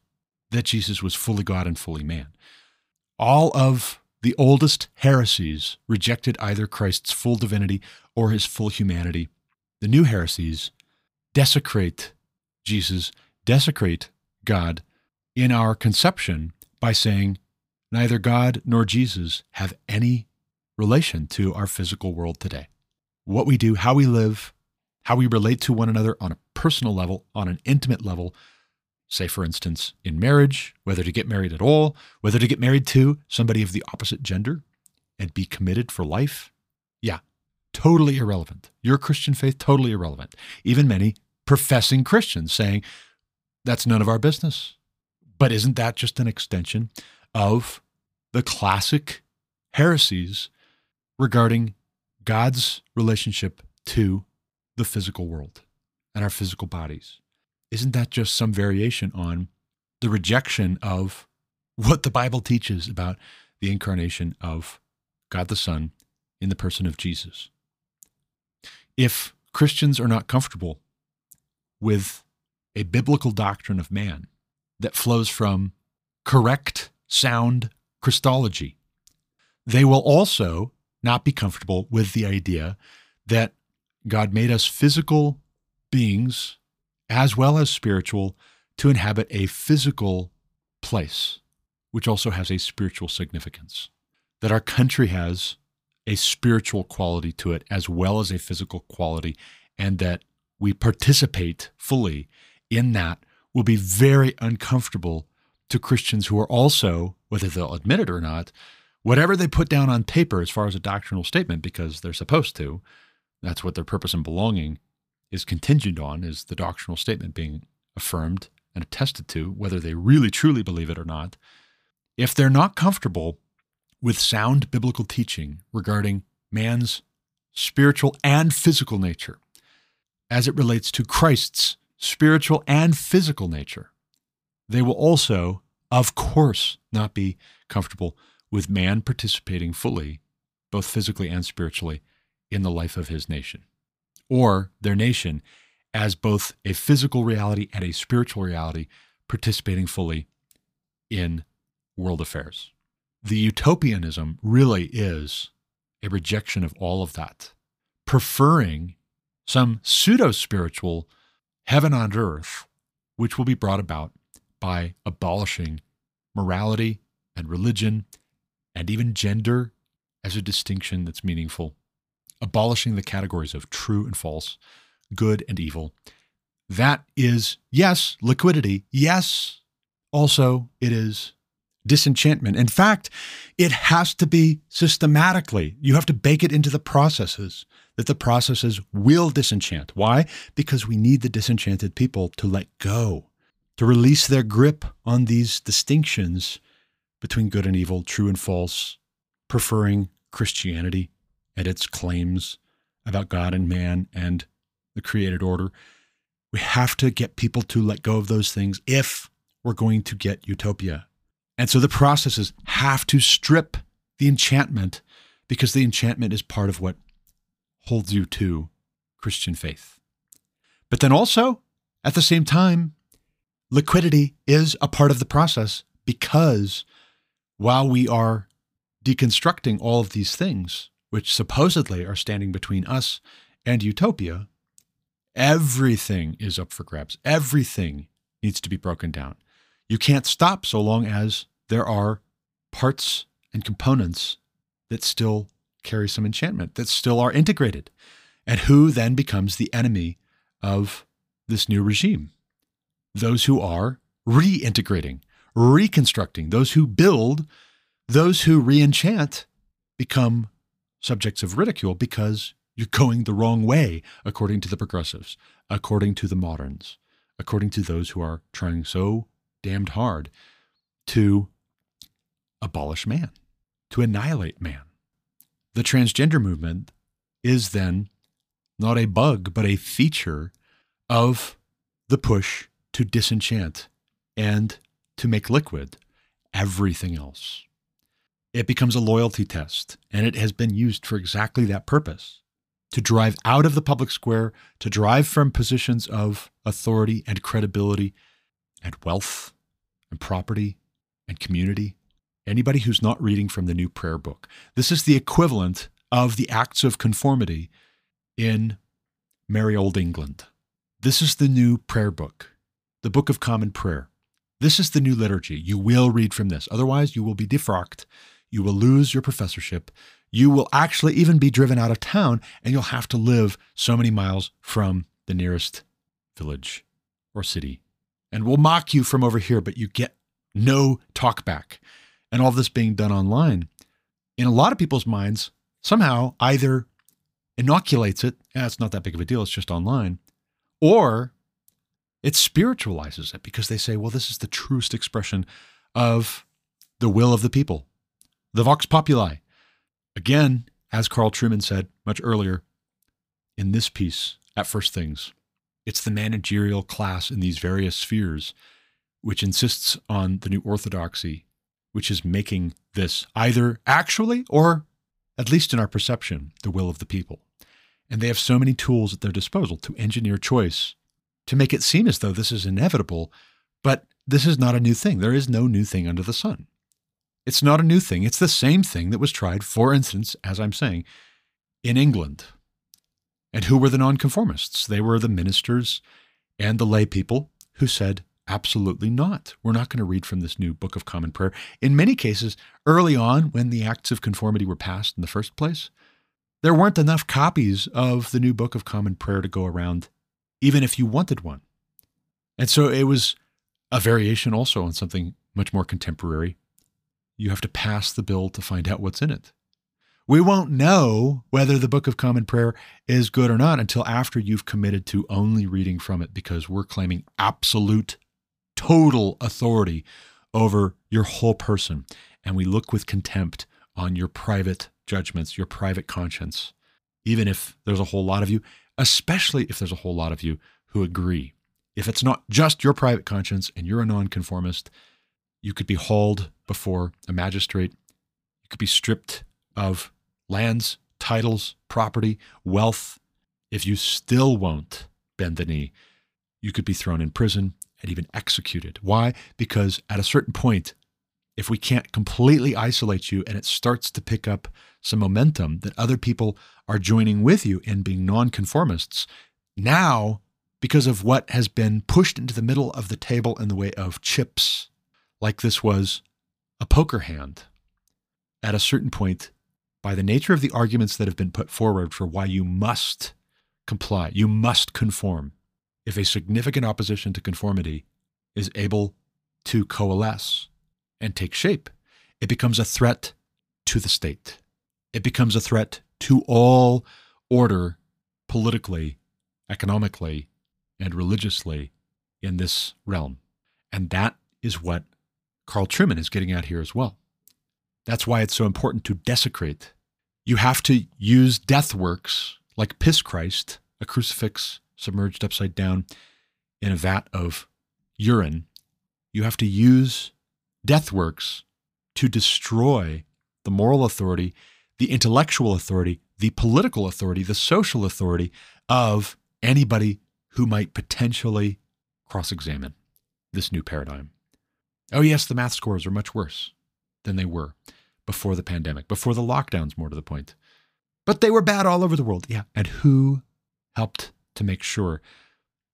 that Jesus was fully God and fully man. All of the oldest heresies rejected either Christ's full divinity or his full humanity. The new heresies desecrate Jesus, desecrate God in our conception by saying neither God nor Jesus have any relation to our physical world today. What we do, how we live, how we relate to one another on a personal level, on an intimate level, say, for instance, in marriage, whether to get married at all, whether to get married to somebody of the opposite gender and be committed for life. Yeah, totally irrelevant. Your Christian faith, totally irrelevant. Even many professing Christians saying, that's none of our business. But isn't that just an extension of the classic heresies regarding God's relationship to the physical world and our physical bodies? Isn't that just some variation on the rejection of what the Bible teaches about the incarnation of God the Son in the person of Jesus? If Christians are not comfortable with a biblical doctrine of man that flows from correct, sound Christology, they will also not be comfortable with the idea that God made us physical beings as well as spiritual to inhabit a physical place, which also has a spiritual significance, that our country has a spiritual quality to it as well as a physical quality, and that we participate fully in that will be very uncomfortable to Christians who are also, whether they'll admit it or not, whatever they put down on paper as far as a doctrinal statement, because they're supposed to, that's what their purpose and belonging is contingent on, is the doctrinal statement being affirmed and attested to, whether they really truly believe it or not. If they're not comfortable with sound biblical teaching regarding man's spiritual and physical nature, as it relates to Christ's spiritual and physical nature, they will also, of course, not be comfortable with man participating fully, both physically and spiritually, in the life of his nation, or their nation, as both a physical reality and a spiritual reality participating fully in world affairs. The utopianism really is a rejection of all of that, preferring some pseudo-spiritual heaven on earth, which will be brought about by abolishing morality and religion and even gender as a distinction that's meaningful, abolishing the categories of true and false, good and evil. That is, yes, liquidity. Yes, also it is disenchantment. In fact, it has to be systematically. You have to bake it into the processes, that the processes will disenchant. Why? Because we need the disenchanted people to let go, to release their grip on these distinctions between good and evil, true and false, preferring Christianity and its claims about God and man and the created order. We have to get people to let go of those things if we're going to get utopia. And so the processes have to strip the enchantment, because the enchantment is part of what holds you to Christian faith. But then also, at the same time, liquidity is a part of the process, because while we are deconstructing all of these things, which supposedly are standing between us and utopia, Everything is up for grabs. Everything needs to be broken down. You can't stop so long as there are parts and components that still carry some enchantment, that still are integrated. And who then becomes the enemy of this new regime? Those who are reintegrating, reconstructing, those who build, those who reenchant become subjects of ridicule because you're going the wrong way, according to the progressives, according to the moderns, according to those who are trying so damned hard to abolish man, to annihilate man. The transgender movement is then not a bug, but a feature of the push to disenchant and to make liquid everything else. It becomes a loyalty test, and it has been used for exactly that purpose, to drive out of the public square, to drive from positions of authority and credibility and wealth and property and community. Anybody who's not reading from the New Prayer Book. This is the equivalent of the Acts of Conformity in merry old England. This is the New Prayer Book, the Book of Common Prayer. This is the new liturgy. You will read from this. Otherwise, you will be defrocked. You will lose your professorship. You will actually even be driven out of town, and you'll have to live so many miles from the nearest village or city. And we'll mock you from over here, but you get no talk back. And all this being done online, in a lot of people's minds, somehow either inoculates it, it's not that big of a deal, it's just online, or it spiritualizes it because they say, well, this is the truest expression of the will of the people, the vox populi. Again, as Carl Trueman said much earlier in this piece at First Things, it's the managerial class in these various spheres which insists on the new orthodoxy, which is making this either actually or, at least in our perception, the will of the people. And they have so many tools at their disposal to engineer choice, to make it seem as though this is inevitable, but this is not a new thing. There is no new thing under the sun. It's not a new thing. It's the same thing that was tried, for instance, as I'm saying, in England. And who were the nonconformists? They were the ministers and the lay people who said, absolutely not. We're not going to read from this new Book of Common Prayer. In many cases, early on, when the Acts of Conformity were passed in the first place, there weren't enough copies of the new Book of Common Prayer to go around, even if you wanted one. And so it was a variation also on something much more contemporary. You have to pass the bill to find out what's in it. We won't know whether the Book of Common Prayer is good or not until after you've committed to only reading from it, because we're claiming absolute total authority over your whole person. And we look with contempt on your private judgments, your private conscience, even if there's a whole lot of you, especially if there's a whole lot of you who agree. If it's not just your private conscience and you're a nonconformist, you could be hauled before a magistrate. You could be stripped of lands, titles, property, wealth. If you still won't bend the knee, you could be thrown in prison and even executed. Why? Because at a certain point, if we can't completely isolate you and it starts to pick up some momentum that other people are joining with you in being nonconformists, now, because of what has been pushed into the middle of the table in the way of chips, like this was a poker hand, at a certain point, by the nature of the arguments that have been put forward for why you must comply, you must conform, if a significant opposition to conformity is able to coalesce and take shape, it becomes a threat to the state. It becomes a threat to all order politically, economically, and religiously in this realm. And that is what Carl Trueman is getting at here as well. That's why it's so important to desecrate. You have to use death works like PIS Christ, a crucifix submerged upside down in a vat of urine. You have to use death works to destroy the moral authority, the intellectual authority, the political authority, the social authority of anybody who might potentially cross-examine this new paradigm. Oh yes, the math scores are much worse than they were before the pandemic, before the lockdowns, more to the point. But they were bad all over the world. Yeah. And who helped to make sure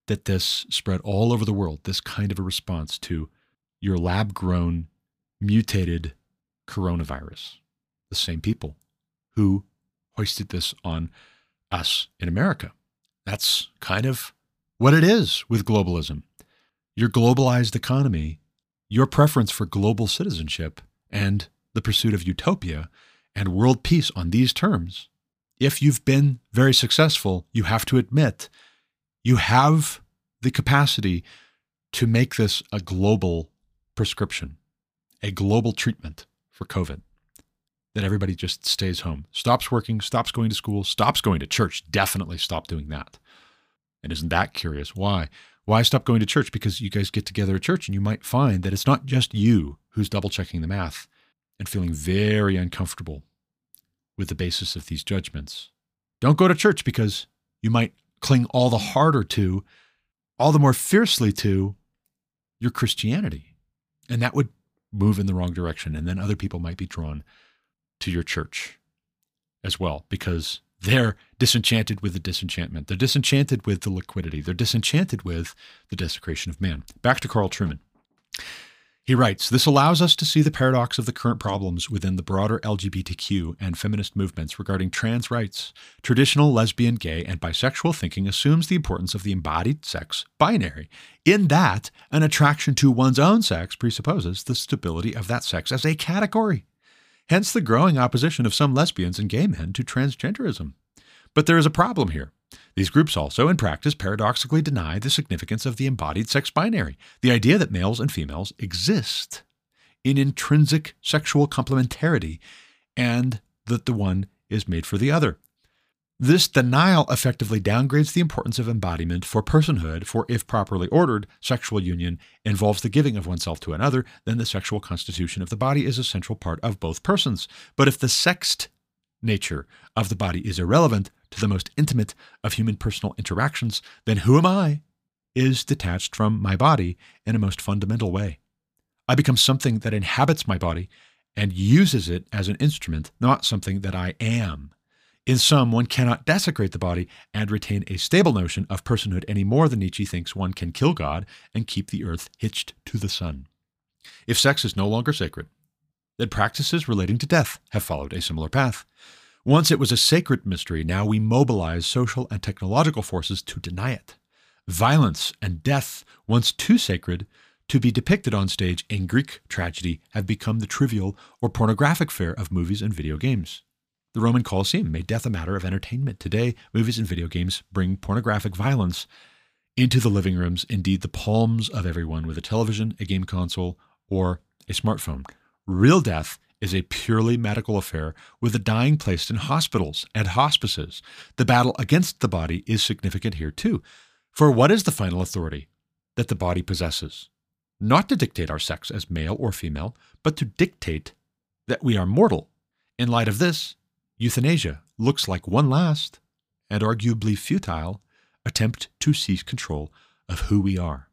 that this spread all over the world, this kind of a response to your lab-grown, mutated coronavirus. The same people who hoisted this on us in America. That's kind of what it is with globalism. Your globalized economy, your preference for global citizenship, and the pursuit of utopia and world peace on these terms. If you've been very successful, you have to admit you have the capacity to make this a global prescription, a global treatment for COVID, that everybody just stays home, stops working, stops going to school, stops going to church. Definitely stop doing that. And isn't that curious? Why? Why stop going to church? Because you guys get together at church and you might find that it's not just you who's double-checking the math and feeling very uncomfortable with the basis of these judgments. Don't go to church because you might cling all the harder to, all the more fiercely to, your Christianity. And that would move in the wrong direction. And then other people might be drawn to your church as well, because they're disenchanted with the disenchantment. They're disenchanted with the liquidity. They're disenchanted with the desecration of man. Back to Carl Trueman. He writes, this allows us to see the paradox of the current problems within the broader LGBTQ and feminist movements regarding trans rights. Traditional lesbian, gay, and bisexual thinking assumes the importance of the embodied sex binary, in that an attraction to one's own sex presupposes the stability of that sex as a category. Hence the growing opposition of some lesbians and gay men to transgenderism. But there is a problem here. These groups also, in practice, paradoxically deny the significance of the embodied sex binary, the idea that males and females exist in intrinsic sexual complementarity and that the one is made for the other. This denial effectively downgrades the importance of embodiment for personhood, for if properly ordered, sexual union involves the giving of oneself to another, then the sexual constitution of the body is a central part of both persons. But if the sexed nature of the body is irrelevant to the most intimate of human personal interactions, then who am I is detached from my body in a most fundamental way. I become something that inhabits my body and uses it as an instrument, not something that I am. In sum, one cannot desecrate the body and retain a stable notion of personhood any more than Nietzsche thinks one can kill God and keep the earth hitched to the sun. If sex is no longer sacred, then practices relating to death have followed a similar path. Once it was a sacred mystery, now we mobilize social and technological forces to deny it. Violence and death, once too sacred to be depicted on stage in Greek tragedy, have become the trivial or pornographic fare of movies and video games. The Roman Colosseum made death a matter of entertainment. Today, movies and video games bring pornographic violence into the living rooms, indeed the palms of everyone with a television, a game console, or a smartphone. Real death is a purely medical affair, with the dying placed in hospitals and hospices. The battle against the body is significant here too. For what is the final authority that the body possesses? Not to dictate our sex as male or female, but to dictate that we are mortal. In light of this, euthanasia looks like one last, and arguably futile, attempt to seize control of who we are.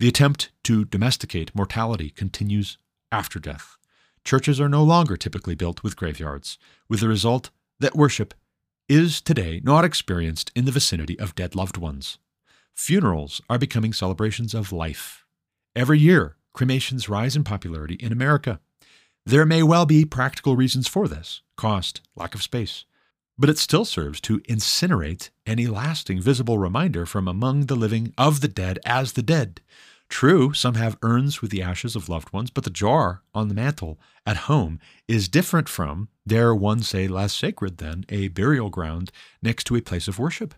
The attempt to domesticate mortality continues after death. Churches are no longer typically built with graveyards, with the result that worship is today not experienced in the vicinity of dead loved ones. Funerals are becoming celebrations of life. Every year, cremations rise in popularity in America. There may well be practical reasons for this, cost, lack of space, but it still serves to incinerate any lasting visible reminder from among the living of the dead as the dead. True, some have urns with the ashes of loved ones, but the jar on the mantle at home is different from, dare one say less sacred than, a burial ground next to a place of worship.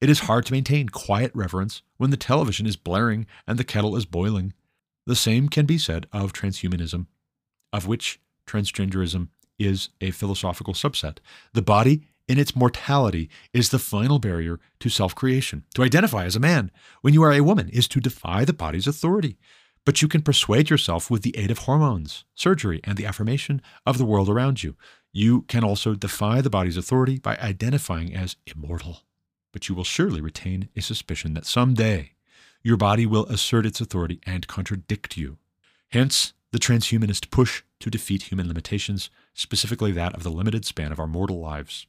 It is hard to maintain quiet reverence when the television is blaring and the kettle is boiling. The same can be said of transhumanism, of which transgenderism is a philosophical subset. The body in its mortality is the final barrier to self-creation. To identify as a man when you are a woman is to defy the body's authority. But you can persuade yourself with the aid of hormones, surgery, and the affirmation of the world around you. You can also defy the body's authority by identifying as immortal. But you will surely retain a suspicion that someday your body will assert its authority and contradict you. Hence, the transhumanist push to defeat human limitations, specifically that of the limited span of our mortal lives.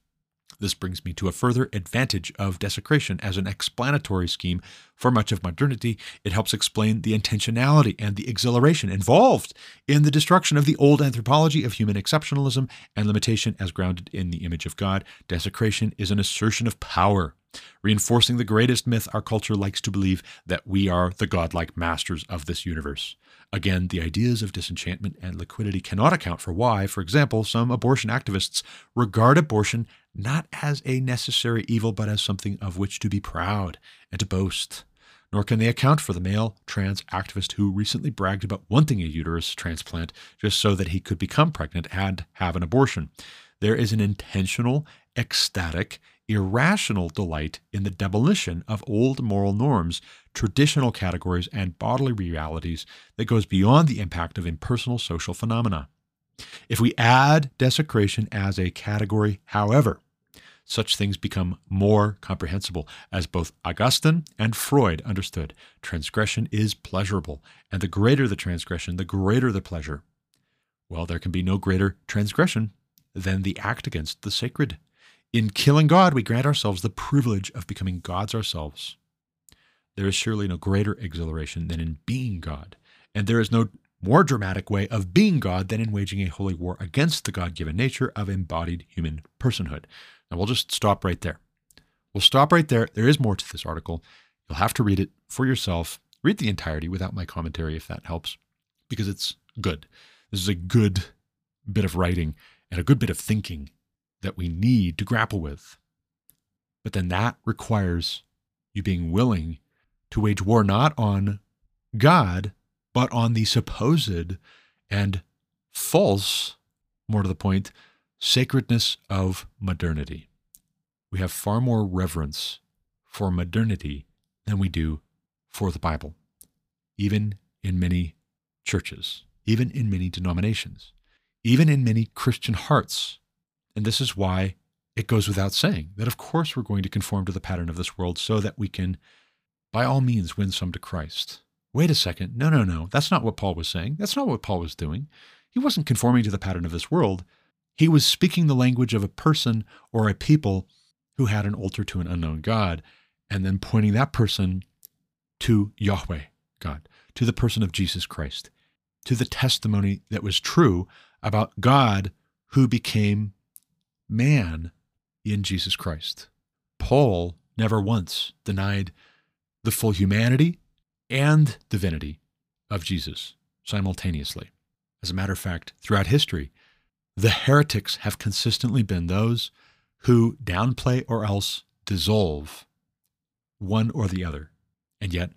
This brings me to a further advantage of desecration as an explanatory scheme. For much of modernity, it helps explain the intentionality and the exhilaration involved in the destruction of the old anthropology of human exceptionalism and limitation as grounded in the image of God. Desecration is an assertion of power, reinforcing the greatest myth our culture likes to believe, that we are the godlike masters of this universe. Again, the ideas of disenchantment and liquidity cannot account for why, for example, some abortion activists regard abortion not as a necessary evil, but as something of which to be proud and to boast. Nor can they account for the male trans activist who recently bragged about wanting a uterus transplant just so that he could become pregnant and have an abortion. There is an intentional, ecstatic, irrational delight in the demolition of old moral norms, traditional categories, and bodily realities that goes beyond the impact of impersonal social phenomena. If we add desecration as a category, however, such things become more comprehensible, as both Augustine and Freud understood. Transgression is pleasurable, and the greater the transgression, the greater the pleasure. Well, there can be no greater transgression than the act against the sacred. In killing God, we grant ourselves the privilege of becoming gods ourselves. There is surely no greater exhilaration than in being God, and there is no more dramatic way of being God than in waging a holy war against the God-given nature of embodied human personhood. Now, we'll just stop right there. We'll stop right there. There is more to this article. You'll have to read it for yourself. Read the entirety without my commentary, if that helps, because it's good. This is a good bit of writing and a good bit of thinking that we need to grapple with. But then that requires you being willing to wage war not on God, but on the supposed and false, more to the point, sacredness of modernity. We have far more reverence for modernity than we do for the Bible, even in many churches, even in many denominations, even in many Christian hearts. And this is why it goes without saying that, of course, we're going to conform to the pattern of this world so that we can, by all means, win some to Christ. Wait a second. No. That's not what Paul was saying. That's not what Paul was doing. He wasn't conforming to the pattern of this world. He was speaking the language of a person or a people who had an altar to an unknown God, and then pointing that person to Yahweh God, to the person of Jesus Christ, to the testimony that was true about God who became man in Jesus Christ. Paul never once denied the full humanity and divinity of Jesus simultaneously. As a matter of fact, throughout history, the heretics have consistently been those who downplay or else dissolve one or the other. And yet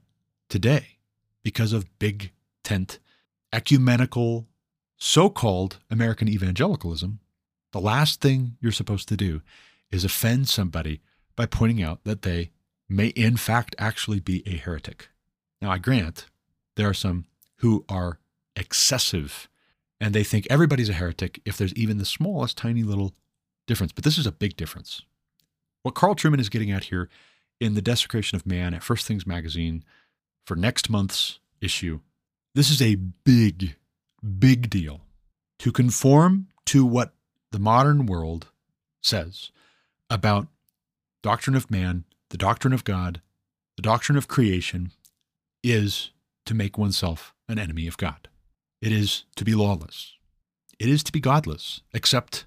today, because of big tent, ecumenical, so-called American evangelicalism, the last thing you're supposed to do is offend somebody by pointing out that they may in fact actually be a heretic. Now, I grant there are some who are excessive and they think everybody's a heretic if there's even the smallest tiny little difference, but this is a big difference. What Carl Trueman is getting at here in The Desecration of Man at First Kings magazine for next month's issue, this is a big, big deal. To conform to what the modern world says about doctrine of man, the doctrine of God, the doctrine of creation, is to make oneself an enemy of God. It is to be lawless. It is to be godless, except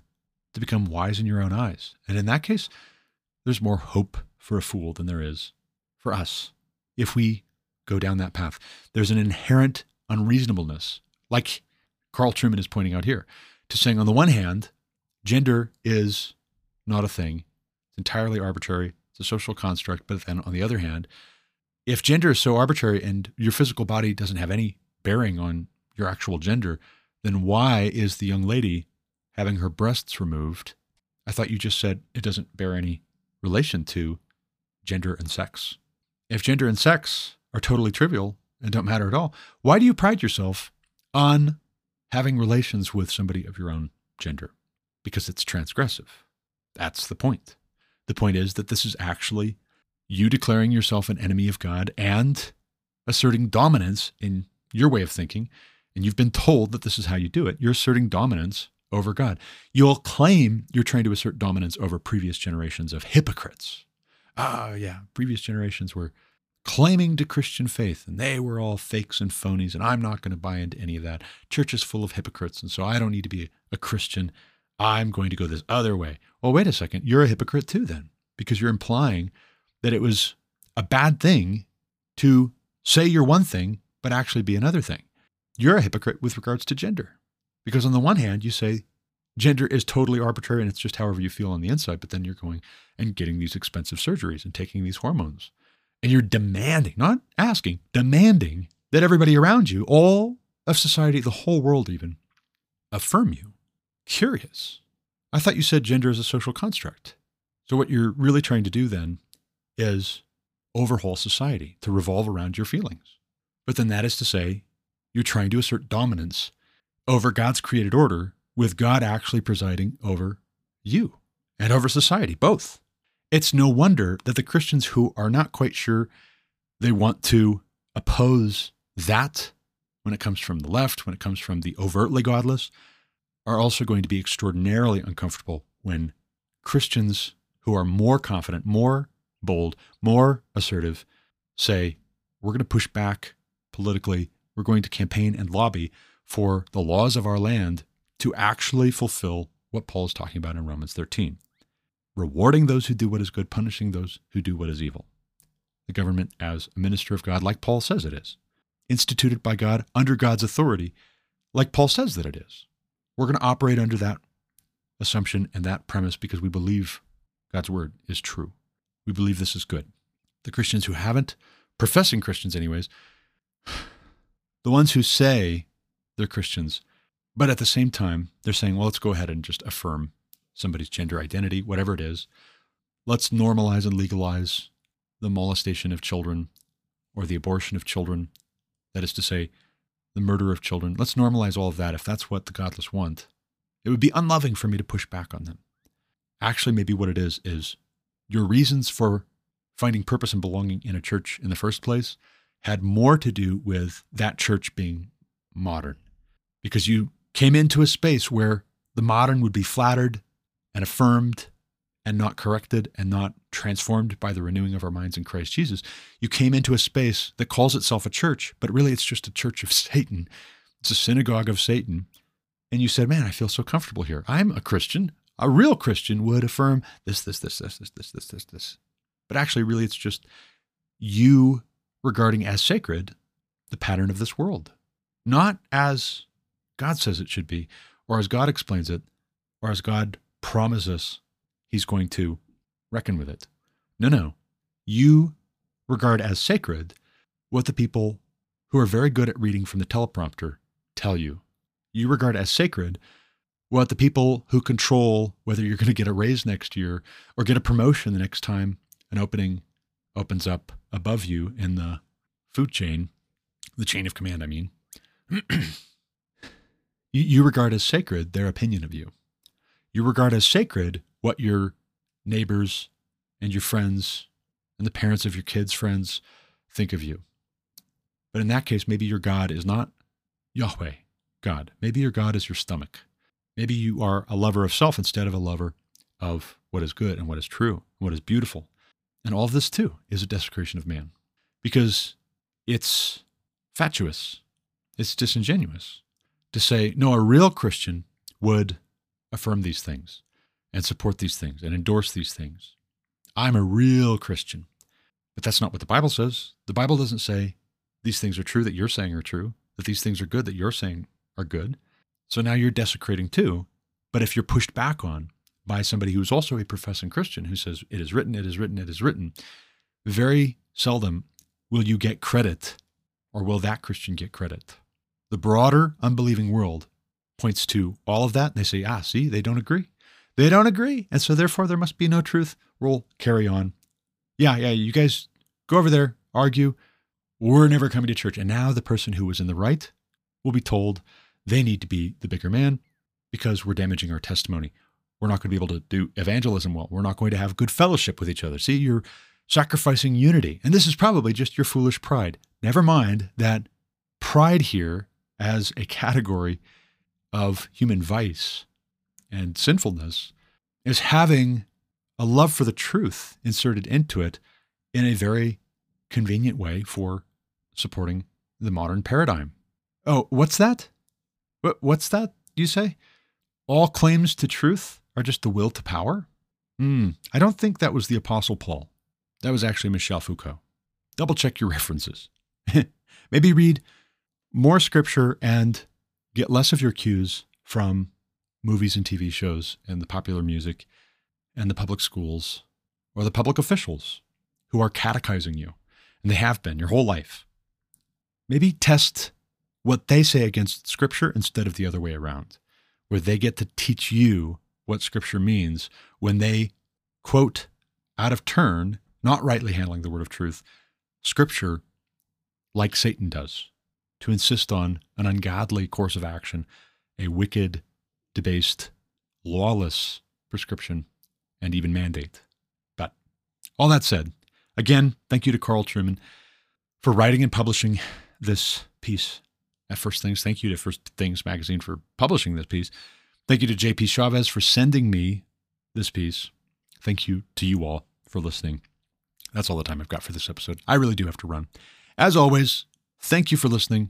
to become wise in your own eyes. And in that case, there's more hope for a fool than there is for us if we go down that path. There's an inherent unreasonableness, like Carl Trueman is pointing out here, to saying on the one hand, gender is not a thing. It's entirely arbitrary. It's a social construct. But then on the other hand, if gender is so arbitrary and your physical body doesn't have any bearing on your actual gender, then why is the young lady having her breasts removed? I thought you just said it doesn't bear any relation to gender and sex. If gender and sex are totally trivial and don't matter at all, why do you pride yourself on having relations with somebody of your own gender? Because it's transgressive. That's the point. The point is that this is actually you declaring yourself an enemy of God and asserting dominance in your way of thinking. And you've been told that this is how you do it. You're asserting dominance over God. You'll claim you're trying to assert dominance over previous generations of hypocrites. Oh, yeah, previous generations were claiming to Christian faith, and they were all fakes and phonies, and I'm not going to buy into any of that. Church is full of hypocrites, and so I don't need to be a Christian. I'm going to go this other way. Well, wait a second. You're a hypocrite too then, because you're implying that it was a bad thing to say you're one thing, but actually be another thing. You're a hypocrite with regards to gender, because on the one hand, you say gender is totally arbitrary and it's just however you feel on the inside, but then you're going and getting these expensive surgeries and taking these hormones, and you're demanding, not asking, demanding that everybody around you, all of society, the whole world even, affirm you. Curious. I thought you said gender is a social construct. So what you're really trying to do then is overhaul society to revolve around your feelings. But then that is to say, you're trying to assert dominance over God's created order with God actually presiding over you and over society, both. It's no wonder that the Christians who are not quite sure they want to oppose that when it comes from the left, when it comes from the overtly godless, are also going to be extraordinarily uncomfortable when Christians who are more confident, more bold, more assertive say, we're going to push back politically, we're going to campaign and lobby for the laws of our land to actually fulfill what Paul is talking about in Romans 13. Rewarding those who do what is good, punishing those who do what is evil. The government as a minister of God, like Paul says it is, instituted by God under God's authority, like Paul says that it is. We're going to operate under that assumption and that premise because we believe God's word is true. We believe this is good. The Christians who haven't, professing Christians anyways, the ones who say they're Christians, but at the same time, they're saying, well, let's go ahead and just affirm somebody's gender identity, whatever it is. Let's normalize and legalize the molestation of children or the abortion of children. That is to say, the murder of children. Let's normalize all of that. If that's what the godless want, it would be unloving for me to push back on them. Actually, maybe what it is your reasons for finding purpose and belonging in a church in the first place had more to do with that church being modern, because you came into a space where the modern would be flattered and affirmed and not corrected and not transformed by the renewing of our minds in Christ Jesus. You came into a space that calls itself a church, but really it's just a church of Satan. It's a synagogue of Satan. And you said, man, I feel so comfortable here. I'm a Christian. A real Christian would affirm this. But actually, really, it's just you regarding as sacred the pattern of this world, not as God says it should be, or as God explains it, or as God promises he's going to reckon with it. No. You regard as sacred what the people who are very good at reading from the teleprompter tell you. You regard as sacred what the people who control whether you're going to get a raise next year or get a promotion the next time an opening opens up above you in the food chain, the chain of command, I mean. You regard as sacred their opinion of you. You regard as sacred what your neighbors and your friends and the parents of your kids' friends think of you. But in that case, maybe your God is not Yahweh God. Maybe your God is your stomach. Maybe you are a lover of self instead of a lover of what is good and what is true, what is beautiful. And all of this too is a desecration of man, because it's fatuous, it's disingenuous to say, no, a real Christian would affirm these things and support these things and endorse these things. I'm a real Christian. But that's not what the Bible says. The Bible doesn't say these things are true that you're saying are true, that these things are good that you're saying are good. So now you're desecrating too. But if you're pushed back on by somebody who's also a professing Christian who says, it is written, it is written, it is written, very seldom will you get credit, or will that Christian get credit. The broader unbelieving world points to all of that. And they say, see, they don't agree. They don't agree. And so therefore there must be no truth. We'll carry on. Yeah, you guys go over there, argue. We're never coming to church. And now the person who was in the right will be told, they need to be the bigger man because we're damaging our testimony. We're not going to be able to do evangelism well. We're not going to have good fellowship with each other. See, you're sacrificing unity. And this is probably just your foolish pride. Never mind that pride here as a category of human vice and sinfulness is having a love for the truth inserted into it in a very convenient way for supporting the modern paradigm. Oh, what's that? What's that, you say? All claims to truth are just the will to power? I don't think that was the Apostle Paul. That was actually Michel Foucault. Double check your references. Maybe read more scripture and get less of your cues from movies and TV shows and the popular music and the public schools or the public officials who are catechizing you, and they have been your whole life. Maybe test what they say against scripture instead of the other way around, where they get to teach you what scripture means when they quote out of turn, not rightly handling the word of truth, scripture like Satan does, to insist on an ungodly course of action, a wicked, debased, lawless prescription, and even mandate. But all that said, again, thank you to Carl Trueman for writing and publishing this piece at First Things. Thank you to First Things Magazine for publishing this piece. Thank you to J.P. Chavez for sending me this piece. Thank you to you all for listening. That's all the time I've got for this episode. I really do have to run. As always, thank you for listening.